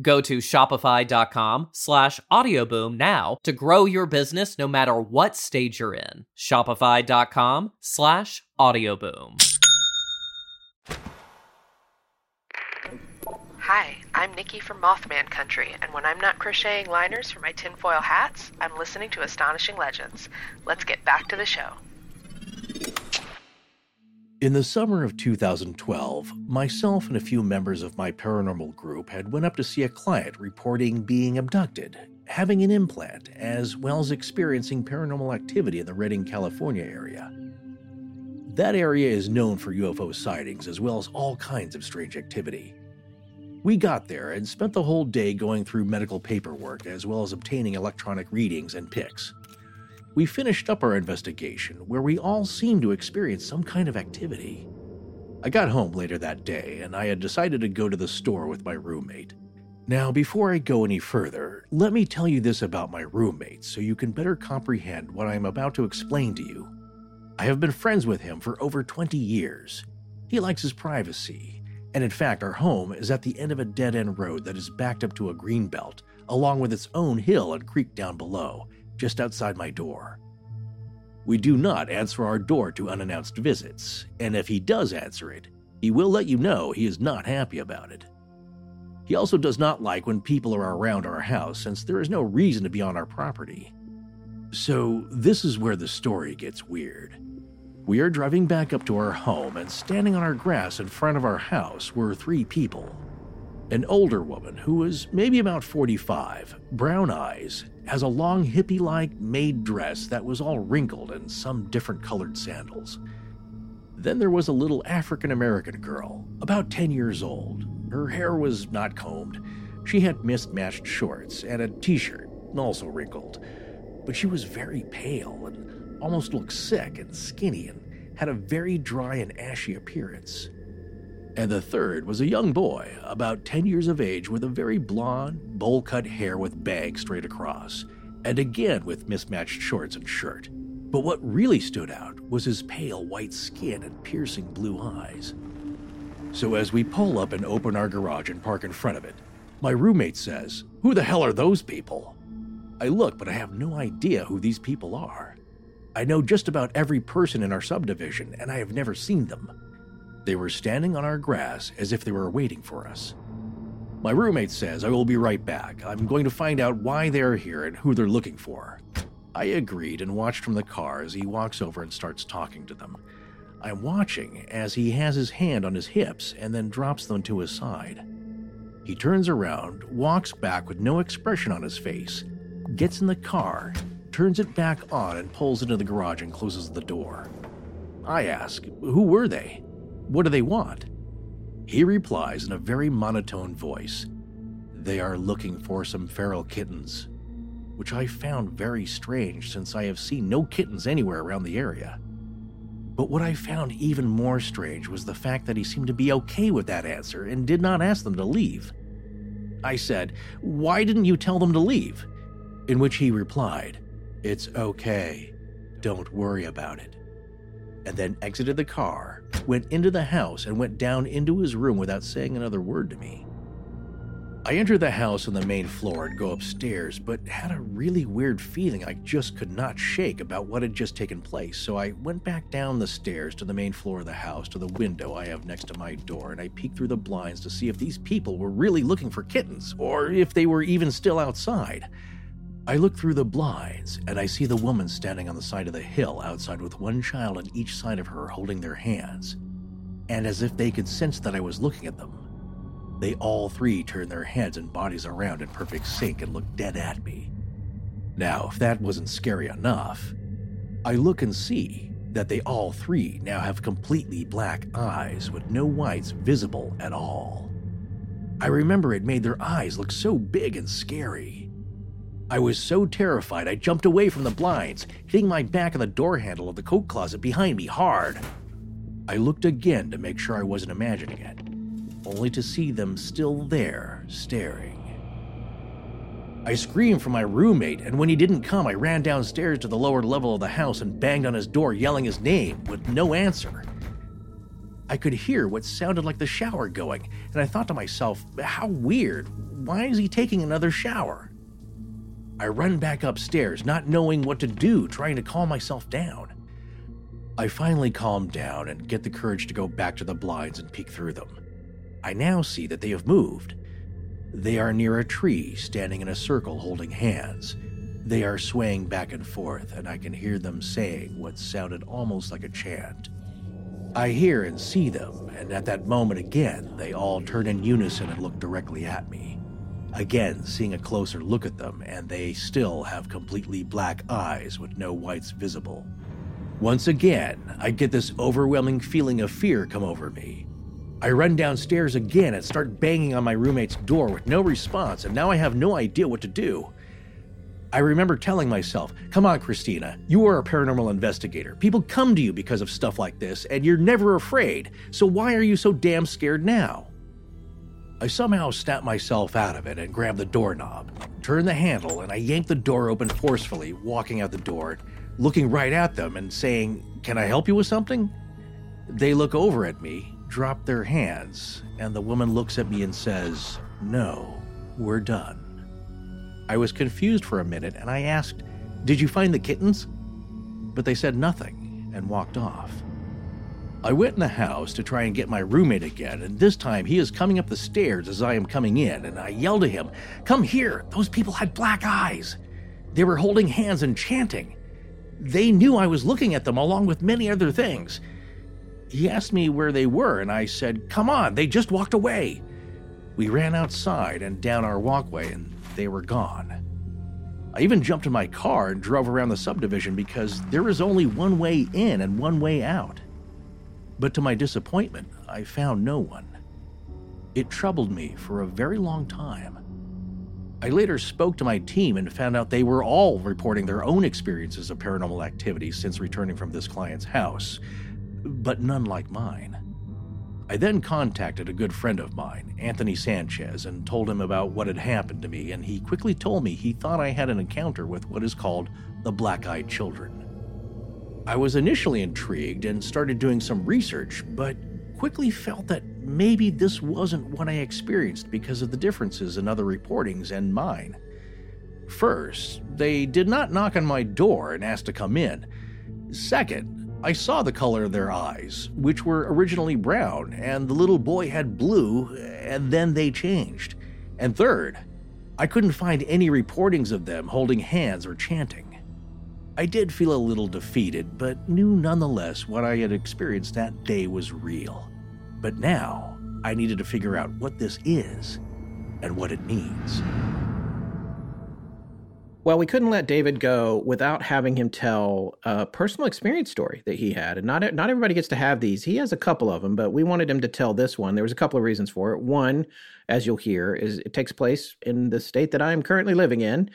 Go to shopify.com slash audioboom now to grow your business no matter what stage you're in. Shopify.com slash audioboom. Hi, I'm Nikki from Mothman Country, and when I'm not crocheting liners for my tinfoil hats, I'm listening to Astonishing Legends. Let's get back to the show. In the summer of two thousand twelve, myself and a few members of my paranormal group had went up to see a client reporting being abducted, having an implant, as well as experiencing paranormal activity in the Redding, California area. That area is known for U F O sightings as well as all kinds of strange activity. We got there and spent the whole day going through medical paperwork as well as obtaining electronic readings and pics. We finished up our investigation, where we all seemed to experience some kind of activity. I got home later that day, and I had decided to go to the store with my roommate. Now, before I go any further, let me tell you this about my roommate so you can better comprehend what I am about to explain to you. I have been friends with him for over twenty years. He likes his privacy, and in fact, our home is at the end of a dead-end road that is backed up to a greenbelt, along with its own hill and creek down below, just outside my door. We do not answer our door to unannounced visits, and if he does answer it, he will let you know he is not happy about it. He also does not like when people are around our house since there is no reason to be on our property. So this is where the story gets weird. We are driving back up to our home, and standing on our grass in front of our house were three people. An older woman who was maybe about forty-five, brown eyes, has a long hippie-like maid dress that was all wrinkled and some different colored sandals. Then there was a little African-American girl, about ten years old. Her hair was not combed. She had mismatched shorts and a t-shirt, also wrinkled. But she was very pale and almost looked sick and skinny and had a very dry and ashy appearance. And the third was a young boy, about ten years of age, with a very blonde, bowl-cut hair with bangs straight across, and again with mismatched shorts and shirt. But what really stood out was his pale white skin and piercing blue eyes. So as we pull up and open our garage and park in front of it, my roommate says, "Who the hell are those people?" I look, but I have no idea who these people are. I know just about every person in our subdivision, and I have never seen them. They were standing on our grass as if they were waiting for us. My roommate says, "I will be right back. I'm going to find out why they are here and who they're looking for." I agreed and watched from the car as he walks over and starts talking to them. I'm watching as he has his hand on his hips and then drops them to his side. He turns around, walks back with no expression on his face, gets in the car, turns it back on and pulls into the garage and closes the door. I ask, "Who were they? What do they want?" He replies in a very monotone voice, "They are looking for some feral kittens," which I found very strange since I have seen no kittens anywhere around the area. But what I found even more strange was the fact that he seemed to be okay with that answer and did not ask them to leave. I said, "Why didn't you tell them to leave?" In which he replied, "It's okay, don't worry about it," and then exited the car, went into the house, and went down into his room without saying another word to me. I entered the house on the main floor and go upstairs, but had a really weird feeling I just could not shake about what had just taken place, so I went back down the stairs to the main floor of the house to the window I have next to my door, and I peeked through the blinds to see if these people were really looking for kittens, or if they were even still outside. I look through the blinds, and I see the woman standing on the side of the hill outside with one child on each side of her holding their hands, and as if they could sense that I was looking at them, they all three turn their heads and bodies around in perfect sync and look dead at me. Now, if that wasn't scary enough, I look and see that they all three now have completely black eyes with no whites visible at all. I remember it made their eyes look so big and scary. I was so terrified I jumped away from the blinds, hitting my back on the door handle of the coat closet behind me hard. I looked again to make sure I wasn't imagining it, only to see them still there, staring. I screamed for my roommate, and when he didn't come, I ran downstairs to the lower level of the house and banged on his door, yelling his name, with no answer. I could hear what sounded like the shower going, and I thought to myself, how weird, why is he taking another shower? I run back upstairs, not knowing what to do, trying to calm myself down. I finally calm down and get the courage to go back to the blinds and peek through them. I now see that they have moved. They are near a tree, standing in a circle holding hands. They are swaying back and forth, and I can hear them saying what sounded almost like a chant. I hear and see them, and at that moment again, they all turn in unison and look directly at me. Again, seeing a closer look at them, and they still have completely black eyes with no whites visible. Once again, I get this overwhelming feeling of fear come over me. I run downstairs again and start banging on my roommate's door with no response, and now I have no idea what to do. I remember telling myself, "Come on, Christina, you are a paranormal investigator. People come to you because of stuff like this, and you're never afraid, so why are you so damn scared now?" I somehow snapped myself out of it and grabbed the doorknob, turned the handle, and I yanked the door open forcefully, walking out the door, looking right at them and saying, "Can I help you with something?" They look over at me, drop their hands, and the woman looks at me and says, "No, we're done." I was confused for a minute and I asked, "Did you find the kittens?" But they said nothing and walked off. I went in the house to try and get my roommate again, and this time he is coming up the stairs as I am coming in, and I yelled to him, "Come here, those people had black eyes. They were holding hands and chanting. They knew I was looking at them along with many other things." He asked me where they were, and I said, "Come on, they just walked away." We ran outside and down our walkway, and they were gone. I even jumped in my car and drove around the subdivision because there is only one way in and one way out. But to my disappointment, I found no one. It troubled me for a very long time. I later spoke to my team and found out they were all reporting their own experiences of paranormal activity since returning from this client's house, but none like mine. I then contacted a good friend of mine, Anthony Sanchez, and told him about what had happened to me, and he quickly told me he thought I had an encounter with what is called the Black-Eyed Children. I was initially intrigued and started doing some research, but quickly felt that maybe this wasn't what I experienced because of the differences in other reportings and mine. First, they did not knock on my door and ask to come in. Second, I saw the color of their eyes, which were originally brown, and the little boy had blue, and then they changed. And third, I couldn't find any reportings of them holding hands or chanting. I did feel a little defeated, but knew nonetheless what I had experienced that day was real. But now, I needed to figure out what this is and what it means. Well, we couldn't let David go without having him tell a personal experience story that he had. And not not everybody gets to have these. He has a couple of them, but we wanted him to tell this one. There was a couple of reasons for it. One, as you'll hear, is it takes place in the state that I am currently living in.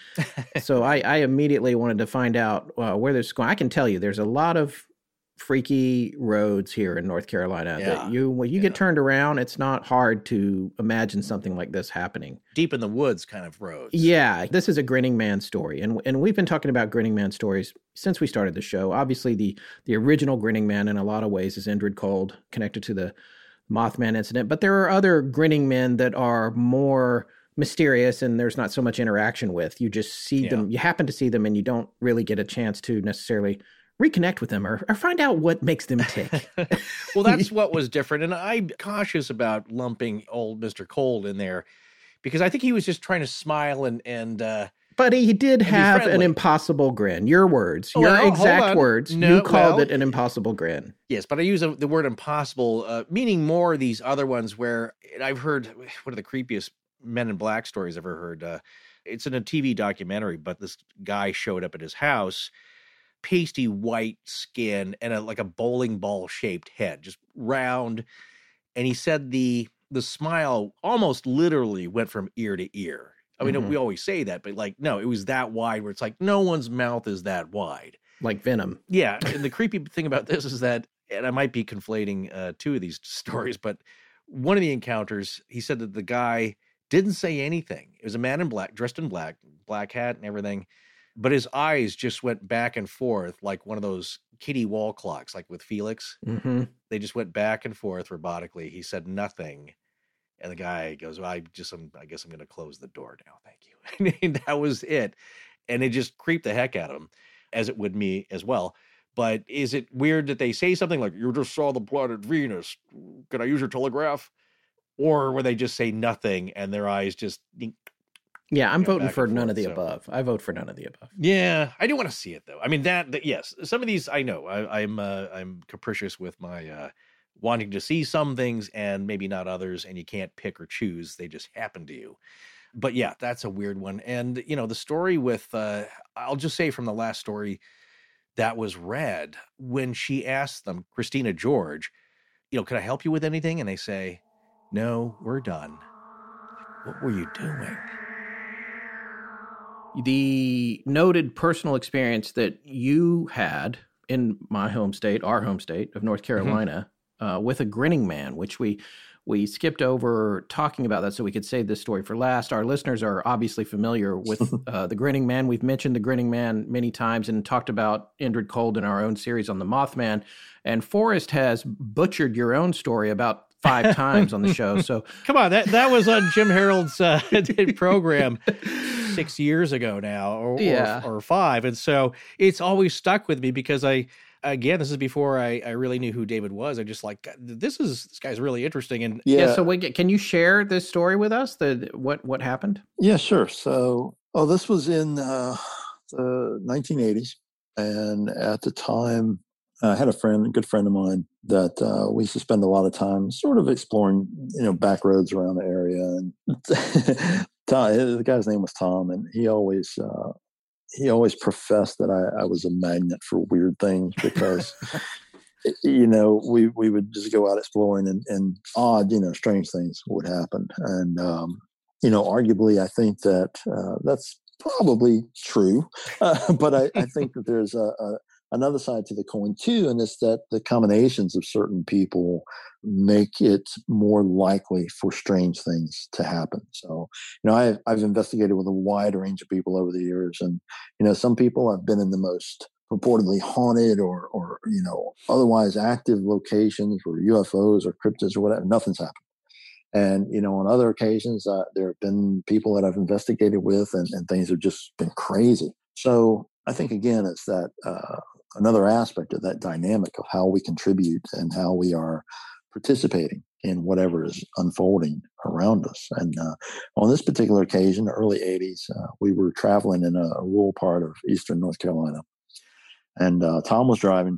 So I, I immediately wanted to find out uh, where this is going. I can tell you there's a lot of freaky roads here in North Carolina. Yeah. That you when you yeah. get turned around, it's not hard to imagine something like this happening. Deep in the woods kind of roads. Yeah, this is a Grinning Man story. And and we've been talking about Grinning Man stories since we started the show. Obviously, the, the original Grinning Man in a lot of ways is Indrid Cold, connected to the Mothman incident. But there are other Grinning Men that are more mysterious and there's not so much interaction with. You just see yeah. them, you happen to see them and you don't really get a chance to necessarily reconnect with them or, or find out what makes them tick. Well, that's what was different. And I'm cautious about lumping old Mister Cold in there because I think he was just trying to smile and... and uh, but he did have an impossible grin. Your words. Oh, your well, exact words. No, you called well, it an impossible grin. Yes, but I use a, the word impossible, uh, meaning more these other ones where I've heard one of the creepiest Men in Black stories I've ever heard. Uh, it's in a T V documentary, but this guy showed up at his house, pasty white skin and a, like a bowling ball shaped head, just round. And he said the the smile almost literally went from ear to ear. I mean, mm-hmm. we always say that, but like, no, it was that wide where it's like no one's mouth is that wide. Like venom. Yeah. And the creepy thing about this is that, and I might be conflating uh, two of these stories, but one of the encounters, he said that the guy didn't say anything. It was a man in black, dressed in black, black hat and everything. But his eyes just went back and forth like one of those kitty wall clocks, like with Felix. Mm-hmm. They just went back and forth robotically. He said nothing. And the guy goes, well, I just, I'm, I guess I'm going to close the door now. Thank you. And that was it. And it just creeped the heck out of him, as it would me as well. But is it weird that they say something like, you just saw the planet Venus. Can I use your telegraph? Or where they just say nothing and their eyes just... Yeah, I'm you know, voting for none forth, of the so. above. I vote for none of the above. Yeah, I do want to see it though. I mean that, that yes, some of these I know. I, I'm uh, I'm capricious with my uh, wanting to see some things and maybe not others, and you can't pick or choose. They just happen to you. But yeah, that's a weird one. And you know the story with uh, I'll just say from the last story that was read when she asked them, Christina George, you know, can I help you with anything? And they say, no, we're done. What were you doing? The noted personal experience that you had in my home state, our home state of North Carolina, mm-hmm. uh, with a Grinning Man, which we we skipped over talking about that so we could save this story for last. Our listeners are obviously familiar with uh, the Grinning Man. We've mentioned the Grinning Man many times and talked about Indrid Cold in our own series on the Mothman. And Forrest has butchered your own story about five times on the show. So come on, that that was on Jim Harold's uh, program six years ago now, or, yeah. or or five, and so it's always stuck with me because I, again, this is before I, I really knew who David was. I just like this is this guy's really interesting, and yeah. yeah so we get, can you share this story with us? The what what happened? Yeah, sure. So, oh, this was in uh, the nineteen eighties, and at the time. I had a friend, a good friend of mine, that uh, we used to spend a lot of time sort of exploring, you know, back roads around the area. And Tom, the guy's name was Tom, and he always uh, he always professed that I, I was a magnet for weird things because, you know, we, we would just go out exploring and, and odd, you know, strange things would happen. And um, you know, arguably, I think that uh, that's probably true. Uh, but I, I think that there's a, a another side to the coin too, and it's that the combinations of certain people make it more likely for strange things to happen. So, you know, I've, I've investigated with a wide range of people over the years, and, you know, some people have been in the most purportedly haunted or, or, you know, otherwise active locations where U F Os or cryptids or whatever, nothing's happened. And, you know, on other occasions, uh, there have been people that I've investigated with, and, and things have just been crazy. So I think, again, it's that, uh, another aspect of that dynamic of how we contribute and how we are participating in whatever is unfolding around us. And uh, on this particular occasion, early eighties, uh, we were traveling in a, a rural part of eastern North Carolina, and uh, Tom was driving.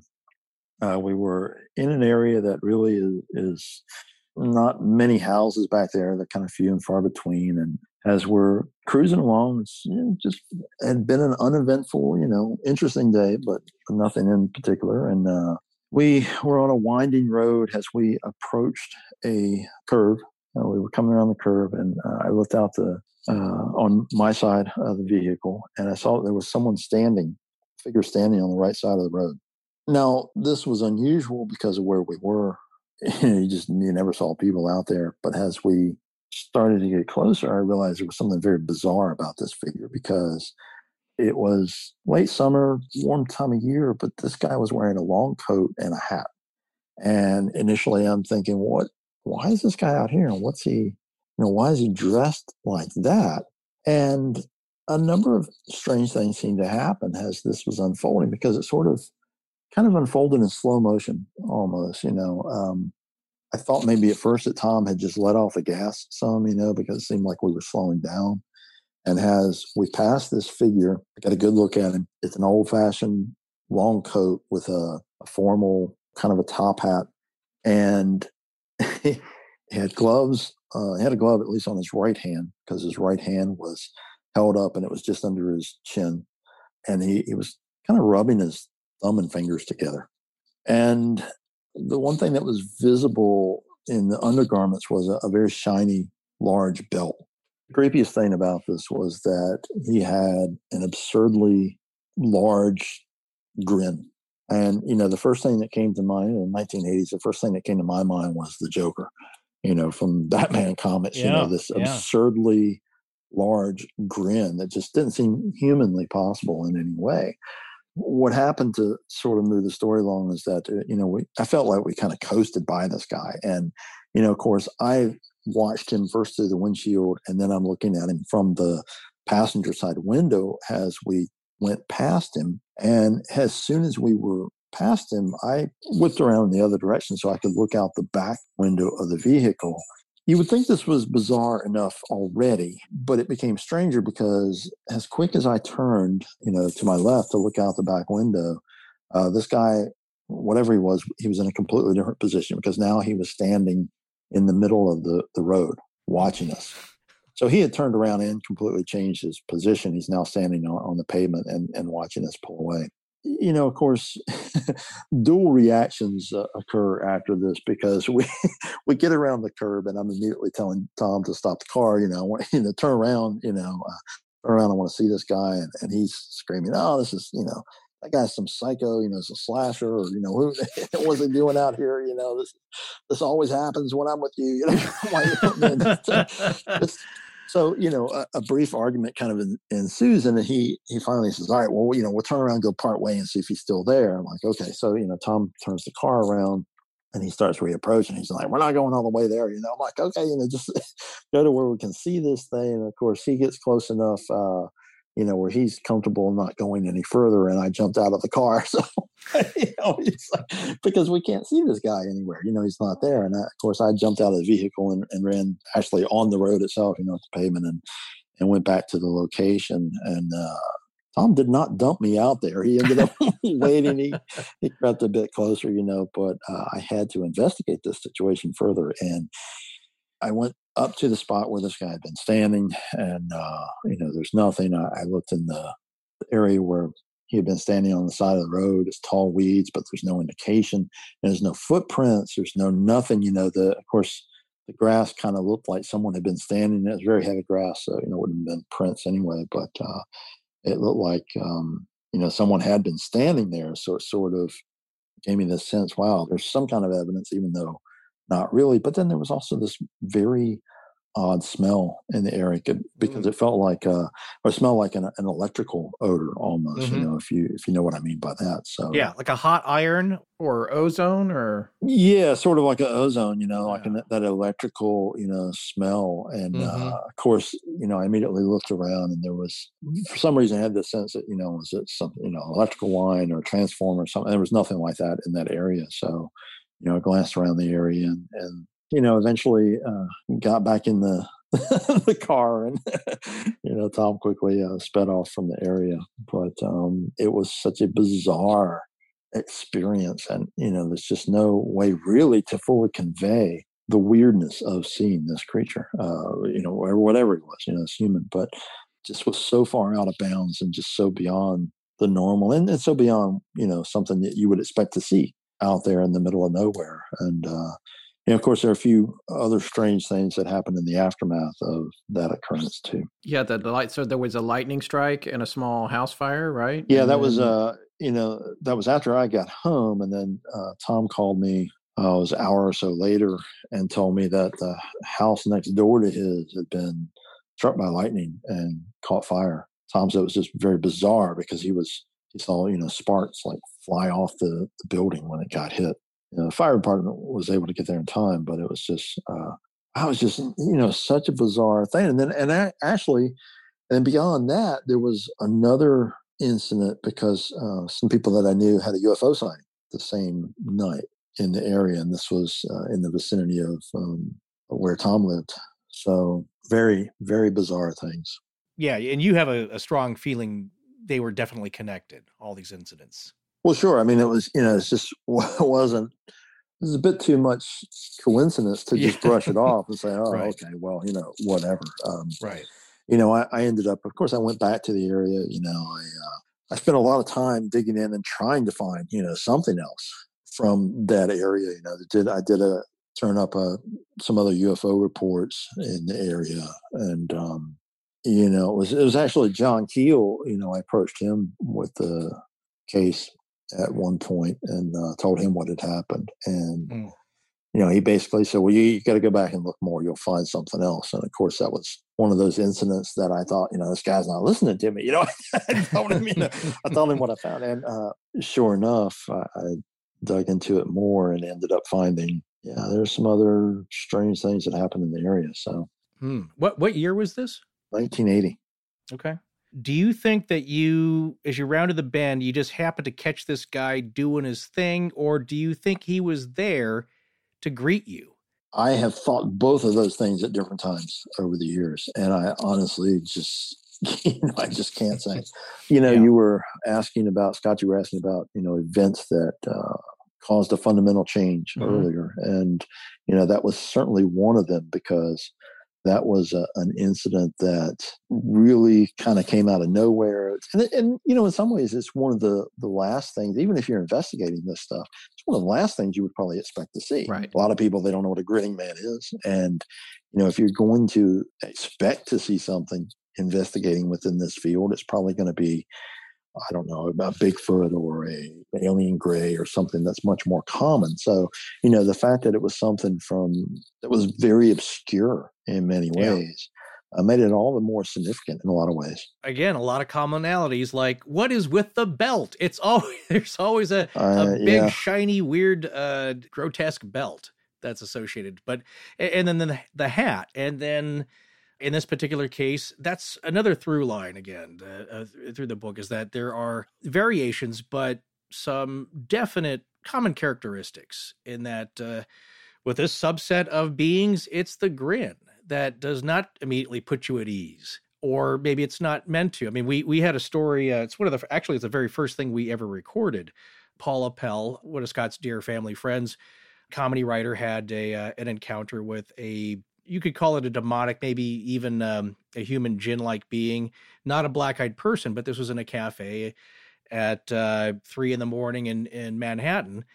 Uh, we were in an area that really is, is not many houses back there. They're kind of few and far between. And as we're cruising along, it's, you know, just had been an uneventful, you know, interesting day, but nothing in particular. And uh, we were on a winding road as we approached a curve. Uh, we were coming around the curve, and uh, I looked out the uh, on my side of the vehicle, and I saw that there was someone standing, figure standing on the right side of the road. Now, this was unusual because of where we were. You just you never saw people out there. But as we started to get closer, I realized there was something very bizarre about this figure, because it was late summer, warm time of year, but this guy was wearing a long coat and a hat. And initially I'm thinking, what, why is this guy out here? And what's he, you know, why is he dressed like that? And a number of strange things seemed to happen as this was unfolding, because it sort of kind of unfolded in slow motion almost, you know, um, I thought maybe at first that Tom had just let off the gas some, you know, because it seemed like we were slowing down. And as we passed this figure, I got a good look at him. It's an old-fashioned long coat with a, a formal kind of a top hat. And he had gloves. Uh, he had a glove, at least on his right hand, because his right hand was held up and it was just under his chin. And he, he was kind of rubbing his thumb and fingers together. And the one thing that was visible in the undergarments was a, a very shiny, large belt. The creepiest thing about this was that he had an absurdly large grin. And, you know, the first thing that came to mind in the nineteen eighties, the first thing that came to my mind was the Joker, you know, from Batman comics, yeah, you know, this yeah. absurdly large grin that just didn't seem humanly possible in any way. What happened to sort of move the story along is that, you know, we, I felt like we kind of coasted by this guy. And, you know, of course, I watched him first through the windshield, and then I'm looking at him from the passenger side window as we went past him. And as soon as we were past him, I whipped around in the other direction so I could look out the back window of the vehicle. You would think this was bizarre enough already, but it became stranger because as quick as I turned, you know, to my left to look out the back window, uh, this guy, whatever he was, he was in a completely different position, because now he was standing in the middle of the, the road watching us. So he had turned around and completely changed his position. He's now standing on, on the pavement and, and watching us pull away. You know, of course, dual reactions uh, occur after this, because we we get around the curb and I'm immediately telling Tom to stop the car. You know, I want you know, turn around, you know, uh, turn around. I want to see this guy. And, and he's screaming, oh, this is, you know, that guy's some psycho, you know, it's a slasher, or, you know, who, what's he doing out here? You know, this this always happens when I'm with you. You know, just, So, you know, a, a brief argument kind of ensues, and he he finally says, all right, well, you know, we'll turn around, go part way and see if he's still there. I'm like, okay. So, you know, Tom turns the car around and he starts reapproaching. He's like, we're not going all the way there. You know, I'm like, okay, you know, just go to where we can see this thing. And of course, he gets close enough, uh, you know, where he's comfortable not going any further. And I jumped out of the car. So, you know, it's like, because we can't see this guy anywhere, you know, he's not there. And I, of course, I jumped out of the vehicle and, and ran actually on the road itself, you know, the pavement, and, and went back to the location. And uh, Tom did not dump me out there. He ended up waiting. He, he crept a bit closer, you know, but uh, I had to investigate this situation further. And I went up to the spot where this guy had been standing, and, uh, you know, there's nothing. I, I looked in the area where he had been standing on the side of the road. It's tall weeds, but there's no indication. There's no footprints. There's no nothing, you know, the, of course, the grass kind of looked like someone had been standing in it. It was very heavy grass, so, you know, it wouldn't have been prints anyway, but uh, it looked like, um, you know, someone had been standing there. So it sort of gave me this sense, wow, there's some kind of evidence, even though not really. But then there was also this very odd smell in the area, because it felt like uh or smelled like an, an electrical odor almost, mm-hmm. you know, if you if you know what I mean by that. So yeah, like a hot iron or ozone, or yeah, sort of like an ozone, you know, yeah. like an, that electrical, you know, smell. And mm-hmm. uh, of course, you know, I immediately looked around, and there was, for some reason, I had this sense that, you know, was it something, you know, electrical line or transformer or something. There was nothing like that in that area. So, you know, I glanced around the area and, and you know, eventually uh, got back in the the car, and, you know, Tom quickly uh, sped off from the area. But um, it was such a bizarre experience. And, you know, there's just no way really to fully convey the weirdness of seeing this creature, uh, you know, or whatever it was, you know, it's human, but just was so far out of bounds and just so beyond the normal, and it's so beyond, you know, something that you would expect to see out there in the middle of nowhere. And, uh, you know, of course, there are a few other strange things that happened in the aftermath of that occurrence too. Yeah, the, the light. So there was a lightning strike and a small house fire, right? Yeah, and that then... was. Uh, you know, that was after I got home, and then uh, Tom called me. Uh, it was an hour or so later, and told me that the house next door to his had been struck by lightning and caught fire. Tom said it was just very bizarre because he was he saw you know sparks like fly off the, the building when it got hit. You know, the fire department was able to get there in time, but it was just, uh, I was just, you know, such a bizarre thing. And then, and I, actually, and beyond that, there was another incident because uh, some people that I knew had a U F O sighting the same night in the area. And this was uh, in the vicinity of um, where Tom lived. So very, very bizarre things. Yeah. And you have a, a strong feeling they were definitely connected, all these incidents. Well, sure. I mean, it was, you know, it's just, it wasn't, it was a bit too much coincidence to just yeah. brush it off and say, oh, right. okay, well, you know, whatever. Um, right. You know, I, I ended up, of course, I went back to the area, you know, I, uh, I spent a lot of time digging in and trying to find, you know, something else from that area. You know, did I did a turn up a, some other U F O reports in the area. And, um, you know, it was, it was actually John Keel, you know, I approached him with the case at one point and uh, told him what had happened. And, mm. you know, he basically said, well, you, you got to go back and look more. You'll find something else. And, of course, that was one of those incidents that I thought, you know, this guy's not listening to me. You know, I told him, you know, I told him what I found. And uh, sure enough, I, I dug into it more and ended up finding, yeah, there's some other strange things that happened in the area. So mm. what what year was this? nineteen eighty. Okay. Do you think that you, as you rounded the bend, you just happened to catch this guy doing his thing, or do you think he was there to greet you? I have thought both of those things at different times over the years, and I honestly just, you know, I just can't say. You know, yeah. you were asking about, Scott, you were asking about, you know, events that uh, caused a fundamental change mm-hmm. earlier, and, you know, that was certainly one of them, because that was a, an incident that really kind of came out of nowhere. And, and, you know, in some ways, it's one of the, the last things, even if you're investigating this stuff, it's one of the last things you would probably expect to see. Right. A lot of people, they don't know what a grinning man is. And, you know, if you're going to expect to see something investigating within this field, it's probably going to be, I don't know, about Bigfoot or a alien gray or something that's much more common. So, you know, the fact that it was something from that was very obscure in many ways yeah. uh, made it all the more significant in a lot of ways. Again, a lot of commonalities, like what is with the belt? It's always there's always a, uh, a big, yeah. shiny, weird, uh, grotesque belt that's associated. But and then the, the hat, and then. In this particular case, that's another through line again uh, uh, through the book, is that there are variations, but some definite common characteristics in that uh, with this subset of beings, it's the grin that does not immediately put you at ease, or maybe it's not meant to. I mean, we we had a story. Uh, it's one of the actually it's the very first thing we ever recorded. Paula Pell, one of Scott's dear family friends, comedy writer, had a uh, an encounter with a. You could call it a demonic, maybe even um, a human djinn-like being, not a black-eyed person, but this was in a cafe at uh, three in the morning in, in Manhattan.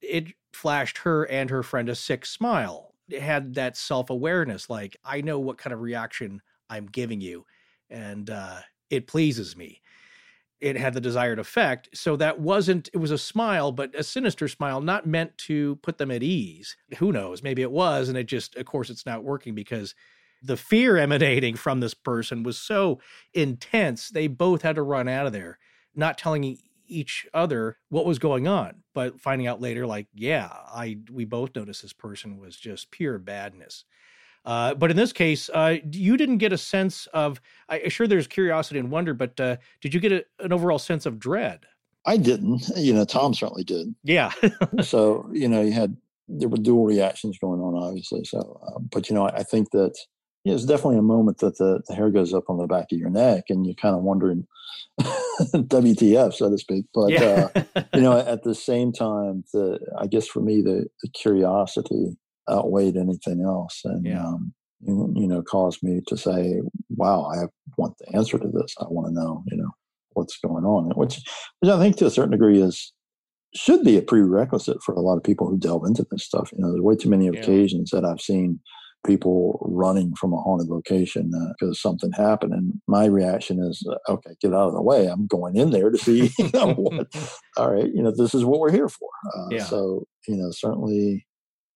It flashed her and her friend a sick smile had that self-awareness, like, I know what kind of reaction I'm giving you, and uh, it pleases me. It had the desired effect. So that wasn't, it was a smile, but a sinister smile, not meant to put them at ease. Who knows? Maybe it was. And it just, of course, it's not working because the fear emanating from this person was so intense. They both had to run out of there, not telling each other what was going on, but finding out later, like, yeah, I, we both noticed this person was just pure badness. Uh, but in this case, uh, you didn't get a sense of, I sure there's curiosity and wonder, but uh, did you get a, an overall sense of dread? I didn't. You know, Tom certainly did. Yeah. So, you know, you had, there were dual reactions going on, obviously. So, uh, but, you know, I, I think that yeah, it's definitely a moment that the, the hair goes up on the back of your neck and you're kind of wondering W T F, so to speak. But, yeah. uh, you know, at the same time, the, I guess for me, the, the curiosity outweighed anything else, and yeah. um, you, you know, caused me to say, "Wow, I want the answer to this. I want to know, you know, what's going on." Which, which I think, to a certain degree, is should be a prerequisite for a lot of people who delve into this stuff. You know, there's way too many yeah. occasions that I've seen people running from a haunted location uh, because something happened, and my reaction is, uh, "Okay, get out of the way. I'm going in there to see, you know, what. All right, you know, this is what we're here for." Uh, yeah. So, you know, certainly.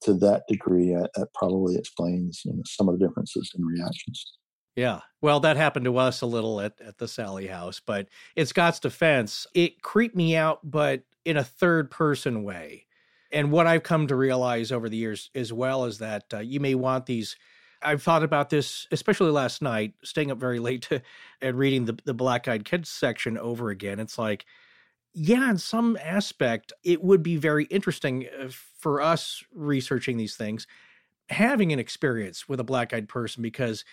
To that degree, uh, that probably explains, you know, some of the differences in reactions. Yeah. Well, that happened to us a little at, at the Sally house, but in Scott's defense, it creeped me out, but in a third person way. And what I've come to realize over the years as well is that uh, you may want these. I've thought about this, especially last night, staying up very late to, and reading the, the Black Eyed Kids section over again. It's like, yeah, in some aspect, it would be very interesting for us researching these things, having an experience with a black-eyed person, because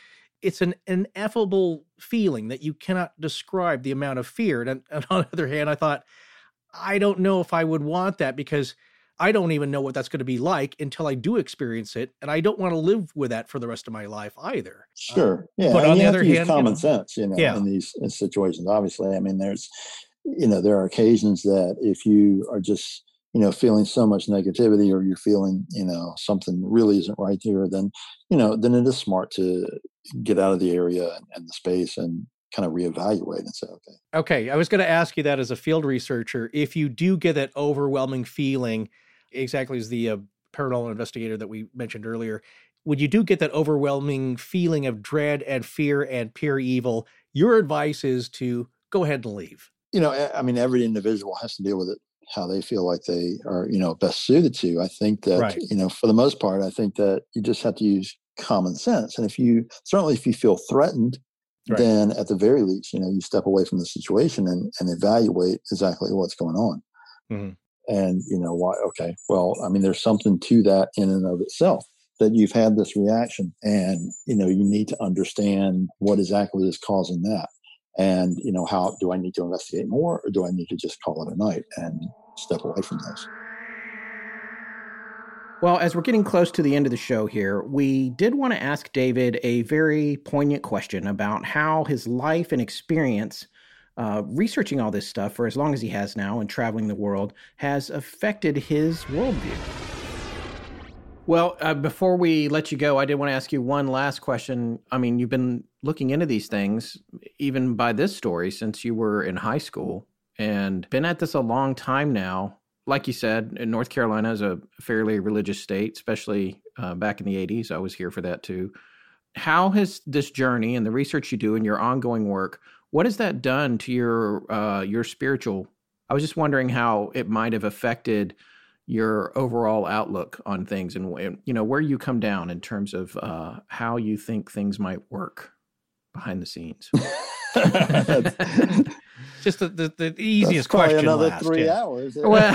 it's an ineffable feeling that you cannot describe the amount of fear. And, and on the other hand, I thought, I don't know if I would want that, because I don't even know what that's going to be like until I do experience it. And I don't want to live with that for the rest of my life either. Sure. Yeah. Uh, but on the other hand, common you know, sense, you know, yeah. in these in situations, obviously. I mean, there's... You know, there are occasions that if you are just, you know, feeling so much negativity, or you're feeling, you know, something really isn't right here, then, you know, then it is smart to get out of the area and, and the space and kind of reevaluate and say, okay. Okay. I was going to ask you that as a field researcher, if you do get that overwhelming feeling, exactly as the uh, paranormal investigator that we mentioned earlier, when you do get that overwhelming feeling of dread and fear and pure evil, your advice is to go ahead and leave. You know, I mean, every individual has to deal with it how they feel like they are, you know, best suited to. I think that, right. you know, for the most part, I think that you just have to use common sense. And if you, certainly if you feel threatened, right. then at the very least, you know, you step away from the situation and, and evaluate exactly what's going on. Mm-hmm. And, you know, why, okay, well, I mean, there's something to that in and of itself, that you've had this reaction and, you know, you need to understand what exactly is causing that. And, you know, how do I need to investigate more, or do I need to just call it a night and step away from this? Well, as we're getting close to the end of the show here, we did want to ask David a very poignant question about how his life and experience uh, researching all this stuff for as long as he has now and traveling the world has affected his worldview. Well, uh, before we let you go, I did want to ask you one last question. I mean, you've been looking into these things, even by this story, since you were in high school and been at this a long time now. Like you said, North Carolina is a fairly religious state, especially uh, back in the eighties. I was here for that too. How has this journey and the research you do and your ongoing work, what has that done to your uh, your spiritual? I was just wondering how it might have affected your overall outlook on things and, you know, where you come down in terms of uh, how you think things might work behind the scenes. Just the, the, the easiest that's question. Another last, three yeah. hours. Yeah. Well,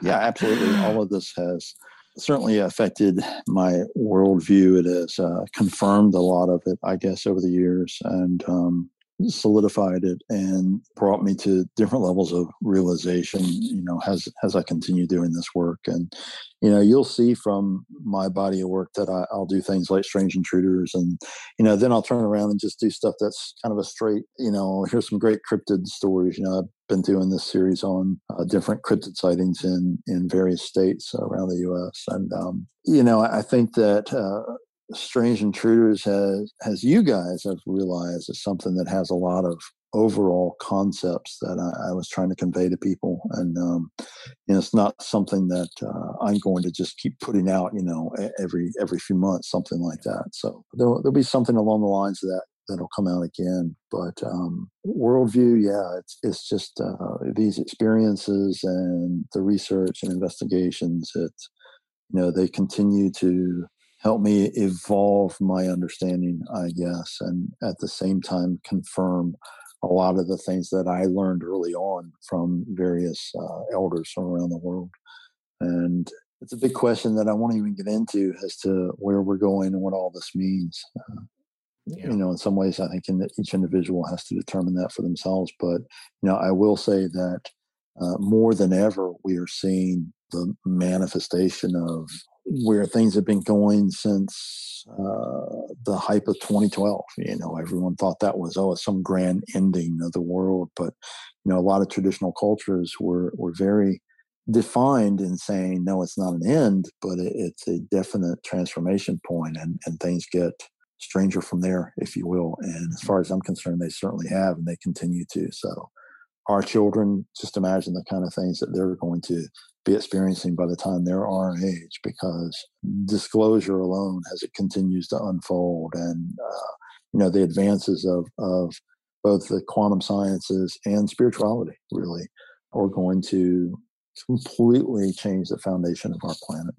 yeah, absolutely. All of this has certainly affected my worldview. It has uh, confirmed a lot of it, I guess, over the years. And, um, solidified it and brought me to different levels of realization, you know, as, as I continue doing this work. And, you know, you'll see from my body of work that I, I'll do things like Strange Intruders. And, you know, then I'll turn around and just do stuff that's kind of a straight, you know, here's some great cryptid stories. You know, I've been doing this series on uh, different cryptid sightings in, in various states around the U S. And, um, you know, I think that, uh, Strange Intruders has, as you guys have realized, is something that has a lot of overall concepts that I, I was trying to convey to people. And, um, you know, it's not something that uh, I'm going to just keep putting out, you know, every every few months, something like that. So there'll, there'll be something along the lines of that that'll come out again. But um, worldview, yeah, it's it's just uh, these experiences and the research and investigations. It's, you know, they continue to help me evolve my understanding, I guess, and at the same time confirm a lot of the things that I learned early on from various uh, elders from around the world. And it's a big question that I won't even get into as to where we're going and what all this means. Uh, yeah. You know, in some ways, I think in each individual has to determine that for themselves. But, you know, I will say that uh, more than ever, we are seeing the manifestation of where things have been going since uh, the hype of twenty twelve. You know, everyone thought that was, oh, it's some grand ending of the world. But, you know, a lot of traditional cultures were, were very defined in saying, no, it's not an end, but it, it's a definite transformation point, and, and things get stranger from there, if you will. And as far as I'm concerned, they certainly have, and they continue to. So our children, just imagine the kind of things that they're going to be experiencing by the time they're our age, because disclosure alone, as it continues to unfold, and uh, you know, the advances of of both the quantum sciences and spirituality really are going to completely change the foundation of our planet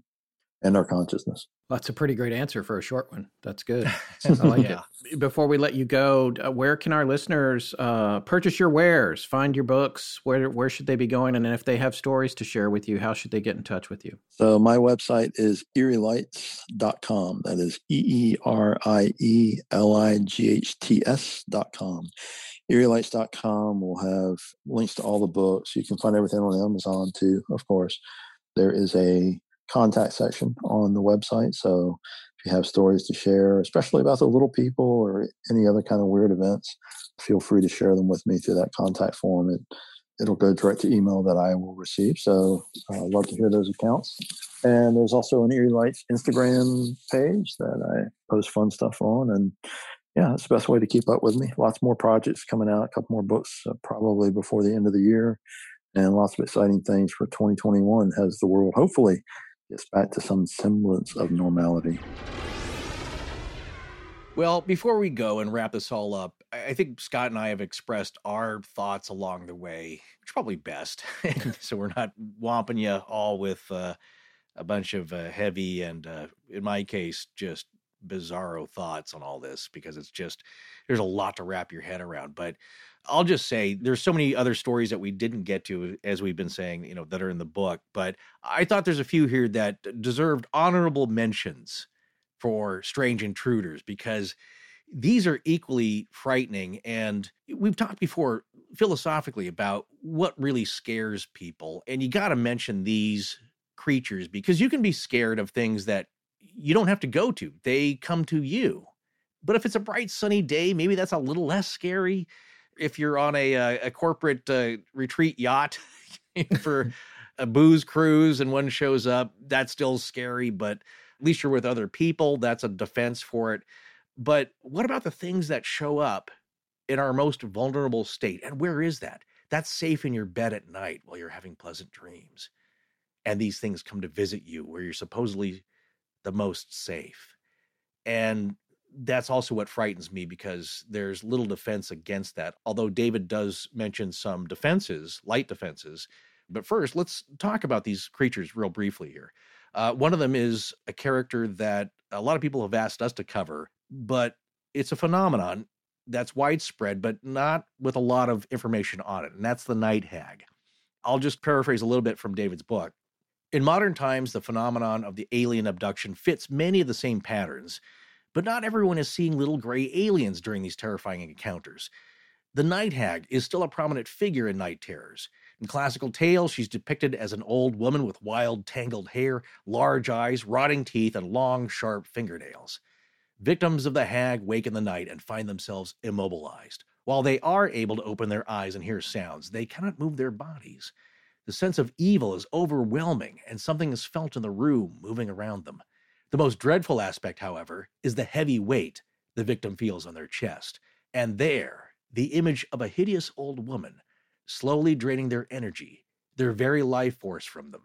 and our consciousness. That's a pretty great answer for a short one. That's good. I like yeah. it. Before we let you go, where can our listeners uh, purchase your wares, find your books? Where where should they be going? And if they have stories to share with you, how should they get in touch with you? So my website is eerie lights dot com. That is E E R I E L I G H T S dot com. eerie lights dot com will have links to all the books. You can find everything on Amazon too, of course. There is a contact section on the website. So if you have stories to share, especially about the little people or any other kind of weird events, feel free to share them with me through that contact form. It, it'll go direct to email that I will receive. So I'd love to hear those accounts. And there's also an Eerie Lights Instagram page that I post fun stuff on. And yeah, it's the best way to keep up with me. Lots more projects coming out, a couple more books uh, probably before the end of the year, and lots of exciting things for twenty twenty-one as the world hopefully gets back to some semblance of normality. Well, before we go and wrap this all up, I think Scott and I have expressed our thoughts along the way, which is probably best. So we're not whomping you all with uh, a bunch of uh, heavy and, uh, in my case, just bizarro thoughts on all this, because it's just, there's a lot to wrap your head around. But I'll just say there's so many other stories that we didn't get to, as we've been saying, you know, that are in the book, but I thought there's a few here that deserved honorable mentions for Strange Intruders, because these are equally frightening. And we've talked before philosophically about what really scares people. And you got to mention these creatures, because you can be scared of things that you don't have to go to. They come to you. But if it's a bright, sunny day, maybe that's a little less scary. If you're on a, a corporate uh, retreat yacht for a booze cruise and one shows up, that's still scary, but at least you're with other people. That's a defense for it. But what about the things that show up in our most vulnerable state? And where is that? That's safe in your bed at night while you're having pleasant dreams. And these things come to visit you where you're supposedly the most safe. And that's also what frightens me, because there's little defense against that. Although David does mention some defenses, light defenses. But first, let's talk about these creatures real briefly here. Uh, one of them is a character that a lot of people have asked us to cover, but it's a phenomenon that's widespread, but not with a lot of information on it. And that's the night hag. I'll just paraphrase a little bit from David's book. In modern times, the phenomenon of the alien abduction fits many of the same patterns, but not everyone is seeing little gray aliens during these terrifying encounters. The Night Hag is still a prominent figure in Night Terrors. In classical tales, she's depicted as an old woman with wild, tangled hair, large eyes, rotting teeth, and long, sharp fingernails. Victims of the hag wake in the night and find themselves immobilized. While they are able to open their eyes and hear sounds, they cannot move their bodies. The sense of evil is overwhelming, and something is felt in the room moving around them. The most dreadful aspect, however, is the heavy weight the victim feels on their chest. And there, the image of a hideous old woman, slowly draining their energy, their very life force from them.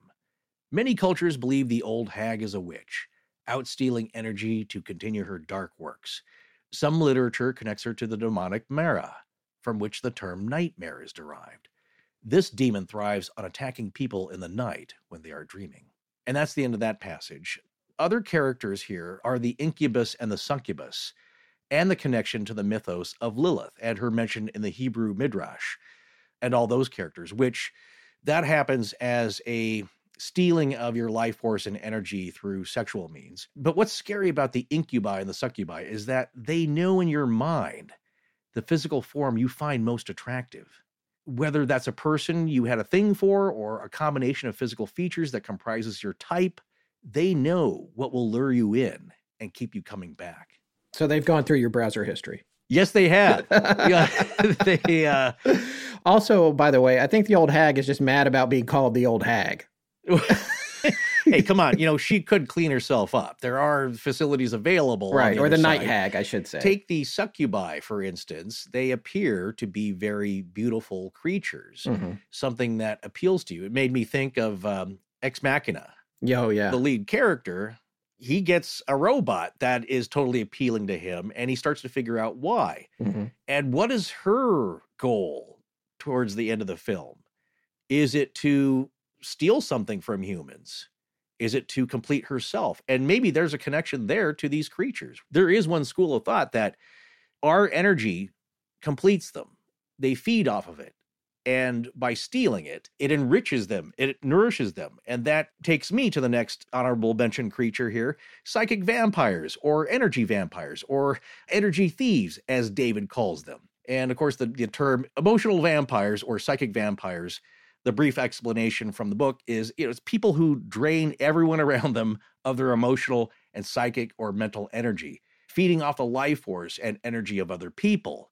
Many cultures believe the old hag is a witch, outstealing energy to continue her dark works. Some literature connects her to the demonic Mara, from which the term nightmare is derived. This demon thrives on attacking people in the night when they are dreaming. And that's the end of that passage. Other characters here are the incubus and the succubus, and the connection to the mythos of Lilith and her mention in the Hebrew Midrash, and all those characters, which that happens as a stealing of your life force and energy through sexual means. But what's scary about the incubi and the succubi is that they know in your mind the physical form you find most attractive. Whether that's a person you had a thing for or a combination of physical features that comprises your type, they know what will lure you in and keep you coming back. So they've gone through your browser history. Yes, they have. Yeah, they, uh... Also, by the way, I think the old hag is just mad about being called the old hag. Hey, come on. You know, she could clean herself up. There are facilities available. Right, the or the side. Night hag, I should say. Take the succubi, for instance. They appear to be very beautiful creatures, mm-hmm. something that appeals to you. It made me think of um, Ex Machina. Oh, yeah. The lead character, he gets a robot that is totally appealing to him, and he starts to figure out why. Mm-hmm. And what is her goal towards the end of the film? Is it to steal something from humans? Is it to complete herself? And maybe there's a connection there to these creatures. There is one school of thought that our energy completes them. They feed off of it. And by stealing it, it enriches them. It nourishes them. And that takes me to the next honorable mention creature here, psychic vampires or energy vampires or energy thieves, as David calls them. And of course, the, the term emotional vampires or psychic vampires, the brief explanation from the book is, you know, it's people who drain everyone around them of their emotional and psychic or mental energy, feeding off the life force and energy of other people.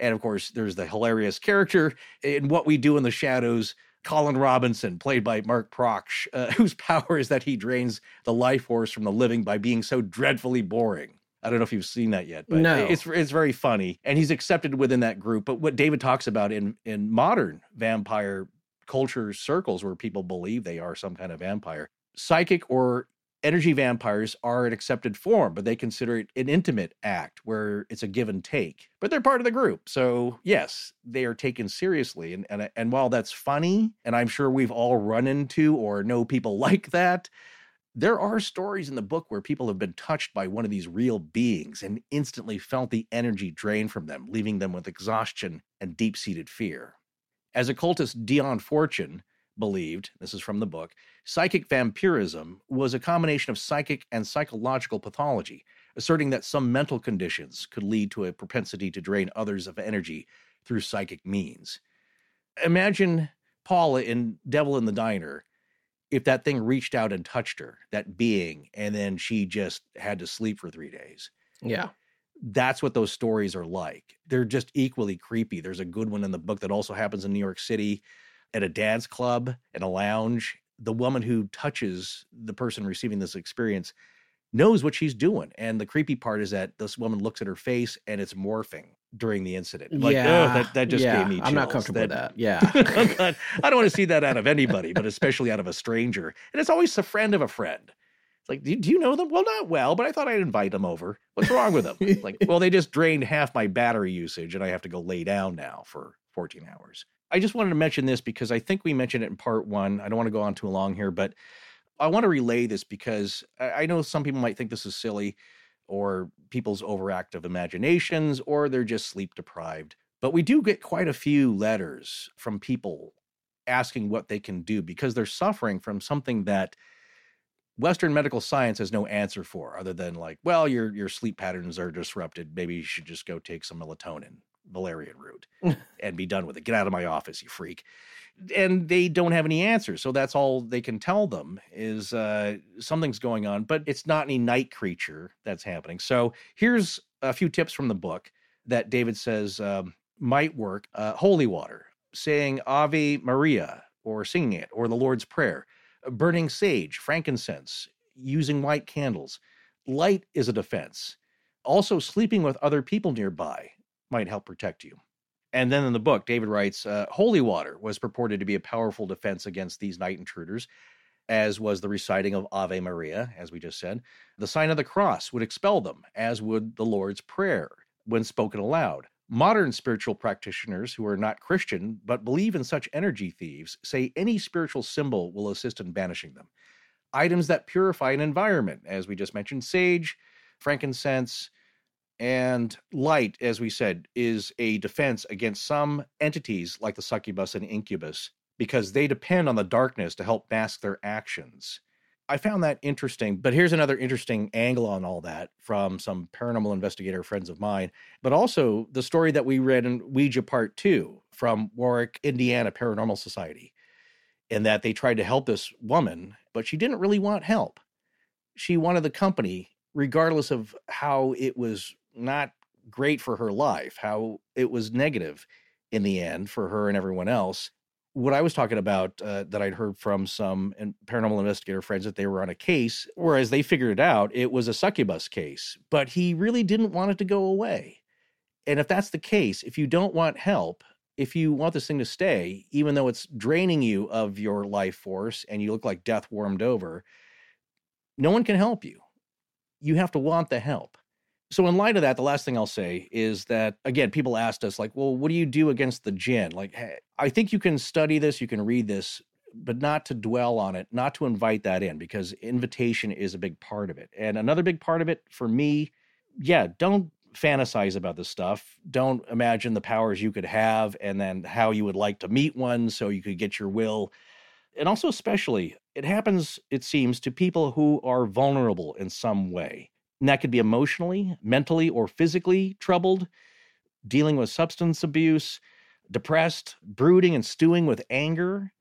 And, of course, there's the hilarious character in What We Do in the Shadows, Colin Robinson, played by Mark Proksch, uh, whose power is that he drains the life force from the living by being so dreadfully boring. I don't know if you've seen that yet, but no. it's it's very funny. And he's accepted within that group. But what David talks about in, in modern vampire culture circles where people believe they are some kind of vampire, psychic or energy vampires are an accepted form, but they consider it an intimate act where it's a give and take. But they're part of the group. So yes, they are taken seriously. And and, and while that's funny, and I'm sure we've all run into or know people like that, there are stories in the book where people have been touched by one of these real beings and instantly felt the energy drain from them, leaving them with exhaustion and deep-seated fear. As occultist Dion Fortune believed, this is from the book, psychic vampirism was a combination of psychic and psychological pathology, asserting that some mental conditions could lead to a propensity to drain others of energy through psychic means. Imagine Paula in Devil in the Diner, if that thing reached out and touched her, that being, and then she just had to sleep for three days. Yeah. That's what those stories are like. They're just equally creepy. There's a good one in the book that also happens in New York City at a dance club, at a lounge. The woman who touches the person receiving this experience knows what she's doing. And the creepy part is that this woman looks at her face and it's morphing during the incident. Like, yeah. oh, that, that just yeah. gave me chills. I'm not comfortable that, with that. Yeah. not, I don't want to see that out of anybody, but especially out of a stranger. And it's always a friend of a friend. Like, do you know them? Well, not well, but I thought I'd invite them over. What's wrong with them? Like, well, they just drained half my battery usage and I have to go lay down now for fourteen hours. I just wanted to mention this because I think we mentioned it in part one. I don't want to go on too long here, but I want to relay this because I know some people might think this is silly or people's overactive imaginations or they're just sleep deprived. But we do get quite a few letters from people asking what they can do because they're suffering from something that Western medical science has no answer for other than like, well, your your sleep patterns are disrupted. Maybe you should just go take some melatonin. Valerian root and be done with it. Get out of my office, you freak. And they don't have any answers. So that's all they can tell them is uh, something's going on, but it's not any night creature that's happening. So here's a few tips from the book that David says um, might work. Uh, holy water, saying Ave Maria or singing it, or the Lord's Prayer, burning sage, frankincense, using white candles. Light is a defense. Also, sleeping with other people nearby might help protect you. And then in the book, David writes, uh, holy water was purported to be a powerful defense against these night intruders, as was the reciting of Ave Maria, as we just said. The sign of the cross would expel them, as would the Lord's Prayer when spoken aloud. Modern spiritual practitioners who are not Christian but believe in such energy thieves say any spiritual symbol will assist in banishing them. Items that purify an environment, as we just mentioned, sage, frankincense, and light, as we said, is a defense against some entities like the succubus and incubus because they depend on the darkness to help mask their actions. I found that interesting, but here's another interesting angle on all that from some paranormal investigator friends of mine, but also the story that we read in Ouija Part two from Warwick, Indiana Paranormal Society, and that they tried to help this woman, but she didn't really want help. She wanted the company, regardless of how it was not great for her life, how it was negative in the end for her and everyone else. What I was talking about uh, that I'd heard from some paranormal investigator friends that they were on a case, whereas they figured it out, it was a succubus case, but he really didn't want it to go away. And if that's the case, if you don't want help, if you want this thing to stay, even though it's draining you of your life force and you look like death warmed over, no one can help you. You have to want the help. So in light of that, the last thing I'll say is that, again, people asked us like, well, what do you do against the jinn? Like, hey, I think you can study this, you can read this, but not to dwell on it, not to invite that in, because invitation is a big part of it. And another big part of it for me, yeah, don't fantasize about this stuff. Don't imagine the powers you could have and then how you would like to meet one so you could get your will. And also especially, it happens, it seems, to people who are vulnerable in some way. And that could be emotionally, mentally, or physically troubled, dealing with substance abuse, depressed, brooding and stewing with anger,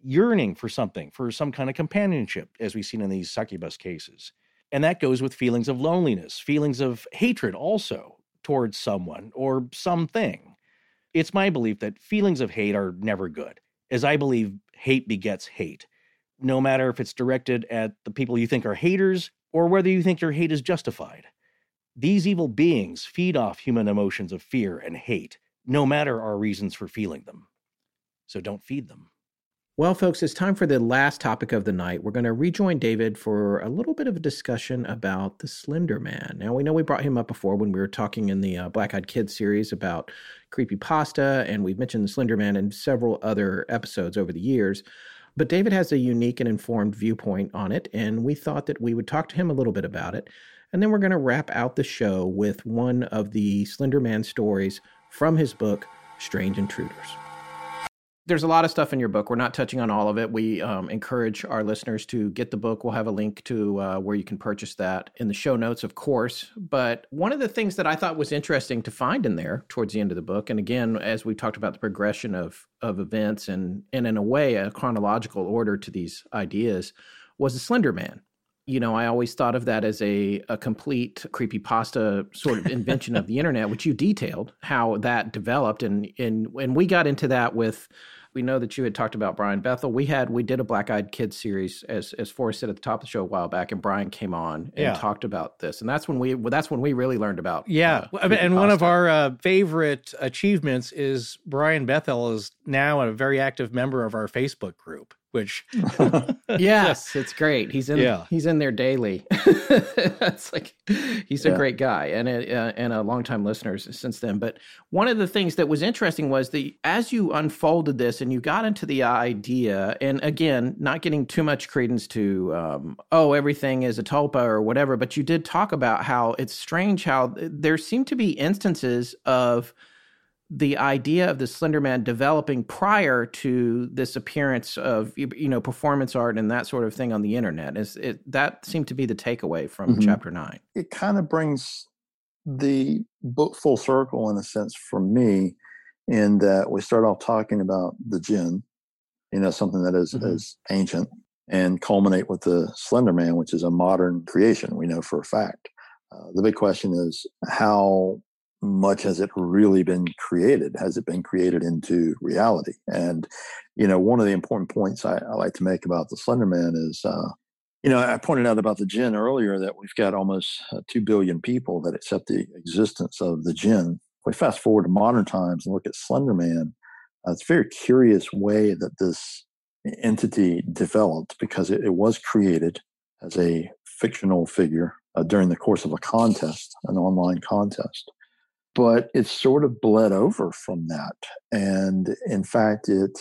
yearning for something, for some kind of companionship, as we've seen in these succubus cases. And that goes with feelings of loneliness, feelings of hatred also towards someone or something. It's my belief that feelings of hate are never good, as I believe hate begets hate, no matter if it's directed at the people you think are haters or whether you think your hate is justified. These evil beings feed off human emotions of fear and hate, no matter our reasons for feeling them. So don't feed them. Well, folks, it's time for the last topic of the night. We're going to rejoin David for a little bit of a discussion about the Slender Man. Now, we know we brought him up before when we were talking in the uh, Black Eyed Kids series about creepypasta, and we've mentioned the Slender Man in several other episodes over the years. But David has a unique and informed viewpoint on it, and we thought that we would talk to him a little bit about it. And then we're going to wrap out the show with one of the Slender Man stories from his book, Strange Intruders. There's a lot of stuff in your book. We're not touching on all of it. We um, encourage our listeners to get the book. We'll have a link to uh, where you can purchase that in the show notes, of course. But one of the things that I thought was interesting to find in there towards the end of the book, and again, as we talked about the progression of of events and, and in a way, a chronological order to these ideas, was the Slender Man. You know, I always thought of that as a, a complete creepypasta sort of invention of the internet, which you detailed how that developed. And, and and we got into that with, we know that you had talked about Brian Bethel. We had, we did a Black Eyed Kids series, as as Forrest said at the top of the show a while back, and Brian came on and yeah. talked about this. And that's when we, well, that's when we really learned about Yeah, uh, and one of our uh, favorite achievements is Brian Bethel is now a very active member of our Facebook group. Which yes, it's great. He's in yeah. he's in there daily. It's like he's yeah. a great guy and a, uh, and a longtime listener since then. But one of the things that was interesting was the as you unfolded this and you got into the idea, and again, not getting too much credence to um, oh everything is a tulpa or whatever, but you did talk about how it's strange how there seem to be instances of the idea of the Slender Man developing prior to this appearance of, you know, performance art and that sort of thing on the internet. Is it, that seemed to be the takeaway from mm-hmm. chapter nine. It kind of brings the book full circle in a sense for me, in that we start off talking about the djinn, you know, something that is, mm-hmm. is ancient, and culminate with the Slender Man, which is a modern creation, we know for a fact. Uh, the big question is, how much has it really been created? Has it been created into reality? And, you know, one of the important points I, I like to make about the Slender Man is, uh, you know, I pointed out about the djinn earlier that we've got almost uh, two billion people that accept the existence of the djinn. If we fast forward to modern times and look at Slender Man, uh, it's a very curious way that this entity developed, because it, it was created as a fictional figure uh, during the course of a contest, an online contest. But it sort of bled over from that. And in fact, it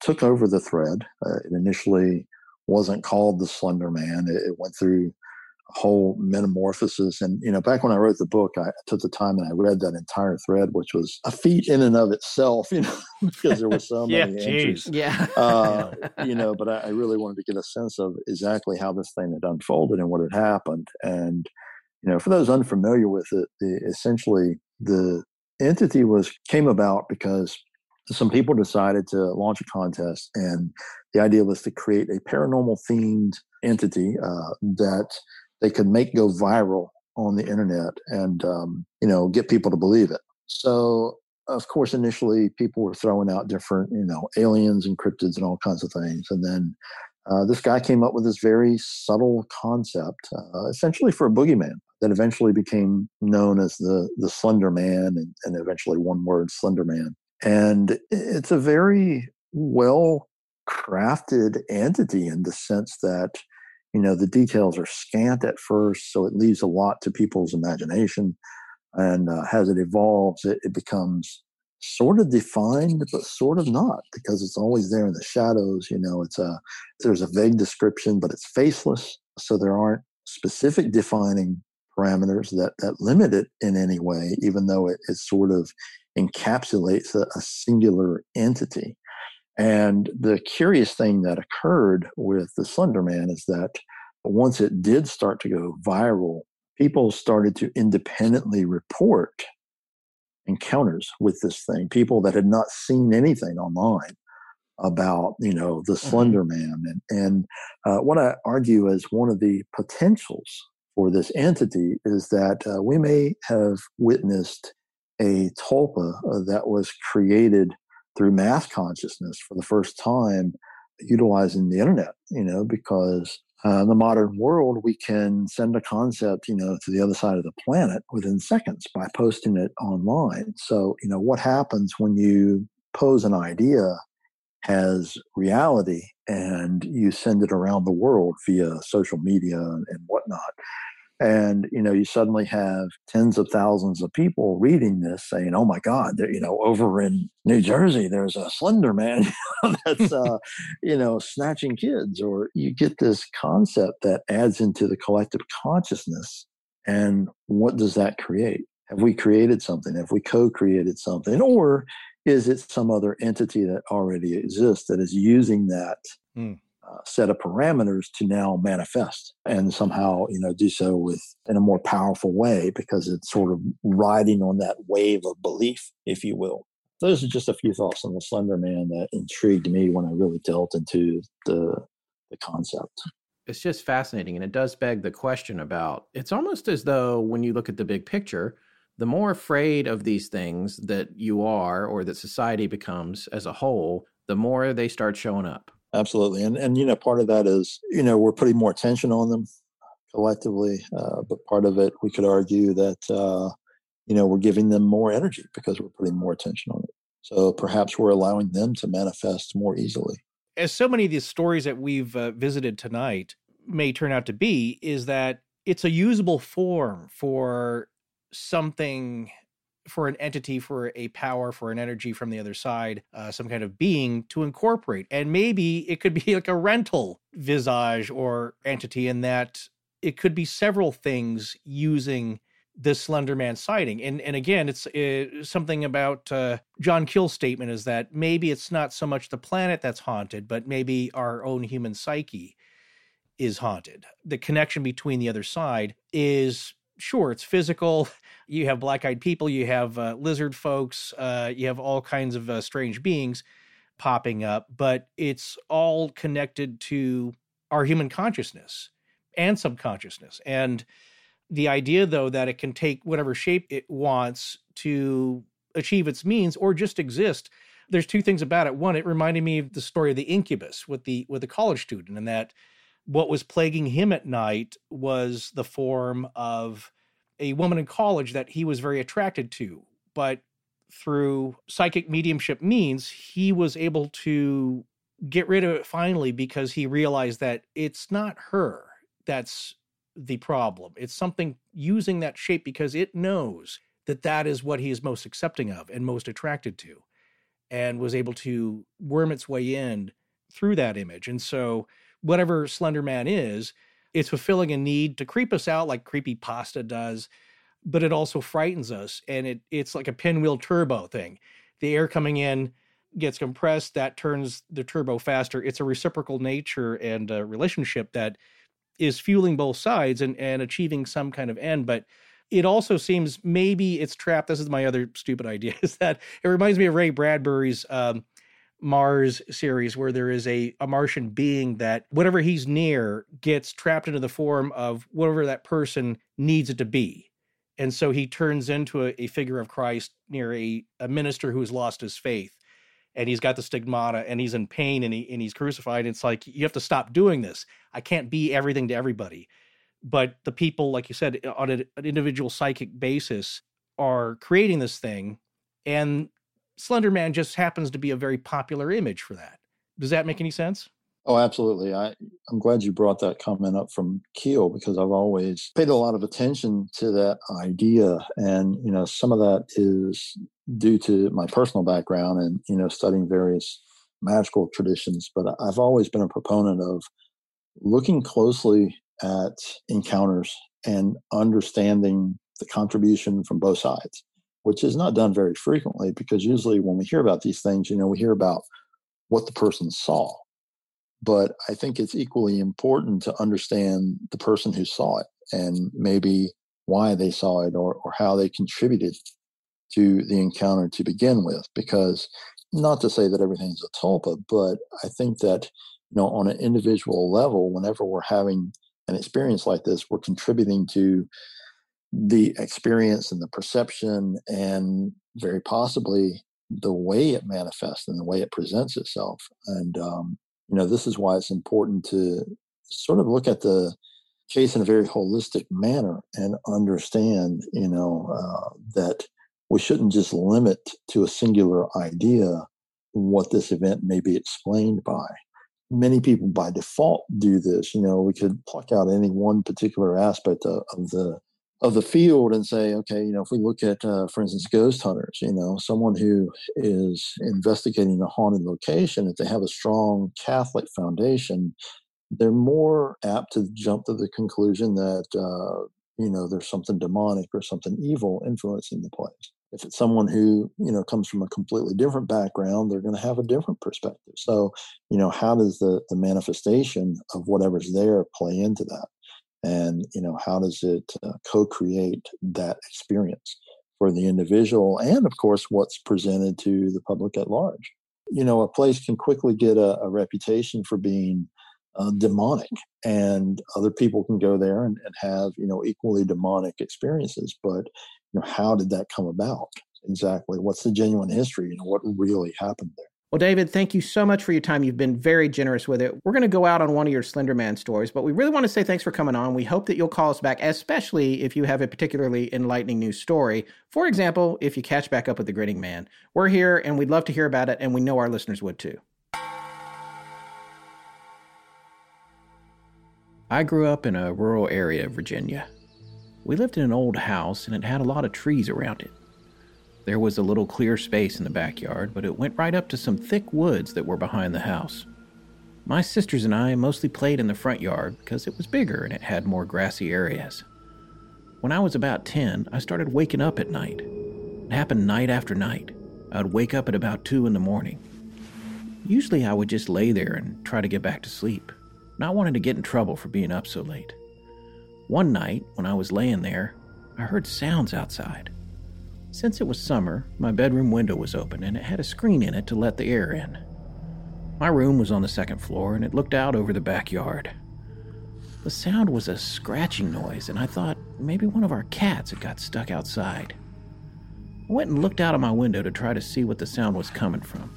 took over the thread. Uh, it initially wasn't called the Slender Man. It, it went through a whole metamorphosis. And, you know, back when I wrote the book, I took the time and I read that entire thread, which was a feat in and of itself, you know, because there were so yeah, many entries. Yeah. uh, you know, but I, I really wanted to get a sense of exactly how this thing had unfolded and what had happened. And, you know, for those unfamiliar with it, the, essentially, the entity was came about because some people decided to launch a contest, and the idea was to create a paranormal-themed entity uh, that they could make go viral on the internet and, um, you know, get people to believe it. So, of course, initially people were throwing out different, you know, aliens and cryptids and all kinds of things. And then uh, this guy came up with this very subtle concept, uh, essentially for a boogeyman, that eventually became known as the the Slender Man, and, and eventually one word, Slender Man. And it's a very well-crafted entity in the sense that, you know, the details are scant at first, so it leaves a lot to people's imagination. And uh, as it evolves, it, it becomes sort of defined, but sort of not, because it's always there in the shadows. You know, it's a there's a vague description, but it's faceless, so there aren't specific defining parameters that, that limit it in any way, even though it, it sort of encapsulates a, a singular entity. And the curious thing that occurred with the Slender Man is that once it did start to go viral, people started to independently report encounters with this thing, people that had not seen anything online about, you know, the Slender Man. And, and uh, what I argue is one of the potentials for this entity is that uh, we may have witnessed a tulpa uh, that was created through mass consciousness for the first time, utilizing the internet, you know, because uh, in the modern world, we can send a concept, you know, to the other side of the planet within seconds by posting it online. So, you know, what happens when you pose an idea as reality and you send it around the world via social media and whatnot? And, you know, you suddenly have tens of thousands of people reading this saying, oh, my God, you know, over in New Jersey, there's a Slender Man that's, uh, you know, snatching kids. Or you get this concept that adds into the collective consciousness. And what does that create? Have we created something? Have we co-created something? Or is it some other entity that already exists that is using that mm. Uh, set of parameters to now manifest and somehow, you know, do so with in a more powerful way, because it's sort of riding on that wave of belief, if you will. Those are just a few thoughts on the Slender Man that intrigued me when I really delved into the the concept. It's just fascinating, and it does beg the question about, it's almost as though when you look at the big picture, the more afraid of these things that you are, or that society becomes as a whole, the more they start showing up. Absolutely. And, and, you know, part of that is, you know, we're putting more attention on them collectively. Uh, but part of it, we could argue that, uh, you know, we're giving them more energy because we're putting more attention on it. So perhaps we're allowing them to manifest more easily. As so many of these stories that we've uh, visited tonight may turn out to be, is that it's a usable form for something, for an entity, for a power, for an energy from the other side, uh, some kind of being to incorporate. And maybe it could be like a rental visage or entity, in that it could be several things using this Slender Man sighting. And and again, it's uh, something about uh, John Keel's statement is that maybe it's not so much the planet that's haunted, but maybe our own human psyche is haunted. The connection between the other side is sure, it's physical. You have black-eyed people, you have uh, lizard folks, uh, you have all kinds of uh, strange beings popping up, but it's all connected to our human consciousness and subconsciousness. And the idea, though, that it can take whatever shape it wants to achieve its means or just exist. There's two things about it. One, it reminded me of the story of the incubus with the with the college student, and that what was plaguing him at night was the form of a woman in college that he was very attracted to. But through psychic mediumship means, he was able to get rid of it finally because he realized that it's not her that's the problem. It's something using that shape because it knows that that is what he is most accepting of and most attracted to, and was able to worm its way in through that image. And so whatever Slender Man is, it's fulfilling a need to creep us out like creepy pasta does, but it also frightens us. And it it's like a pinwheel turbo thing. The air coming in gets compressed, that turns the turbo faster. It's a reciprocal nature and a relationship that is fueling both sides and, and achieving some kind of end. But it also seems maybe it's trapped. This is my other stupid idea, is that it reminds me of Ray Bradbury's um, Mars series, where there is a, a Martian being that whatever he's near gets trapped into the form of whatever that person needs it to be. And so he turns into a, a figure of Christ near a, a minister who has lost his faith, and he's got the stigmata, and he's in pain, and, he, and he's crucified. It's like, you have to stop doing this. I can't be everything to everybody. But the people, like you said, on an individual psychic basis are creating this thing. And Slender Man just happens to be a very popular image for that. Does that make any sense? Oh, absolutely. I, I'm glad you brought that comment up from Keel, because I've always paid a lot of attention to that idea. And, you know, some of that is due to my personal background and, you know, studying various magical traditions. But I've always been a proponent of looking closely at encounters and understanding the contribution from both sides, which is not done very frequently, because usually when we hear about these things, you know, we hear about what the person saw. But I think it's equally important to understand the person who saw it and maybe why they saw it, or, or how they contributed to the encounter to begin with. Because not to say that everything's a tulpa, but I think that, you know, on an individual level, whenever we're having an experience like this, we're contributing to the experience and the perception, and very possibly the way it manifests and the way it presents itself. And um, you know, this is why it's important to sort of look at the case in a very holistic manner and understand, you know, uh, that we shouldn't just limit to a singular idea what this event may be explained by. Many people by default do this. You know, we could pluck out any one particular aspect of, of the of the field and say, okay, you know, if we look at, uh, for instance, ghost hunters, you know, someone who is investigating a haunted location, if they have a strong Catholic foundation, they're more apt to jump to the conclusion that, uh, you know, there's something demonic or something evil influencing the place. If it's someone who, you know, comes from a completely different background, they're going to have a different perspective. So, you know, how does the, the manifestation of whatever's there play into that? And, you know, how does it uh, co-create that experience for the individual and, of course, what's presented to the public at large? You know, a place can quickly get a, a reputation for being uh, demonic, and other people can go there and, and have, you know, equally demonic experiences. But, you know, how did that come about? Exactly. What's the genuine history? You know, what really happened there? Well, David, thank you so much for your time. You've been very generous with it. We're going to go out on one of your Slender Man stories, but we really want to say thanks for coming on. We hope that you'll call us back, especially if you have a particularly enlightening new story. For example, if you catch back up with the Grinning Man. We're here, and we'd love to hear about it, and we know our listeners would too. I grew up in a rural area of Virginia. We lived in an old house, and it had a lot of trees around it. There was a little clear space in the backyard, but it went right up to some thick woods that were behind the house. My sisters and I mostly played in the front yard because it was bigger and it had more grassy areas. When I was about ten, I started waking up at night. It happened night after night. I'd wake up at about two in the morning. Usually I would just lay there and try to get back to sleep, not wanting to get in trouble for being up so late. One night, when I was laying there, I heard sounds outside. Since it was summer, my bedroom window was open, and it had a screen in it to let the air in. My room was on the second floor, and it looked out over the backyard. The sound was a scratching noise, and I thought maybe one of our cats had got stuck outside. I went and looked out of my window to try to see what the sound was coming from.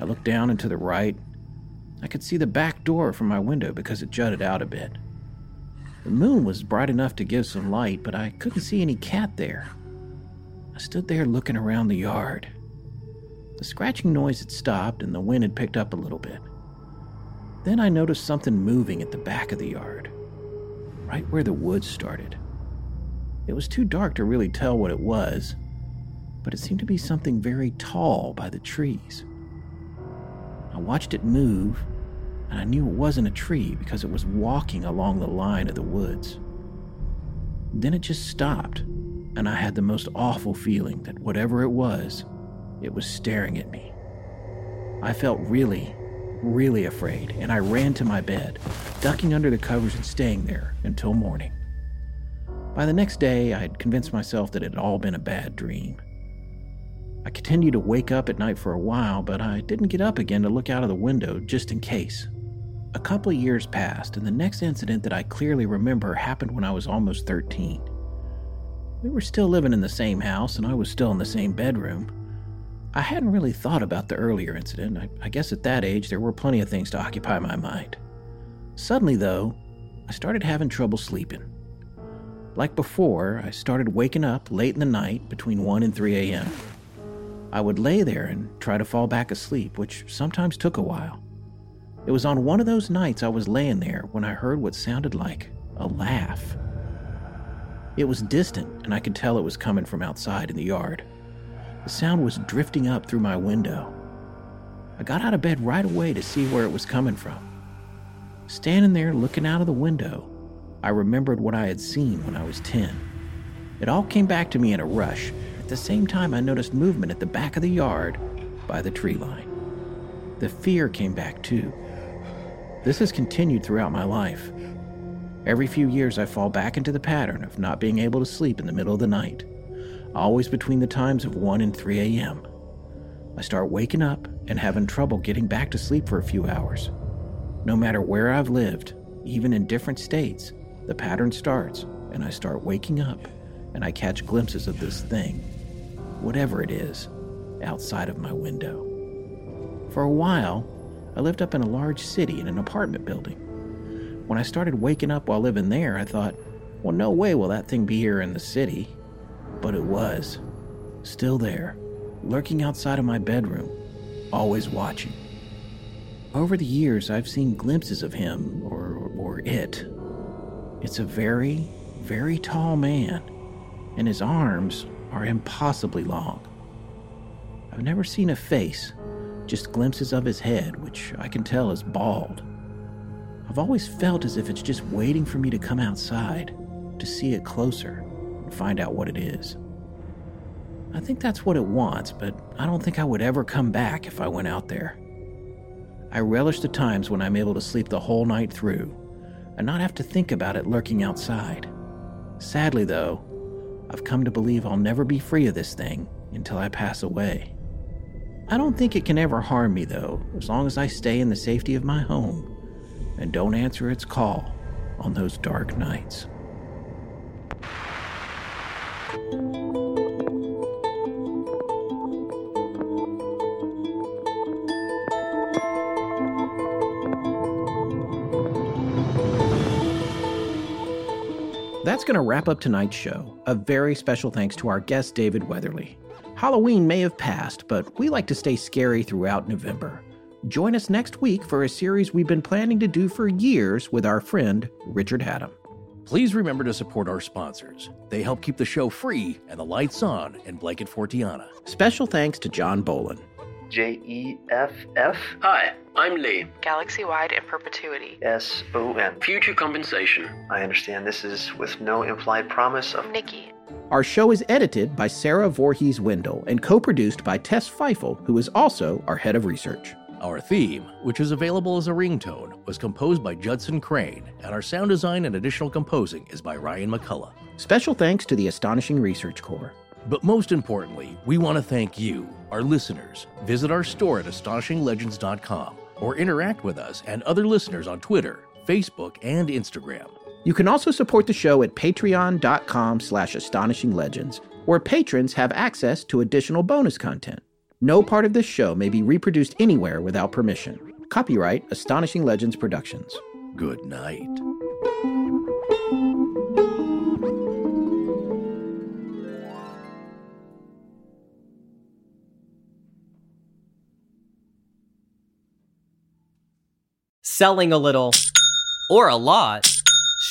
I looked down and to the right. I could see the back door from my window because it jutted out a bit. The moon was bright enough to give some light, but I couldn't see any cat there. I stood there looking around the yard. The scratching noise had stopped and the wind had picked up a little bit. Then I noticed something moving at the back of the yard, right where the woods started. It was too dark to really tell what it was, but it seemed to be something very tall by the trees. I watched it move, and I knew it wasn't a tree because it was walking along the line of the woods. Then it just stopped, and I had the most awful feeling that whatever it was, it was staring at me. I felt really, really afraid, and I ran to my bed, ducking under the covers and staying there until morning. By the next day, I had convinced myself that it had all been a bad dream. I continued to wake up at night for a while, but I didn't get up again to look out of the window just in case. A couple of years passed, and the next incident that I clearly remember happened when I was almost thirteen. We were still living in the same house, and I was still in the same bedroom. I hadn't really thought about the earlier incident. I, I guess at that age, there were plenty of things to occupy my mind. Suddenly, though, I started having trouble sleeping. Like before, I started waking up late in the night between one and three a.m. I would lay there and try to fall back asleep, which sometimes took a while. It was on one of those nights I was laying there when I heard what sounded like a laugh. It was distant, and I could tell it was coming from outside in the yard. The sound was drifting up through my window. I got out of bed right away to see where it was coming from. Standing there looking out of the window, I remembered what I had seen when I was ten. It all came back to me in a rush. At the same time, I noticed movement at the back of the yard by the tree line. The fear came back too. This has continued throughout my life. Every few years, I fall back into the pattern of not being able to sleep in the middle of the night. Always between the times of one and three a.m. I start waking up and having trouble getting back to sleep for a few hours. No matter where I've lived, even in different states, the pattern starts and I start waking up and I catch glimpses of this thing, whatever it is, outside of my window. For a while, I lived up in a large city in an apartment building. When I started waking up while living there, I thought, well, no way will that thing be here in the city. But it was, still there, lurking outside of my bedroom, always watching. Over the years, I've seen glimpses of him, or, or it. It's a very, very tall man, and his arms are impossibly long. I've never seen a face, just glimpses of his head, which I can tell is bald. I've always felt as if it's just waiting for me to come outside, to see it closer. Find out what it is. I think that's what it wants, but I don't think I would ever come back if I went out there. I relish the times when I'm able to sleep the whole night through and not have to think about it lurking outside. Sadly, though, I've come to believe I'll never be free of this thing until I pass away. I don't think it can ever harm me, though, as long as I stay in the safety of my home and don't answer its call on those dark nights. That's going to wrap up tonight's show. A very special thanks to our guest, David Weatherly. Halloween may have passed, but we like to stay scary throughout November. Join us next week for a series we've been planning to do for years with our friend, Richard Haddam. Please remember to support our sponsors. They help keep the show free and the lights on in Blanket Fortiana. Special thanks to John Bolin. J E F F. Hi, I'm Lee. Galaxy-wide in perpetuity. S O N. Future compensation. I understand this is with no implied promise of... Nikki. Our show is edited by Sarah Voorhees-Wendell and co-produced by Tess Feifel, who is also our head of research. Our theme, which is available as a ringtone, was composed by Judson Crane, and our sound design and additional composing is by Ryan McCullough. Special thanks to the Astonishing Research Corps. But most importantly, we want to thank you, our listeners. Visit our store at astonishing legends dot com or interact with us and other listeners on Twitter, Facebook, and Instagram. You can also support the show at patreon dot com slash astonishing legends, where patrons have access to additional bonus content. No part of this show may be reproduced anywhere without permission. Copyright Astonishing Legends Productions. Good night. Selling a little or a lot,